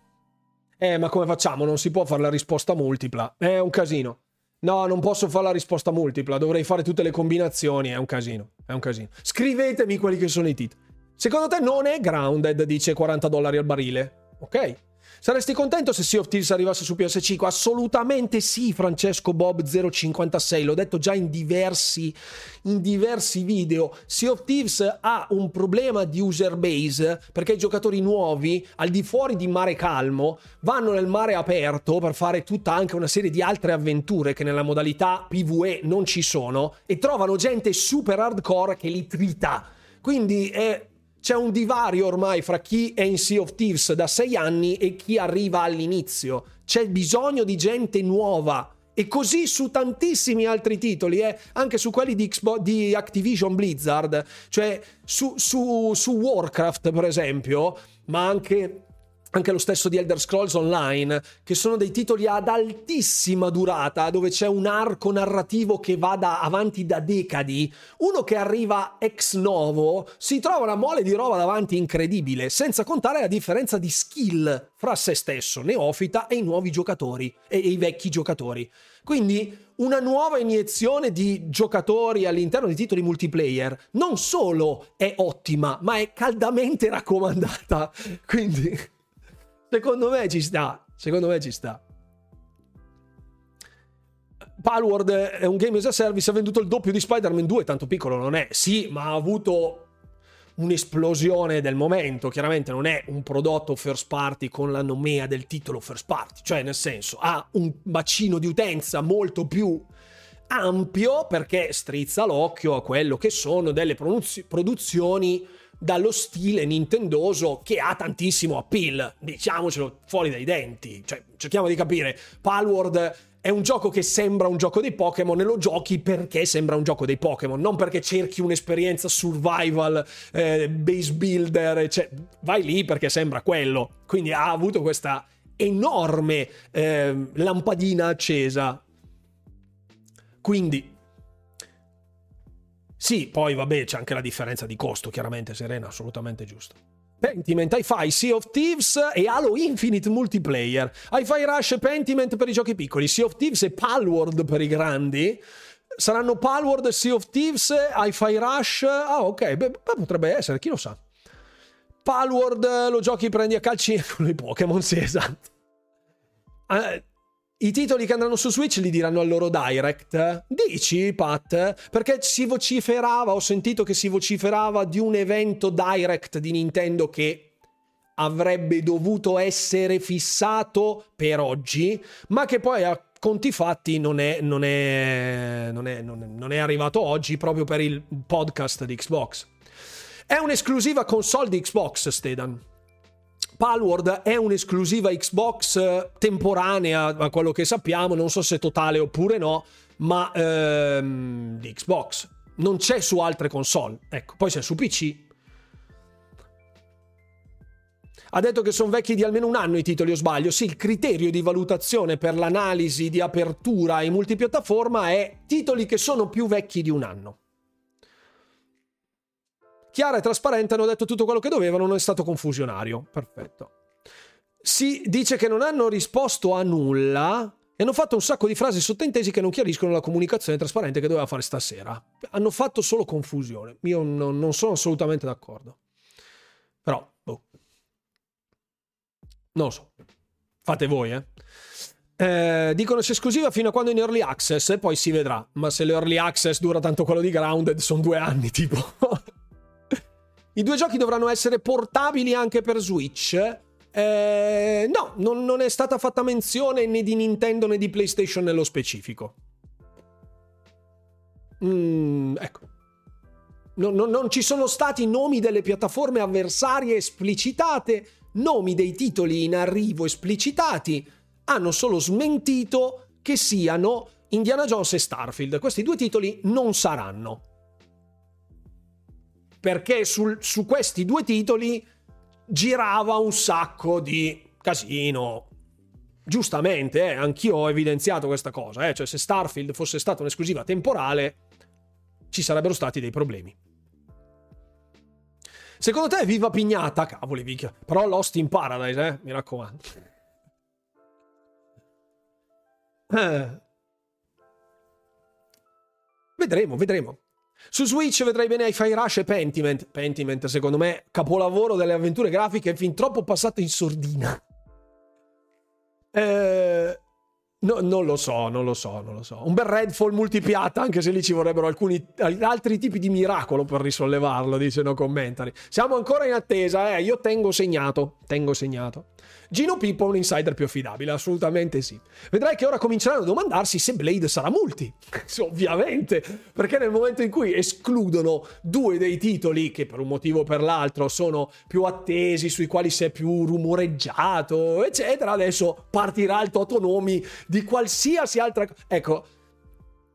ma come facciamo? Non si può fare la risposta multipla. È un casino. No, non posso fare la risposta multipla. Dovrei fare tutte le combinazioni. È un casino. È un casino. Scrivetemi quelli che sono i titoli. Secondo te non è Grounded, dice $40 al barile. Ok. Saresti contento se Sea of Thieves arrivasse su PS5? Assolutamente sì, Francesco Bob 056, l'ho detto già in diversi video. Sea of Thieves ha un problema di user base, perché i giocatori nuovi, al di fuori di mare calmo, vanno nel mare aperto per fare tutta anche una serie di altre avventure che nella modalità PvE non ci sono, e trovano gente super hardcore che li trita. Quindi è... C'è un divario ormai fra chi è in Sea of Thieves da 6 anni e chi arriva all'inizio. C'è bisogno di gente nuova. E così su tantissimi altri titoli, anche su quelli di Xbox, di Activision Blizzard. Cioè su Warcraft, per esempio, ma anche lo stesso di Elder Scrolls Online, che sono dei titoli ad altissima durata, dove c'è un arco narrativo che va avanti da decadi. Uno che arriva ex novo si trova una mole di roba davanti incredibile, senza contare la differenza di skill fra se stesso, neofita, e i nuovi giocatori, e i vecchi giocatori. Quindi una nuova iniezione di giocatori all'interno di titoli multiplayer non solo è ottima, ma è caldamente raccomandata. Quindi... Secondo me ci sta. Palworld è un game as a service, ha venduto il doppio di Spider-Man 2, tanto piccolo non è. Sì, ma ha avuto un'esplosione del momento. Chiaramente non è un prodotto first party con la nomea del titolo first party. Cioè, nel senso, ha un bacino di utenza molto più ampio, perché strizza l'occhio a quello che sono delle produzioni dallo stile nintendoso, che ha tantissimo appeal, diciamocelo fuori dai denti. Cioè, cerchiamo di capire, Palworld è un gioco che sembra un gioco dei Pokémon, e lo giochi perché sembra un gioco dei Pokémon, non perché cerchi un'esperienza survival, base builder, cioè, vai lì perché sembra quello. Quindi ha avuto questa enorme lampadina accesa. Quindi sì, poi vabbè, c'è anche la differenza di costo, chiaramente, Serena, assolutamente giusto. Pentiment, Hi-Fi, Sea of Thieves e Halo Infinite multiplayer. Hi-Fi Rush e Pentiment per i giochi piccoli, Sea of Thieves e Palworld per i grandi. Saranno Palworld, Sea of Thieves, Hi-Fi Rush... Ah, ok, beh, potrebbe essere, chi lo sa. Palworld lo giochi, prendi a calci con i Pokémon, sì, esatto. I titoli che andranno su Switch li diranno al loro Direct. Dici, Pat? Perché ho sentito che si vociferava di un evento Direct di Nintendo che avrebbe dovuto essere fissato per oggi, ma che poi a conti fatti non è arrivato oggi proprio per il podcast di Xbox. È un'esclusiva console di Xbox, Stedan. Palworld è un'esclusiva Xbox temporanea, a quello che sappiamo, non so se totale oppure no, ma di Xbox. Non c'è su altre console, ecco. Poi c'è su PC. Ha detto che sono vecchi di almeno 1 anno i titoli, o sbaglio? Sì, il criterio di valutazione per l'analisi di apertura ai multipiattaforma è titoli che sono più vecchi di 1 anno. Chiara e trasparente, hanno detto tutto quello che dovevano, non è stato confusionario. Perfetto. Si dice che non hanno risposto a nulla e hanno fatto un sacco di frasi sottintesi che non chiariscono la comunicazione trasparente che doveva fare stasera. Hanno fatto solo confusione. Io non sono assolutamente d'accordo. Però, boh. Non lo so. Fate voi, eh. Dicono c'è esclusiva fino a quando in early access e poi si vedrà. Ma se l'early access dura tanto quello di Grounded, sono 2 anni, tipo... I due giochi dovranno essere portabili anche per Switch? No, non è stata fatta menzione né di Nintendo né di PlayStation nello specifico. Ecco. Non ci sono stati nomi delle piattaforme avversarie esplicitate, nomi dei titoli in arrivo esplicitati. Hanno solo smentito che siano Indiana Jones e Starfield. Questi 2 titoli non saranno. Perché su questi 2 titoli girava un sacco di casino. Giustamente, anch'io ho evidenziato questa cosa, cioè se Starfield fosse stata un'esclusiva temporale ci sarebbero stati dei problemi. Secondo te viva Pignata? Cavoli, vicchia. Però Lost in Paradise, mi raccomando. Vedremo. Su Switch vedrai bene Hi-Fi Rush e Pentiment. Pentiment, secondo me, capolavoro delle avventure grafiche fin troppo passato in sordina. No, non lo so. Un bel Redfall multipiatta, anche se lì ci vorrebbero altri tipi di miracolo per risollevarlo, dice No Commentary. Siamo ancora in attesa, io tengo segnato. Gino Pippo è un insider più affidabile, assolutamente sì. Vedrai che ora cominceranno a domandarsi se Blade sarà multi. Ovviamente, perché nel momento in cui escludono due dei titoli che per un motivo o per l'altro sono più attesi, sui quali si è più rumoreggiato, eccetera, adesso partirà il totonomi di qualsiasi altra cosa. Ecco,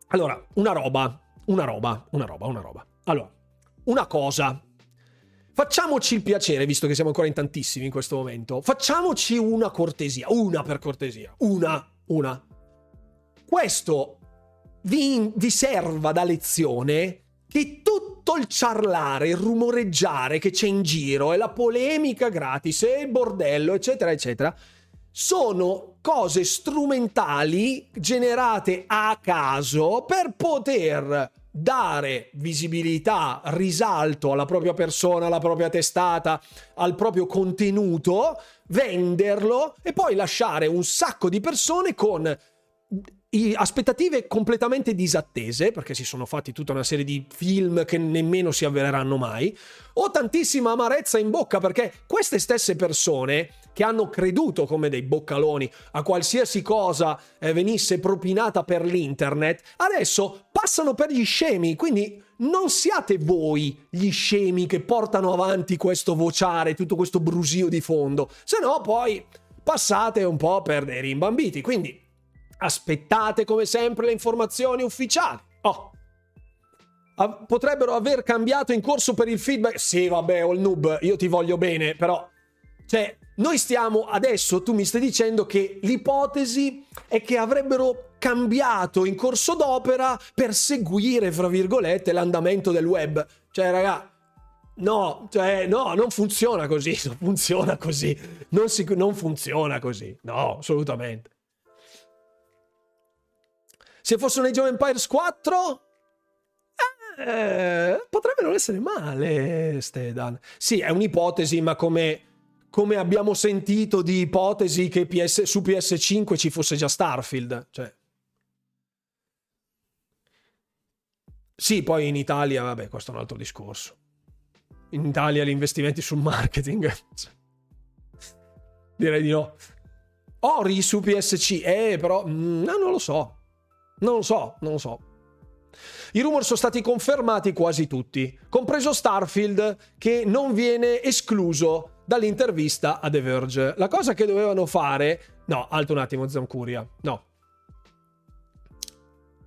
allora, una roba. Allora, una cosa. Facciamoci il piacere, visto che siamo ancora in tantissimi in questo momento, facciamoci una cortesia, una per cortesia. Questo vi serva da lezione, che tutto il ciarlare, il rumoreggiare che c'è in giro e la polemica gratis e il bordello, eccetera, eccetera, sono cose strumentali generate a caso per poter dare visibilità, risalto alla propria persona, alla propria testata, al proprio contenuto, venderlo e poi lasciare un sacco di persone con aspettative completamente disattese, perché si sono fatti tutta una serie di film che nemmeno si avvereranno mai. Ho tantissima amarezza in bocca perché queste stesse persone che hanno creduto come dei boccaloni a qualsiasi cosa venisse propinata per l'internet, adesso passano per gli scemi. Quindi non siate voi gli scemi che portano avanti questo vociare, tutto questo brusio di fondo, se no poi passate un po' per dei rimbambiti. Quindi aspettate come sempre le informazioni ufficiali. Potrebbero aver cambiato in corso per il feedback. Sì, vabbè, All Noob, io ti voglio bene, però cioè noi stiamo adesso, tu mi stai dicendo che l'ipotesi è che avrebbero cambiato in corso d'opera per seguire, fra virgolette, l'andamento del web. Cioè raga, no, non funziona così, no, assolutamente. Se fosse un Age of Empires 4, potrebbe non essere male, Stedan. Sì, è un'ipotesi, ma come abbiamo sentito di ipotesi che su PS5 ci fosse già Starfield. Cioè. Sì, poi in Italia, vabbè, questo è un altro discorso. In Italia gli investimenti sul marketing. Direi di no. Ori su PSC, però non lo so. I rumor sono stati confermati quasi tutti, compreso Starfield, che non viene escluso dall'intervista a The Verge. La cosa che dovevano fare... No, alto un attimo, Zancuria. No.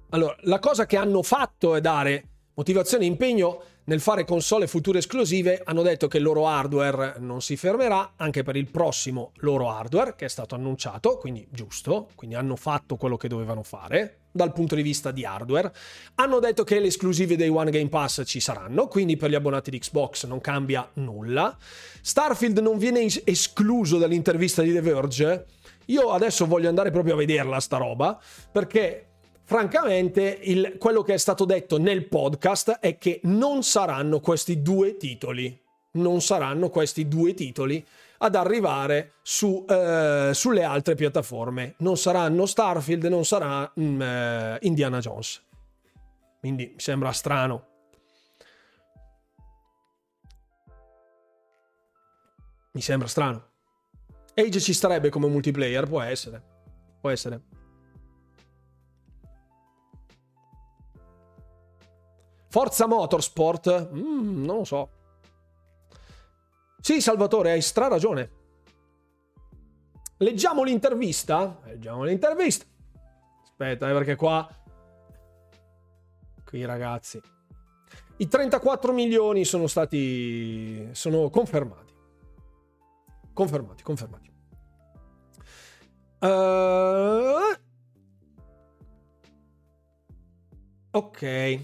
Allora, la cosa che hanno fatto è dare motivazione e impegno nel fare console future esclusive. Hanno detto che il loro hardware non si fermerà anche per il prossimo loro hardware che è stato annunciato, quindi giusto, quindi hanno fatto quello che dovevano fare dal punto di vista di hardware. Hanno detto che le esclusive dei One Game Pass ci saranno, quindi per gli abbonati di Xbox non cambia nulla. Starfield non viene escluso dall'intervista di The Verge. Io adesso voglio andare proprio a vederla sta roba, perché francamente quello che è stato detto nel podcast è che non saranno questi due titoli ad arrivare sulle altre piattaforme. Non saranno Starfield, non sarà Indiana Jones. Quindi mi sembra strano. Age ci starebbe come multiplayer, può essere. Forza Motorsport? Non lo so. Sì, Salvatore, hai ragione. Leggiamo l'intervista. Aspetta, perché qui ragazzi, i 34 milioni sono confermati. Ok,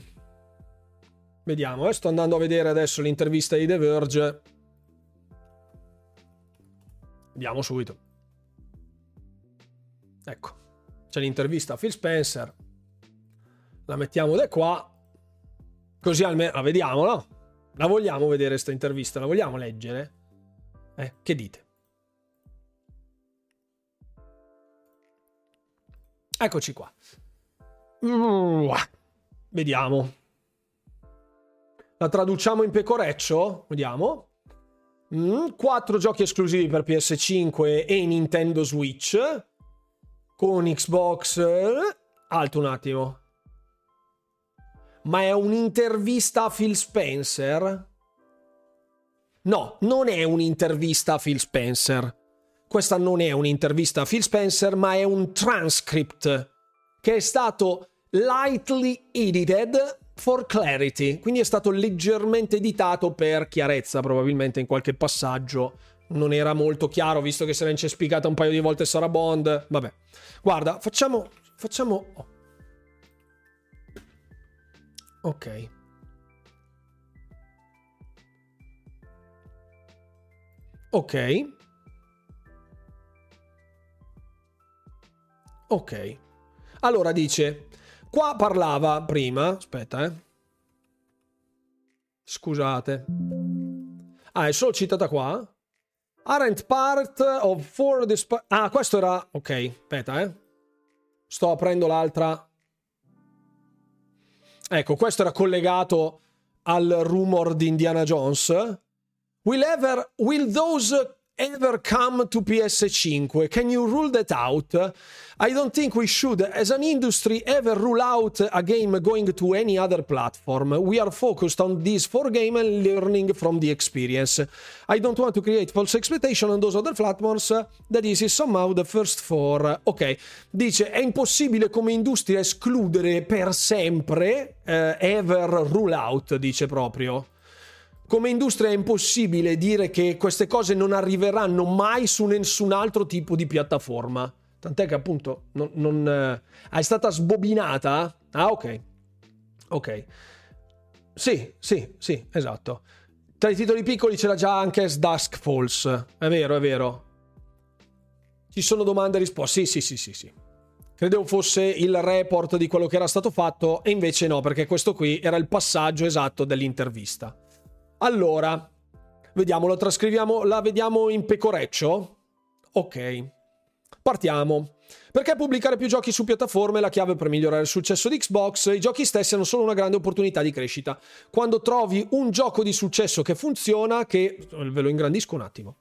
vediamo, sto andando a vedere adesso l'intervista di The Verge. Vediamo subito. Ecco, c'è l'intervista a Phil Spencer. La mettiamo da qua, così almeno la vediamo, no? La vogliamo vedere questa intervista? La vogliamo leggere? Che dite? Eccoci qua. Vediamo. La traduciamo in pecoreccio? Vediamo. 4 giochi esclusivi per PS5 e Nintendo Switch. Con Xbox... Alto un attimo. Ma è un'intervista a Phil Spencer? No, non è un'intervista a Phil Spencer. Questa non è un'intervista a Phil Spencer, ma è un transcript che è stato lightly edited for clarity, quindi è stato leggermente editato per chiarezza, probabilmente in qualche passaggio non era molto chiaro, visto che se l'ha incespicata un paio di volte Sarah Bond. Vabbè, guarda, facciamo ok. Ok. Allora dice, qua parlava prima, aspetta, scusate. Ah, è solo citata qua. Aren't part of four Ah, questo era, ok, aspetta, sto aprendo l'altra. Ecco, questo era collegato al rumor di Indiana Jones. Will those ever come to PS5? Can you rule that out? I don't think we should, as an industry, ever rule out a game going to any other platform. We are focused on these 4 games and learning from the experience. I don't want to create false expectation on those other platforms. That is somehow the first 4. Ok, dice, è impossibile come industria escludere per sempre, ever rule out, dice proprio. Come industria è impossibile dire che queste cose non arriveranno mai su nessun altro tipo di piattaforma. Tant'è che appunto non è stata sbobinata. Ah, ok. Sì, esatto. Tra i titoli piccoli c'era già anche Dusk Falls. È vero. Ci sono domande e risposte. Sì. Credevo fosse il report di quello che era stato fatto e invece no, perché questo qui era il passaggio esatto dell'intervista. Allora, vediamo, lo trascriviamo, la vediamo in pecoreccio? Ok, partiamo. Perché pubblicare più giochi su piattaforme è la chiave per migliorare il successo di Xbox? I giochi stessi hanno solo una grande opportunità di crescita. Quando trovi un gioco di successo che funziona, che... ve lo ingrandisco un attimo...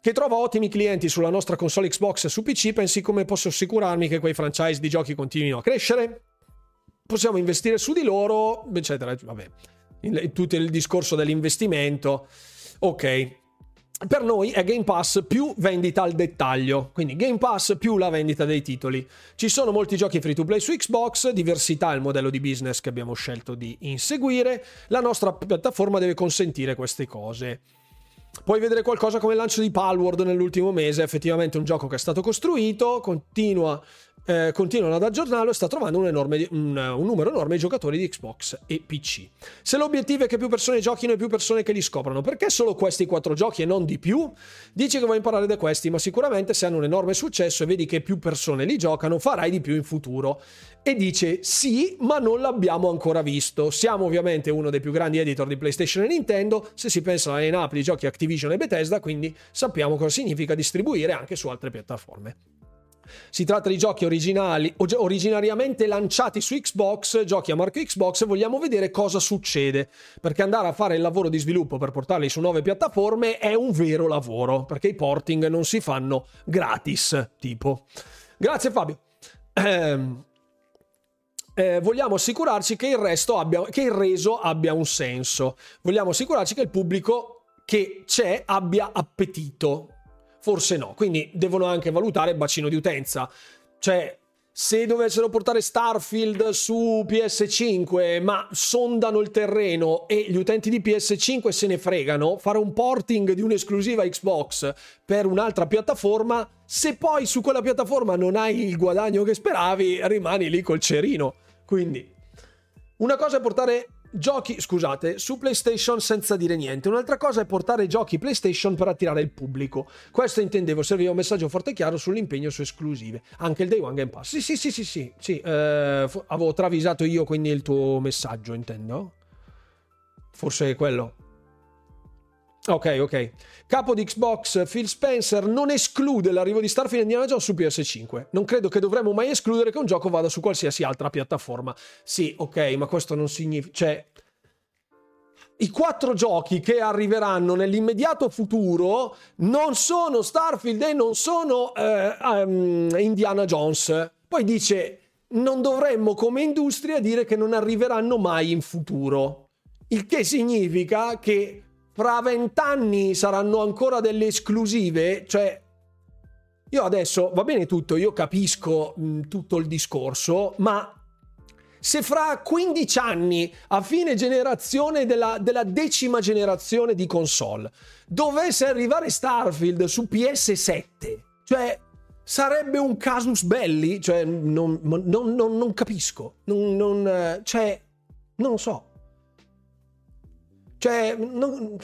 che trova ottimi clienti sulla nostra console Xbox e su PC, pensi come posso assicurarmi che quei franchise di giochi continuino a crescere? Possiamo investire su di loro, eccetera, vabbè... tutto il discorso dell'investimento. Ok, per noi è Game Pass più vendita al dettaglio, quindi Game Pass più la vendita dei titoli. Ci sono molti giochi free to play su Xbox, diversità il modello di business che abbiamo scelto di inseguire, la nostra piattaforma deve consentire queste cose. Puoi vedere qualcosa come il lancio di Palworld nell'ultimo mese, effettivamente un gioco che è stato costruito, continuano ad aggiornarlo e sta trovando un numero enorme di giocatori di Xbox e PC. Se l'obiettivo è che più persone giochino e più persone che li scoprano, perché solo questi 4 giochi e non di più? Dici che vuoi imparare da questi, ma sicuramente se hanno un enorme successo e vedi che più persone li giocano, farai di più in futuro. E dice sì, ma non l'abbiamo ancora visto. Siamo ovviamente uno dei più grandi editor di PlayStation e Nintendo, se si pensa alla line-up di giochi Activision e Bethesda, quindi sappiamo cosa significa distribuire anche su altre piattaforme. Si tratta di giochi originariamente lanciati su Xbox, giochi a marchio Xbox, e vogliamo vedere cosa succede, perché andare a fare il lavoro di sviluppo per portarli su 9 piattaforme è un vero lavoro, perché i porting non si fanno gratis, tipo. Grazie Fabio. Vogliamo assicurarci che il reso abbia un senso, vogliamo assicurarci che il pubblico che c'è abbia appetito. Forse no, quindi devono anche valutare il bacino di utenza. Cioè, se dovessero portare Starfield su PS5, ma sondano il terreno e gli utenti di PS5 se ne fregano, fare un porting di un'esclusiva Xbox per un'altra piattaforma se poi su quella piattaforma non hai il guadagno che speravi, rimani lì col cerino. Quindi una cosa è portare giochi, scusate, su PlayStation senza dire niente, un'altra cosa è portare giochi PlayStation per attirare il pubblico. Questo intendevo, serviva un messaggio forte e chiaro sull'impegno su esclusive, anche il Day One Game Pass. Sì, avevo travisato io, quindi il tuo messaggio intendo, forse è quello. Ok. Capo di Xbox Phil Spencer non esclude l'arrivo di Starfield e Indiana Jones su PS5. Non credo che dovremmo mai escludere che un gioco vada su qualsiasi altra piattaforma. Sì, ok, ma questo non significa... Cioè, i 4 giochi che arriveranno nell'immediato futuro non sono Starfield e non sono Indiana Jones. Poi dice, non dovremmo come industria dire che non arriveranno mai in futuro. Il che significa che fra 20 anni saranno ancora delle esclusive. Cioè, io adesso, va bene tutto, io capisco tutto il discorso, ma se fra 15 anni, a fine generazione della 10ª generazione di console, dovesse arrivare Starfield su PS7, cioè sarebbe un casus belli? Cioè, non capisco, cioè, non lo so. Cioè, non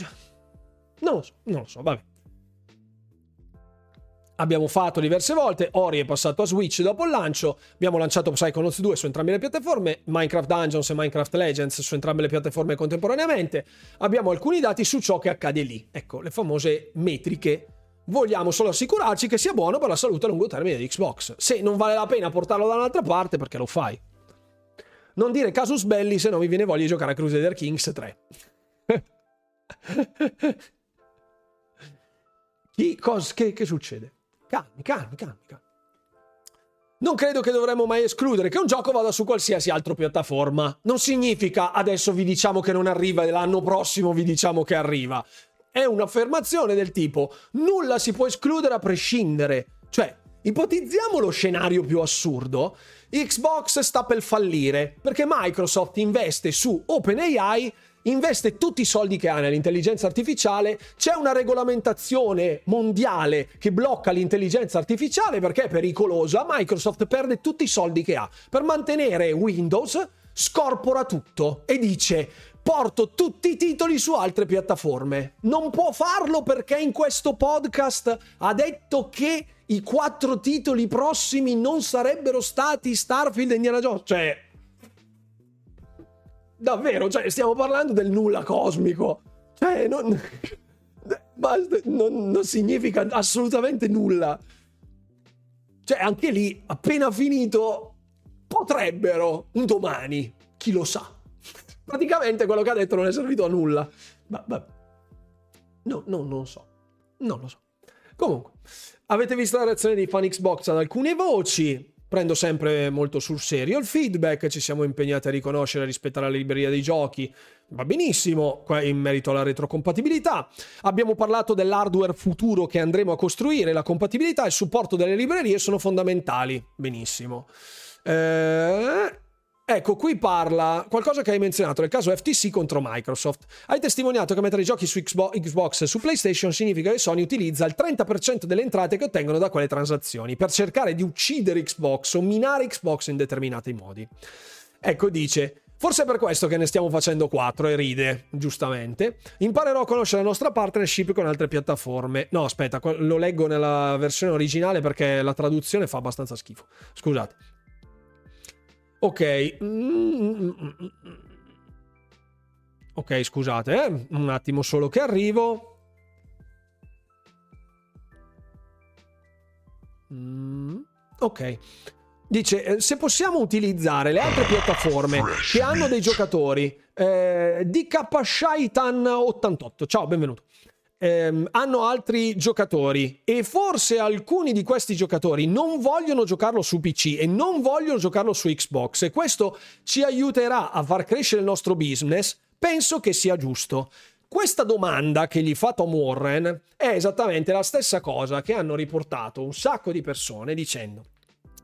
lo so, vabbè. Abbiamo fatto diverse volte, Ori è passato a Switch dopo il lancio, abbiamo lanciato Psychonauts 2 su entrambe le piattaforme, Minecraft Dungeons e Minecraft Legends su entrambe le piattaforme contemporaneamente, abbiamo alcuni dati su ciò che accade lì, ecco, le famose metriche. Vogliamo solo assicurarci che sia buono per la salute a lungo termine di Xbox. Se non vale la pena portarlo da un'altra parte, perché lo fai? Non dire casus belli, se no mi viene voglia di giocare a Crusader Kings 3. Che succede? Calmi. Non credo che dovremmo mai escludere che un gioco vada su qualsiasi altra piattaforma. Non significa adesso vi diciamo che non arriva e l'anno prossimo vi diciamo che arriva. È un'affermazione del tipo nulla si può escludere a prescindere. Cioè, ipotizziamo lo scenario più assurdo. Xbox sta per fallire perché Microsoft investe su OpenAI, investe tutti i soldi che ha nell'intelligenza artificiale, c'è una regolamentazione mondiale che blocca l'intelligenza artificiale perché è pericolosa, Microsoft perde tutti i soldi che ha. Per mantenere Windows scorpora tutto e dice porto tutti i titoli su altre piattaforme. Non può farlo perché in questo podcast ha detto che i 4 titoli prossimi non sarebbero stati Starfield e Indiana Jones. Cioè... davvero, cioè, stiamo parlando del nulla cosmico. Cioè, non significa assolutamente nulla. Cioè, anche lì, appena finito, potrebbero un domani, chi lo sa. Praticamente quello che ha detto non è servito a nulla. Ma non lo so. Comunque, avete visto la reazione di fan Xbox ad alcune voci? Prendo sempre molto sul serio il feedback, ci siamo impegnati a riconoscere e rispettare la libreria dei giochi, va benissimo, in merito alla retrocompatibilità. Abbiamo parlato dell'hardware futuro che andremo a costruire, la compatibilità e il supporto delle librerie sono fondamentali, benissimo. Ecco, qui parla qualcosa che hai menzionato nel caso FTC contro Microsoft. Hai testimoniato che mettere i giochi su Xbox e su PlayStation significa che Sony utilizza il 30% delle entrate che ottengono da quelle transazioni per cercare di uccidere Xbox o minare Xbox in determinati modi. Ecco, dice, forse è per questo che ne stiamo facendo 4, e ride, giustamente. Imparerò a conoscere la nostra partnership con altre piattaforme. No, aspetta, lo leggo nella versione originale perché la traduzione fa abbastanza schifo. Scusate. Ok, scusate, un attimo solo che arrivo. Ok. Dice, se possiamo utilizzare le altre piattaforme che hanno dei giocatori, DK Shaitan 88, ciao, benvenuto. Hanno altri giocatori e forse alcuni di questi giocatori non vogliono giocarlo su PC e non vogliono giocarlo su Xbox, e questo ci aiuterà a far crescere il nostro business, penso che sia giusto. Questa domanda che gli fa Tom Warren è esattamente la stessa cosa che hanno riportato un sacco di persone dicendo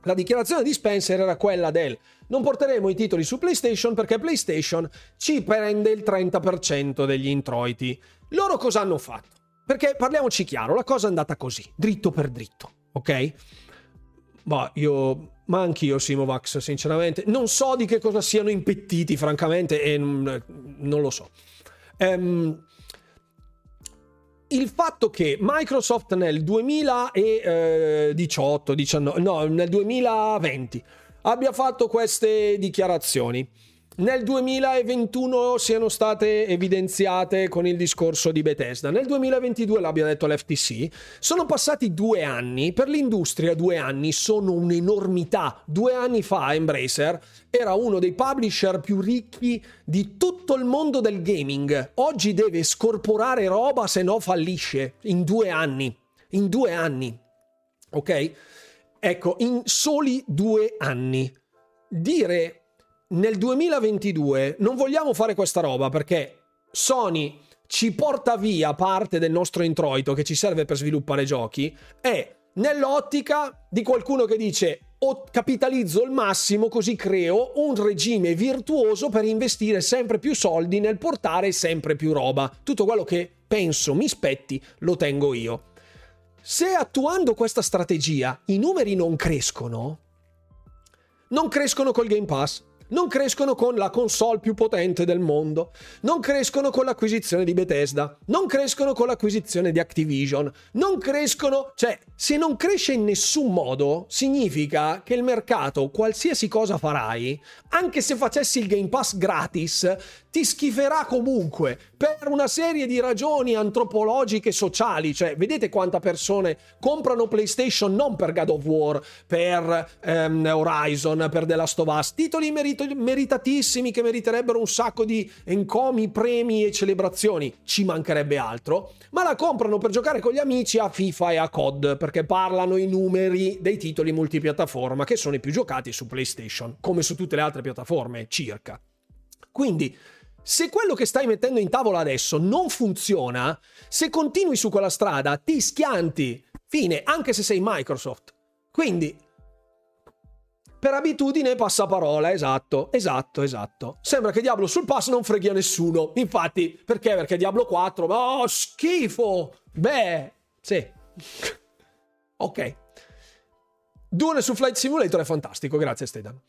la dichiarazione di Spencer era quella del non porteremo i titoli su PlayStation perché PlayStation ci prende il 30% degli introiti. Loro cosa hanno fatto? Perché parliamoci chiaro, la cosa è andata così, dritto per dritto. ok? Ma anch'io Simovax, sinceramente. Non so di che cosa siano impettiti, francamente, e non lo so. Il fatto che Microsoft nel 2020 abbia fatto queste dichiarazioni, nel 2021 siano state evidenziate con il discorso di Bethesda, nel 2022 l'abbia detto l'FTC, sono passati 2 anni, per l'industria 2 anni sono un'enormità. 2 anni fa Embracer era uno dei publisher più ricchi di tutto il mondo del gaming, oggi deve scorporare roba, se no fallisce, in due anni, ok? Ecco, in soli 2 anni. Dire nel 2022 non vogliamo fare questa roba perché Sony ci porta via parte del nostro introito che ci serve per sviluppare giochi è nell'ottica di qualcuno che dice o capitalizzo il massimo così creo un regime virtuoso per investire sempre più soldi nel portare sempre più roba. Tutto quello che penso mi spetti lo tengo io. Se attuando questa strategia i numeri non crescono col Game Pass, non crescono con la console più potente del mondo, non crescono con l'acquisizione di Bethesda, non crescono con l'acquisizione di Activision, se non cresce in nessun modo, significa che il mercato, qualsiasi cosa farai, anche se facessi il Game Pass gratis, ti schiferà comunque per una serie di ragioni antropologiche e sociali. Cioè, vedete quante persone comprano PlayStation non per God of War, per Horizon, per The Last of Us, titoli meritatissimi che meriterebbero un sacco di encomi, premi e celebrazioni, ci mancherebbe altro, ma la comprano per giocare con gli amici a FIFA e a COD perché parlano i numeri dei titoli multipiattaforma che sono i più giocati su PlayStation, come su tutte le altre piattaforme circa. Quindi se quello che stai mettendo in tavola adesso non funziona, se continui su quella strada ti schianti, fine, anche se sei Microsoft. Quindi per abitudine passaparola, esatto. Sembra che Diablo sul pass non freghi a nessuno. Infatti, perché? Perché Diablo 4, oh, schifo! Beh, sì. Ok. Dune su Flight Simulator è fantastico, grazie Stedan.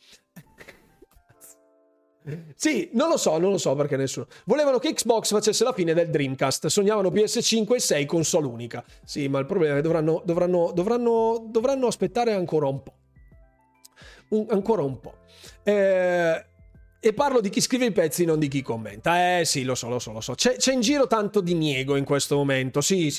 Sì, non lo so perché nessuno. Volevano che Xbox facesse la fine del Dreamcast, sognavano PS5 e 6 console unica. Sì, ma il problema è che dovranno aspettare ancora un po'. E parlo di chi scrive i pezzi, non di chi commenta. Sì, lo so. C'è in giro tanto diniego in questo momento. Sì.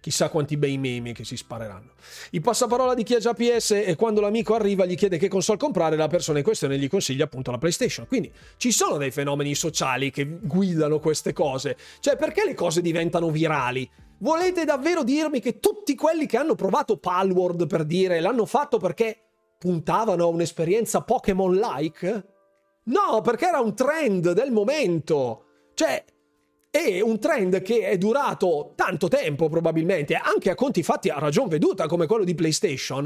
Chissà quanti bei meme che si spareranno. Il passaparola di chi ha già PS e quando l'amico arriva gli chiede che console comprare, la persona in questione gli consiglia appunto la PlayStation. Quindi ci sono dei fenomeni sociali che guidano queste cose. Cioè, perché le cose diventano virali? Volete davvero dirmi che tutti quelli che hanno provato Palworld, per dire, l'hanno fatto perché puntavano a un'esperienza Pokémon-like? No, perché era un trend del momento. Cioè, è un trend che è durato tanto tempo, probabilmente, anche a conti fatti a ragion veduta, come quello di PlayStation.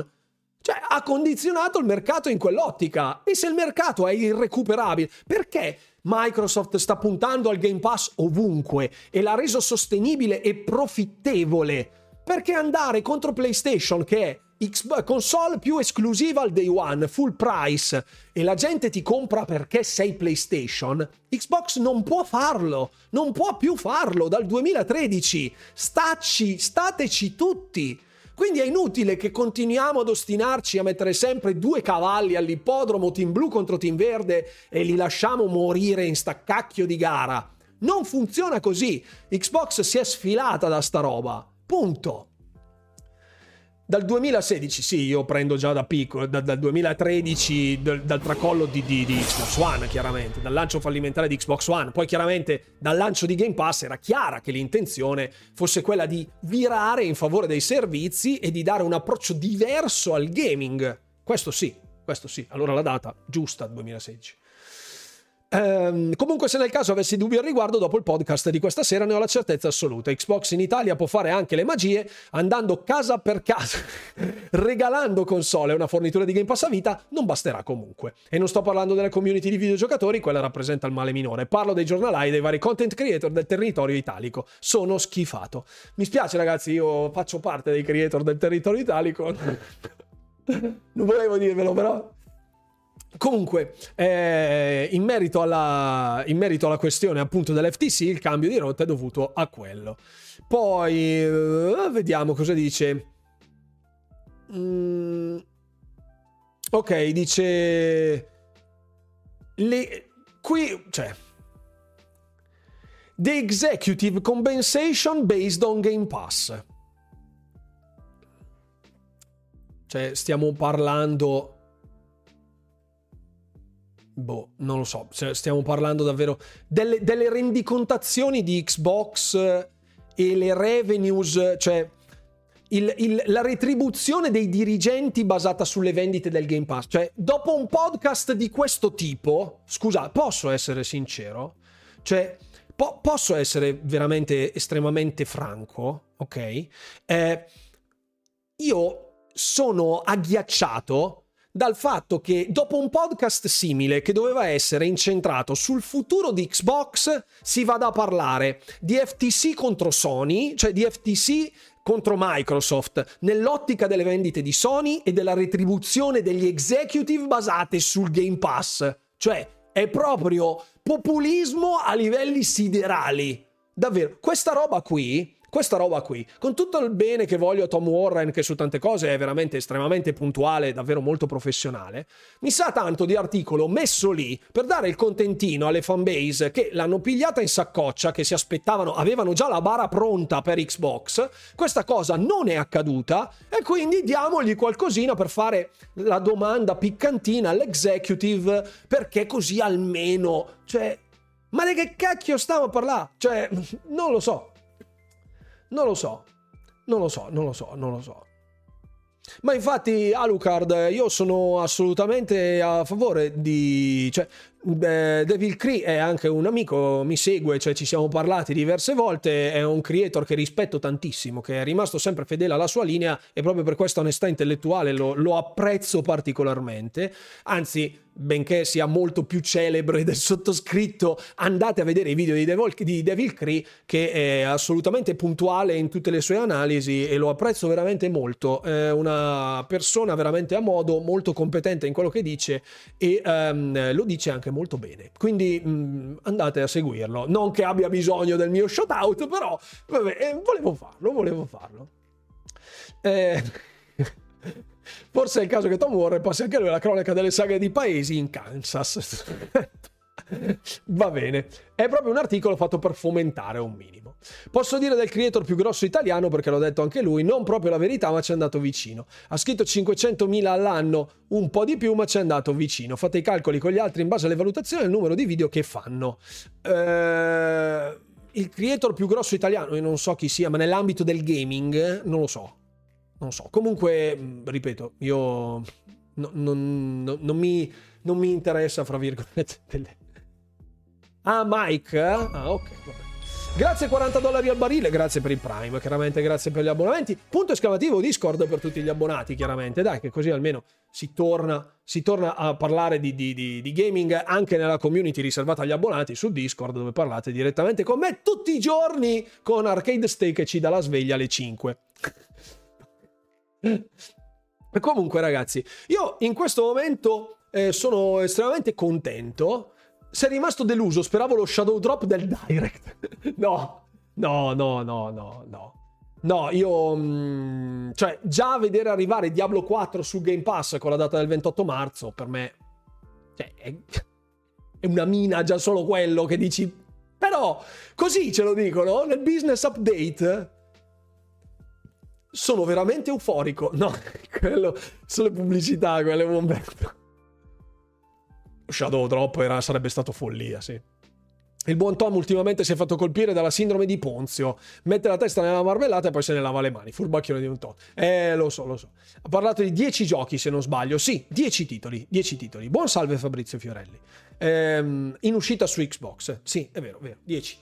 Cioè, ha condizionato il mercato in quell'ottica. E se il mercato è irrecuperabile, perché Microsoft sta puntando al Game Pass ovunque e l'ha reso sostenibile e profittevole? Perché andare contro PlayStation, che è console più esclusiva al day one, full price, e la gente ti compra perché sei PlayStation, Xbox non può più farlo dal 2013. Stateci tutti. Quindi è inutile che continuiamo ad ostinarci a mettere sempre 2 cavalli all'ippodromo, team blu contro team verde, e li lasciamo morire in staccacchio di gara. Non funziona così. Xbox si è sfilata da sta roba, punto. Dal 2016, sì, io prendo già da piccolo, dal 2013, dal tracollo di Xbox One, chiaramente, dal lancio fallimentare di Xbox One. Poi chiaramente dal lancio di Game Pass era chiara che l'intenzione fosse quella di virare in favore dei servizi e di dare un approccio diverso al gaming. Questo sì, allora la data giusta, 2016. Comunque, se nel caso avessi dubbi al riguardo, dopo il podcast di questa sera ne ho la certezza assoluta. Xbox in Italia può fare anche le magie andando casa per casa regalando console e una fornitura di Game Pass a vita, non basterà comunque. E non sto parlando della community di videogiocatori, quella rappresenta il male minore, parlo dei giornalai, dei vari content creator del territorio italico. Sono schifato, mi spiace ragazzi, io faccio parte dei creator del territorio italico non volevo dirvelo, però comunque in merito alla questione appunto dell'FTC, il cambio di rotta è dovuto a quello. Poi vediamo cosa dice. Ok, dice qui, cioè the executive compensation based on Game Pass, cioè stiamo parlando, boh, non lo so, stiamo parlando davvero delle rendicontazioni di Xbox e le revenues, cioè la retribuzione dei dirigenti basata sulle vendite del Game Pass. Cioè, dopo un podcast di questo tipo, scusa, posso essere sincero? Cioè, posso essere veramente estremamente franco, ok? Io sono agghiacciato dal fatto che dopo un podcast simile che doveva essere incentrato sul futuro di Xbox si vada a parlare di FTC contro Sony, cioè di FTC contro Microsoft, nell'ottica delle vendite di Sony e della retribuzione degli executive basate sul Game Pass. Cioè è proprio populismo a livelli siderali, davvero. Questa roba qui, con tutto il bene che voglio a Tom Warren, che su tante cose è veramente estremamente puntuale, davvero molto professionale, mi sa tanto di articolo messo lì per dare il contentino alle fanbase che l'hanno pigliata in saccoccia, che si aspettavano, avevano già la bara pronta per Xbox. Questa cosa non è accaduta e quindi diamogli qualcosina per fare la domanda piccantina all'executive, perché così almeno, cioè, ma di che cacchio stiamo a parlare? Cioè, non lo so. Ma infatti, Alucard, io sono assolutamente a favore di... Cioè, Devil Cree è anche un amico, mi segue, cioè ci siamo parlati diverse volte, è un creator che rispetto tantissimo, che è rimasto sempre fedele alla sua linea e proprio per questa onestà intellettuale lo apprezzo particolarmente. Anzi, benché sia molto più celebre del sottoscritto, andate a vedere i video di Devil Cree, che è assolutamente puntuale in tutte le sue analisi e lo apprezzo veramente molto. È una persona veramente a modo, molto competente in quello che dice e lo dice anche molto bene, quindi andate a seguirlo. Non che abbia bisogno del mio shout out, però vabbè, volevo farlo. Forse è il caso che Tom Warren passi anche lui alla cronaca delle saghe di paesi in Kansas. Va bene, è proprio un articolo fatto per fomentare un minimo. Posso dire del creator più grosso italiano, perché l'ho detto anche lui, non proprio la verità ma ci è andato vicino. Ha scritto 500.000 all'anno, un po' di più, ma ci è andato vicino. Fate i calcoli con gli altri in base alle valutazioni e al numero di video che fanno. Il creator più grosso italiano, io non so chi sia, ma nell'ambito del gaming non lo so. Comunque ripeto, io non mi interessa, fra virgolette, delle... Ah, Mike? Ah, ok, vabbè. Grazie $40 al barile, grazie per il Prime, chiaramente grazie per gli abbonamenti. Punto esclamativo Discord per tutti gli abbonati, chiaramente. Dai, che così almeno si torna a parlare di gaming anche nella community riservata agli abbonati su Discord, dove parlate direttamente con me tutti i giorni con Arcade Steak che ci dà la sveglia alle 5. Comunque, ragazzi, io in questo momento sono estremamente contento. Sei rimasto deluso? Speravo lo shadow drop del Direct. No. No, io... cioè, già vedere arrivare Diablo 4 sul Game Pass con la data del 28 marzo, per me... Cioè, è una mina già solo quello che dici... Però, così ce lo dicono, nel business update... Sono veramente euforico. No, quello... Sono le pubblicità, quelle bombe... Shadow Drop sarebbe stato follia, sì. Il buon Tom ultimamente si è fatto colpire dalla sindrome di Ponzio. Mette la testa nella marmellata e poi se ne lava le mani. Furbacchione di un Tom. Lo so. Ha parlato di 10 giochi, se non sbaglio. Sì, 10 titoli. Buon salve Fabrizio Fiorelli. in uscita su Xbox. Sì, è vero, 10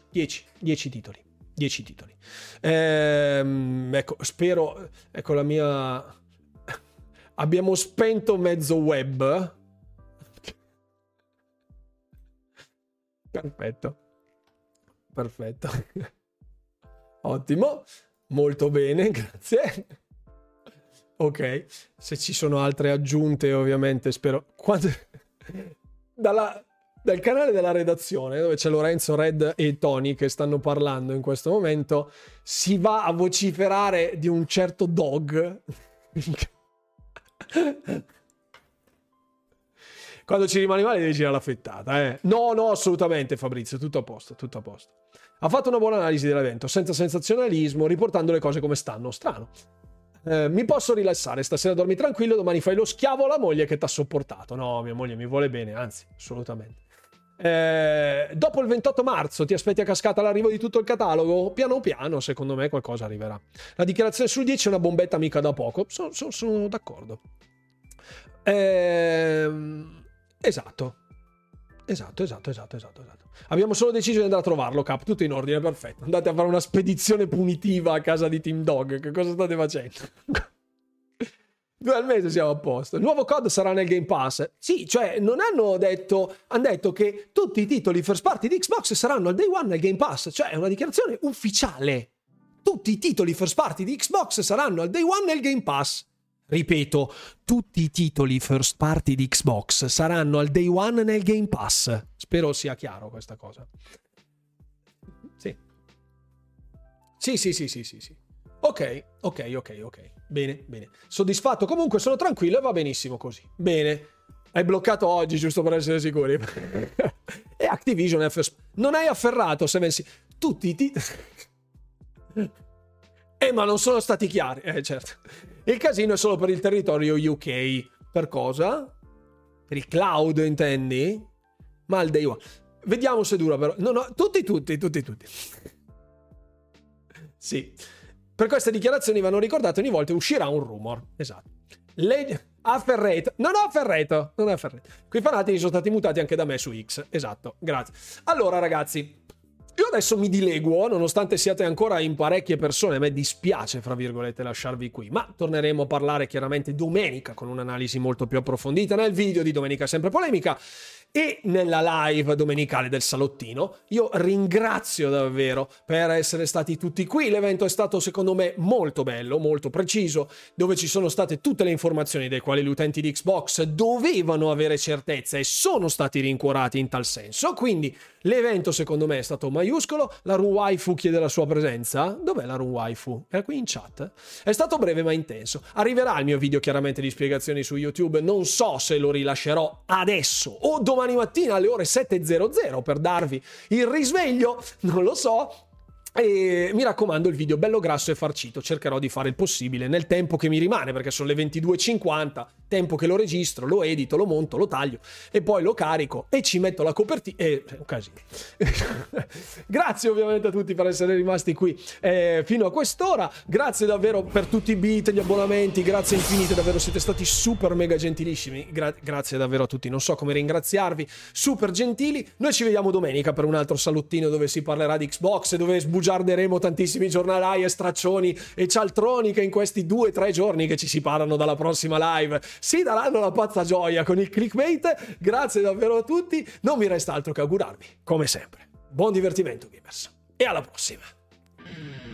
titoli. 10 titoli. Ecco, spero, ecco la mia... Abbiamo spento mezzo web. Perfetto. Perfetto. Ottimo. Molto bene, grazie. Ok, se ci sono altre aggiunte, ovviamente spero. Quando... Dal canale della redazione, dove c'è Lorenzo, Red e Tony che stanno parlando in questo momento, si va a vociferare di un certo dog. Quando ci rimane male devi girare la frittata, eh? No, no, assolutamente, Fabrizio, tutto a posto, tutto a posto. Ha fatto una buona analisi dell'evento, senza sensazionalismo, riportando le cose come stanno. Strano. Mi posso rilassare, stasera dormi tranquillo, domani fai lo schiavo alla moglie che t'ha sopportato. No, mia moglie mi vuole bene, anzi, assolutamente. Dopo il 28 marzo ti aspetti a cascata l'arrivo di tutto il catalogo? Piano piano, secondo me, qualcosa arriverà. La dichiarazione sul 10 è una bombetta mica da poco. Sono d'accordo. Esatto. Abbiamo solo deciso di andare a trovarlo, Cap. Tutto in ordine, perfetto. Andate a fare una spedizione punitiva a casa di Team Dog. Che cosa state facendo? 2 al mese siamo a posto. Il nuovo COD sarà nel Game Pass. Sì, cioè non hanno detto, hanno detto che tutti i titoli first party di Xbox saranno al day one nel Game Pass. Cioè è una dichiarazione ufficiale. Tutti i titoli first party di Xbox saranno al day one nel Game Pass. Ripeto, tutti i titoli first party di Xbox saranno al day one nel Game Pass. Spero sia chiaro questa cosa. Sì. Sì. Ok. Bene. Soddisfatto. Comunque sono tranquillo e va benissimo così. Bene. Hai bloccato oggi, giusto per essere sicuri. E Activision non hai afferrato, se pensi... Tutti i titoli... ma non sono stati chiari. Certo. Il casino è solo per il territorio UK. Per cosa? Per il cloud, intendi? Ma al day one. Vediamo se dura, però. No, tutti. Sì. Per queste dichiarazioni vanno ricordate ogni volta uscirà un rumor. Esatto. Non ho afferrato. Quei fanatici sono stati mutati anche da me su X. Esatto, grazie. Allora, ragazzi... Io adesso mi dileguo, nonostante siate ancora in parecchie persone, a me dispiace, fra virgolette, lasciarvi qui, ma torneremo a parlare chiaramente domenica con un'analisi molto più approfondita nel video di Domenica Sempre Polemica e nella live domenicale del salottino. Io ringrazio davvero per essere stati tutti qui, l'evento è stato secondo me molto bello, molto preciso, dove ci sono state tutte le informazioni delle quali gli utenti di Xbox dovevano avere certezza e sono stati rincuorati in tal senso, quindi l'evento secondo me è stato maiuscolo. La Ruwaifu chiede la sua presenza. Dov'è la Ruwaifu? Era qui in chat. È stato breve ma intenso. Arriverà il mio video chiaramente di spiegazioni su YouTube, non so se lo rilascerò adesso o domani mattina alle ore 7:00 per darvi il risveglio, non lo so. E mi raccomando, il video bello grasso e farcito, cercherò di fare il possibile nel tempo che mi rimane, perché sono le 22:50, tempo che lo registro, lo edito, lo monto, lo taglio e poi lo carico e ci metto la copertina, è un casino. Grazie ovviamente a tutti per essere rimasti qui fino a quest'ora, grazie davvero per tutti i beat, gli abbonamenti, grazie infinite, davvero siete stati super mega gentilissimi, grazie davvero a tutti, non so come ringraziarvi, super gentili. Noi ci vediamo domenica per un altro salottino dove si parlerà di Xbox e dove sbugiarderemo tantissimi giornalai e straccioni e cialtroni che in questi 2-3 giorni che ci si parlano dalla prossima live si daranno la pazza gioia con il clickbait. Grazie davvero a tutti, non mi resta altro che augurarvi come sempre buon divertimento gamers e alla prossima.